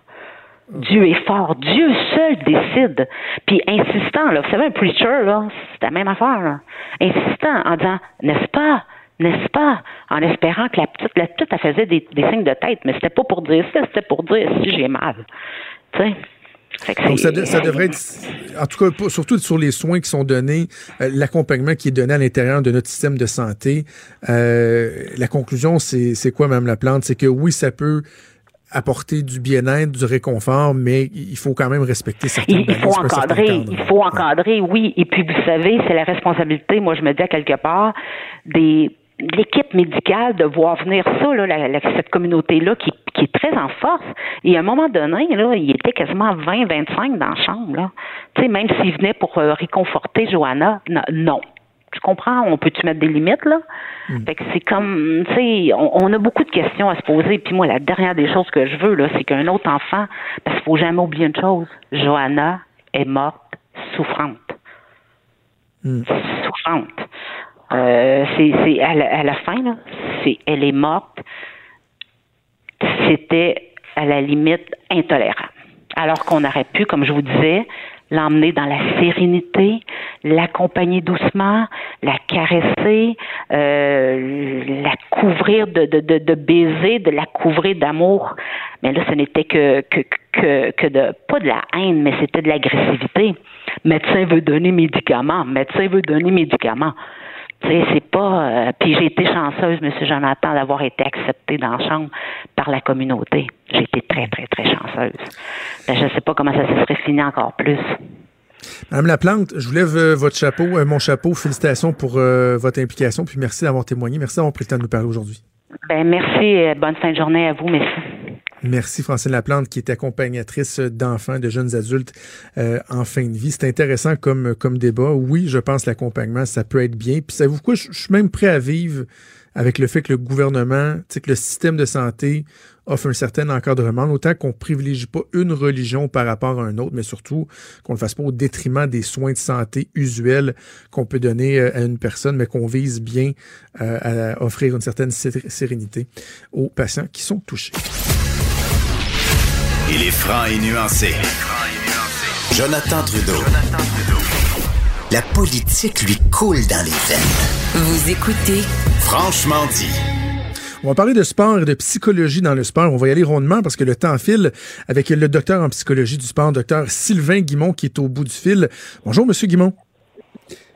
Mmh. Dieu est fort. Dieu seul décide. Puis insistant, là, vous savez, un preacher, là, c'est la même affaire. Là. Insistant en disant, n'est-ce pas? N'est-ce pas? En espérant que la petite, la petite, elle faisait des, des signes de tête, mais c'était pas pour dire ça, c'était pour dire si j'ai mal. Tu sais? Donc, ça, de, ça devrait être, en tout cas, surtout sur les soins qui sont donnés, euh, l'accompagnement qui est donné à l'intérieur de notre système de santé. Euh, la conclusion, c'est, c'est quoi, Mme Laplante? C'est que oui, ça peut apporter du bien-être, du réconfort, mais il faut quand même respecter certaines il, il faut encadrer, il faut encadrer, oui. Et puis, vous savez, c'est la responsabilité, moi, je me dis à quelque part, des... de l'équipe médicale de voir venir ça, là, la, la, cette communauté-là qui, qui est très en force. Et à un moment donné, là, il était quasiment vingt à vingt-cinq dans la chambre, là. Tu sais, même s'il venait pour euh, réconforter Johanna, non, non. Tu comprends? On peut-tu mettre des limites, là? Mm. Fait que c'est comme, tu sais, on, on a beaucoup de questions à se poser. Puis moi, la dernière des choses que je veux, là, c'est qu'un autre enfant, parce qu'il faut jamais oublier une chose, Johanna est morte souffrante. Mm. Souffrante. Euh, c'est, c'est à la, à la fin, là, c'est, elle est morte. C'était à la limite intolérable. Alors qu'on aurait pu, comme je vous disais, l'emmener dans la sérénité, l'accompagner doucement, la caresser, euh, la couvrir de, de, de, de baisers, de la couvrir d'amour. Mais là, ce n'était que, que, que, que de, pas de la haine, mais c'était de l'agressivité. Médecin veut donner médicament, médecin veut donner médicament. Tu sais, c'est pas... Euh, puis j'ai été chanceuse, M. Jonathan, d'avoir été acceptée dans la chambre par la communauté. J'ai été très, très, très chanceuse. Ben, je ne sais pas comment ça se serait fini encore plus. Madame Laplante, je vous lève euh, votre chapeau, euh, mon chapeau. Félicitations pour euh, votre implication, puis merci d'avoir témoigné. Merci d'avoir pris le temps de nous parler aujourd'hui. Ben merci. Euh, bonne fin de journée à vous. Merci. Merci, Francine Laplante, qui est accompagnatrice d'enfants, de jeunes adultes euh, en fin de vie. C'est intéressant comme comme débat. Oui, je pense l'accompagnement, ça peut être bien. Puis savez-vous quoi, je, je suis même prêt à vivre avec le fait que le gouvernement, tu sais, que le système de santé offre un certain encadrement, autant qu'on ne privilégie pas une religion par rapport à une autre, mais surtout qu'on ne le fasse pas au détriment des soins de santé usuels qu'on peut donner à une personne, mais qu'on vise bien euh, à offrir une certaine sérénité aux patients qui sont touchés. Il est franc et nuancé. Jonathan Trudeau. Jonathan Trudeau. La politique lui coule dans les veines. Vous écoutez Franchement dit. On va parler de sport et de psychologie dans le sport. On va y aller rondement parce que le temps file avec le docteur en psychologie du sport, docteur Sylvain Guimond, qui est au bout du fil. Bonjour, monsieur Guimond.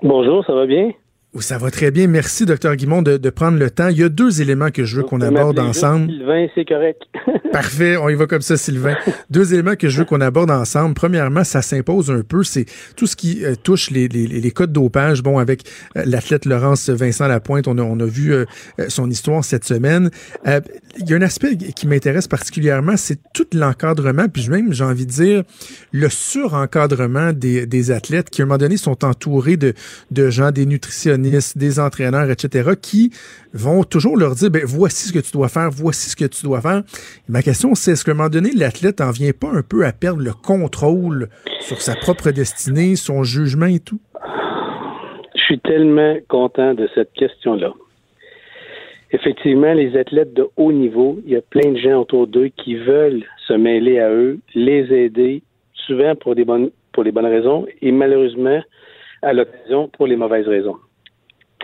Bonjour, ça va bien? Ça va très bien. Merci, docteur Guimond, de, de prendre le temps. Il y a deux éléments que je veux qu'on aborde ensemble. Sylvain, c'est correct. Parfait. On y va comme ça, Sylvain. Deux éléments que je veux qu'on aborde ensemble. Premièrement, ça s'impose un peu. C'est tout ce qui euh, touche les, les, les cas de dopage. Bon, avec euh, l'athlète Laurence Vincent Lapointe, on a, on a vu euh, son histoire cette semaine. Euh, il y a un aspect qui m'intéresse particulièrement, c'est tout l'encadrement. Puis même, j'ai envie de dire, le surencadrement des, des athlètes qui, à un moment donné, sont entourés de, de gens, des nutritionnistes, des entraîneurs, et cetera, qui vont toujours leur dire, ben voici ce que tu dois faire, voici ce que tu dois faire. Et ma question, c'est, est-ce qu'à un moment donné, l'athlète en vient pas un peu à perdre le contrôle sur sa propre destinée, son jugement et tout? Je suis tellement content de cette question-là. Effectivement, les athlètes de haut niveau, il y a plein de gens autour d'eux qui veulent se mêler à eux, les aider, souvent pour des bonnes, pour les bonnes raisons et malheureusement, à l'occasion, pour les mauvaises raisons.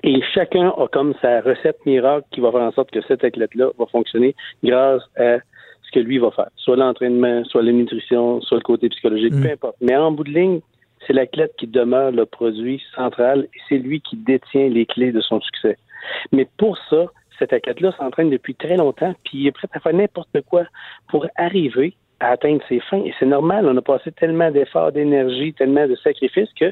Et chacun a comme sa recette miracle qui va faire en sorte que cet athlète-là va fonctionner grâce à ce que lui va faire. Soit l'entraînement, soit la nutrition, soit le côté psychologique, mmh. peu importe. Mais en bout de ligne, c'est l'athlète qui demeure le produit central et c'est lui qui détient les clés de son succès. Mais pour ça, cet athlète-là s'entraîne depuis très longtemps puis il est prêt à faire n'importe quoi pour arriver à atteindre ses fins. Et c'est normal, on a passé tellement d'efforts, d'énergie, tellement de sacrifices que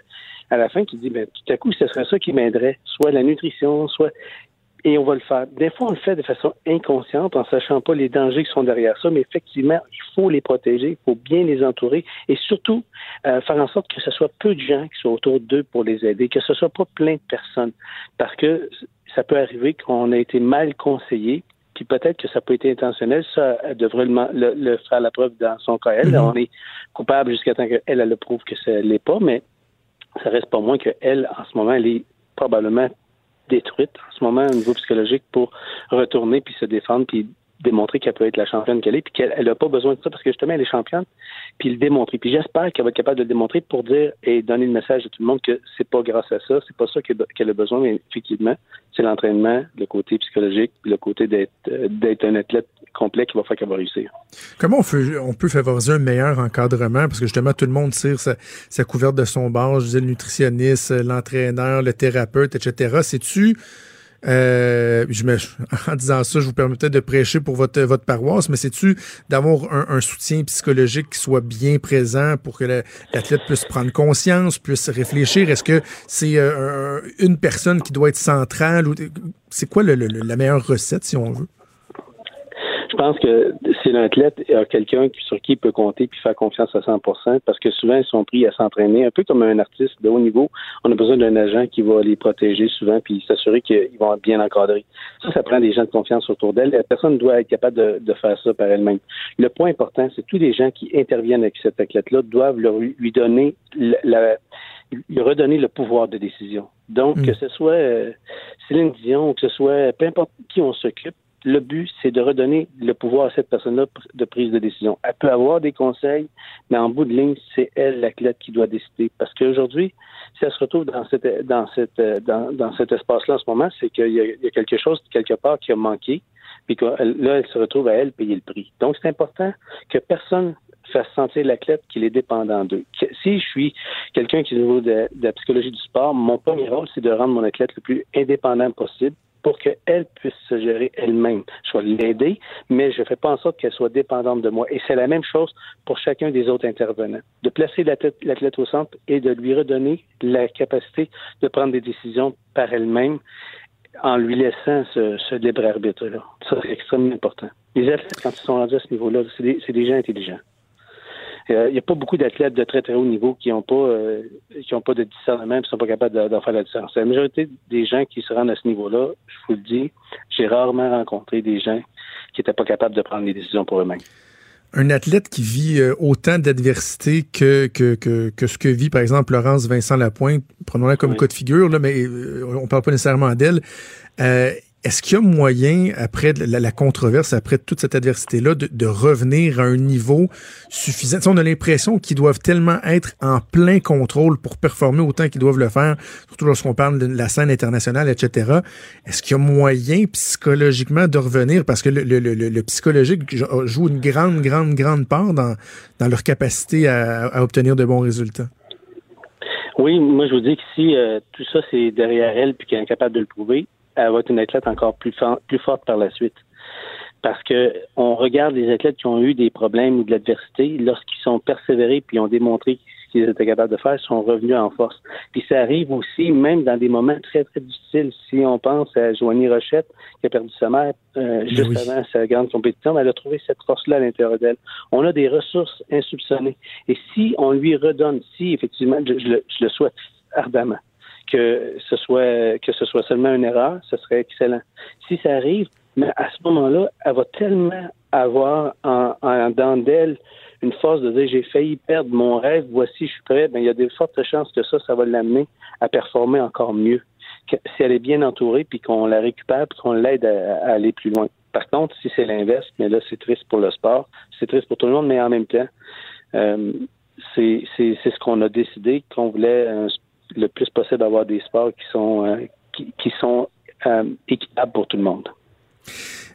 à la fin, qui dit, ben, tout à coup, ce serait ça qui m'aiderait, soit la nutrition, soit... Et on va le faire. Des fois, on le fait de façon inconsciente, en sachant pas les dangers qui sont derrière ça, mais effectivement, il faut les protéger, il faut bien les entourer, et surtout, euh, faire en sorte que ce soit peu de gens qui soient autour d'eux pour les aider, que ce soit pas plein de personnes, parce que ça peut arriver qu'on a été mal conseillé, puis peut-être que ça peut être intentionnel, ça elle devrait le, le, le faire la preuve dans son cas. Elle, on est coupable jusqu'à temps qu'elle elle le prouve que ça l'est pas, mais ça reste pas moins qu'elle, en ce moment, elle est probablement détruite, en ce moment, au niveau psychologique, pour retourner, puis se défendre, puis démontrer qu'elle peut être la championne qu'elle est, puis qu'elle n'a pas besoin de ça, parce que justement, elle est championne, puis le démontrer. Puis j'espère qu'elle va être capable de le démontrer pour dire et donner le message à tout le monde que c'est pas grâce à ça, c'est pas ça qu'elle a besoin, mais effectivement, c'est l'entraînement, le côté psychologique, puis le côté d'être, d'être un athlète complet qui va faire qu'elle va réussir. Comment on peut, on peut favoriser un meilleur encadrement? Parce que justement, tout le monde tire sa, sa couverte de son bord, je disais le nutritionniste, l'entraîneur, le thérapeute, et cetera. C'est-tu Euh, je me, en disant ça, je vous permets peut-être de prêcher pour votre, votre paroisse, mais c'est-tu d'avoir un, un soutien psychologique qui soit bien présent pour que la, l'athlète puisse prendre conscience, puisse réfléchir? Est-ce que c'est euh, une personne qui doit être centrale? Ou, c'est quoi le, le, la meilleure recette, si on veut? Je pense que si l'athlète a quelqu'un sur qui il peut compter puis faire confiance à cent pour cent, parce que souvent, ils sont pris à s'entraîner, un peu comme un artiste de haut niveau. On a besoin d'un agent qui va les protéger souvent puis s'assurer qu'ils vont être bien encadrés. Ça, ça prend des gens de confiance autour d'elle. La personne doit être capable de, de faire ça par elle-même. Le point important, c'est que tous les gens qui interviennent avec cet athlète-là doivent leur, lui donner la, la lui redonner le pouvoir de décision. Donc, mmh. que ce soit euh, Céline Dion, que ce soit peu importe qui on s'occupe, le but, c'est de redonner le pouvoir à cette personne-là de prise de décision. Elle peut avoir des conseils, mais en bout de ligne, c'est elle, l'athlète, qui doit décider. Parce qu'aujourd'hui, si elle se retrouve dans, cette, dans, cette, dans, dans cet espace-là en ce moment, c'est qu'il y a, il y a quelque chose, quelque part, qui a manqué, puis que là, elle se retrouve à elle payer le prix. Donc, c'est important que personne fasse sentir l'athlète qu'il est dépendant d'eux. Que, si je suis quelqu'un qui est au niveau de, de la psychologie du sport, mon premier rôle, c'est de rendre mon athlète le plus indépendant possible, pour qu'elle puisse se gérer elle-même. Je vais l'aider, mais je ne fais pas en sorte qu'elle soit dépendante de moi. Et c'est la même chose pour chacun des autres intervenants. De placer l'athlète, l'athlète au centre et de lui redonner la capacité de prendre des décisions par elle-même en lui laissant ce, ce libre arbitre-là. Ça, c'est extrêmement important. Les athlètes, quand ils sont rendus à ce niveau-là, c'est des, c'est des gens intelligents. Il euh, n'y a pas beaucoup d'athlètes de très, très haut niveau qui n'ont pas, euh, qui ont pas de discernement et qui ne sont pas capables d'en de faire la différence. La majorité des gens qui se rendent à ce niveau-là, je vous le dis, j'ai rarement rencontré des gens qui n'étaient pas capables de prendre des décisions pour eux-mêmes. Un athlète qui vit autant d'adversité que, que, que, que ce que vit, par exemple, Laurence Vincent Lapointe, prenons-la comme oui. cas de figure, là, mais on ne parle pas nécessairement d'elle, euh, est-ce qu'il y a moyen, après la, la controverse, après toute cette adversité-là, de, de revenir à un niveau suffisant? Tu sais, on a l'impression qu'ils doivent tellement être en plein contrôle pour performer autant qu'ils doivent le faire, surtout lorsqu'on parle de la scène internationale, et cetera. Est-ce qu'il y a moyen psychologiquement de revenir? Parce que le, le, le, le psychologique joue une grande, grande, grande part dans, dans leur capacité à, à obtenir de bons résultats. Oui, moi je vous dis que si euh, tout ça c'est derrière elle puis qu'elle est incapable de le prouver, elle va être une athlète encore plus, for- plus forte par la suite. Parce que on regarde les athlètes qui ont eu des problèmes ou de l'adversité, lorsqu'ils sont persévérés puis ont démontré ce qu'ils étaient capables de faire, ils sont revenus en force. Puis ça arrive aussi, même dans des moments très, très difficiles. Si on pense à Joanie Rochette, qui a perdu sa mère euh, juste oui. avant sa grande compétition, elle a trouvé cette force-là à l'intérieur d'elle. On a des ressources insoupçonnées. Et si on lui redonne, si effectivement, je, je, le, je le souhaite ardemment, que ce soit que ce soit seulement une erreur, ce serait excellent. Si ça arrive, mais à ce moment-là, elle va tellement avoir en, en dans d'elle une force de dire j'ai failli perdre mon rêve, voici je suis prêt, ben il y a de fortes chances que ça, ça va l'amener à performer encore mieux. Que, si elle est bien entourée, puis qu'on la récupère, puis qu'on l'aide à, à aller plus loin. Par contre, si c'est l'inverse, mais là c'est triste pour le sport, c'est triste pour tout le monde, mais en même temps, euh, c'est, c'est c'est ce qu'on a décidé qu'on voulait un sport le plus possible d'avoir des sports qui sont euh, qui, qui sont euh, équitables pour tout le monde.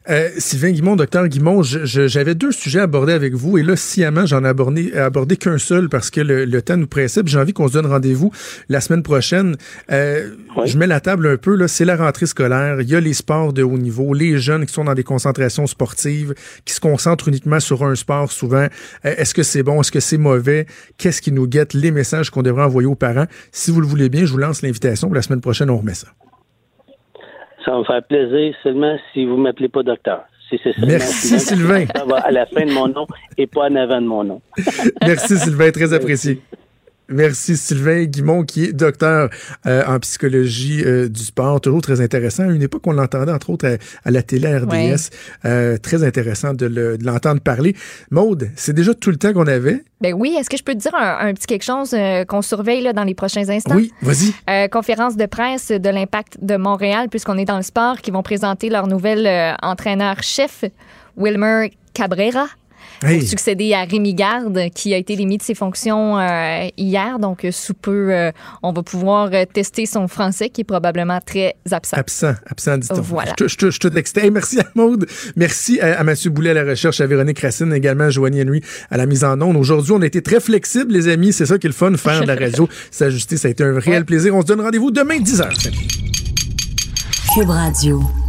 Euh, Sylvain Guimond, docteur Guimond, je, je, j'avais deux sujets à aborder avec vous et là, sciemment, j'en ai abordé, abordé qu'un seul parce que le, le temps nous pressait. J'ai envie qu'on se donne rendez-vous la semaine prochaine. Euh, oui. Je mets la table un peu, là, c'est la rentrée scolaire. Il y a les sports de haut niveau, les jeunes qui sont dans des concentrations sportives, qui se concentrent uniquement sur un sport souvent. Euh, est-ce que c'est bon? Est-ce que c'est mauvais? Qu'est-ce qui nous guette? Les messages qu'on devrait envoyer aux parents? Si vous le voulez bien, je vous lance l'invitation. La semaine prochaine, on remet ça. Ça va me faire plaisir seulement si vous ne m'appelez pas docteur. Si c'est Merci Sylvain. Ça va à la fin de mon nom et pas en avant de mon nom. Merci Sylvain, très apprécié. Merci Sylvain Guimond qui est docteur euh, en psychologie euh, du sport, toujours très intéressant. À une époque, on l'entendait entre autres à, à la télé à R D S, ouais. euh, très intéressant de, le, de l'entendre parler. Maude, c'est déjà tout le temps qu'on avait. Ben oui, est-ce que je peux te dire un, un petit quelque chose euh, qu'on surveille là, dans les prochains instants? Oui, vas-y. Euh, conférence de presse de l'Impact de Montréal, puisqu'on est dans le sport, qui vont présenter leur nouvel euh, entraîneur-chef, Wilmer Cabrera. Pour hey. succéder à Rémi Garde, qui a été démis de ses fonctions euh, hier. Donc, sous peu, euh, on va pouvoir tester son français, qui est probablement très absent. Absent, absent, dit-on. Voilà. Je te, je te texte. Hey, merci à Maude. Merci à, à Mathieu Boulet à la recherche, à Véronique Racine, également à Joanie Henry à la mise en onde. Aujourd'hui, on a été très flexibles, les amis. C'est ça qui est le fun, faire de la radio, s'ajuster. Ça a été un réel ouais. plaisir. On se donne rendez-vous demain, dix heures. Cube Radio.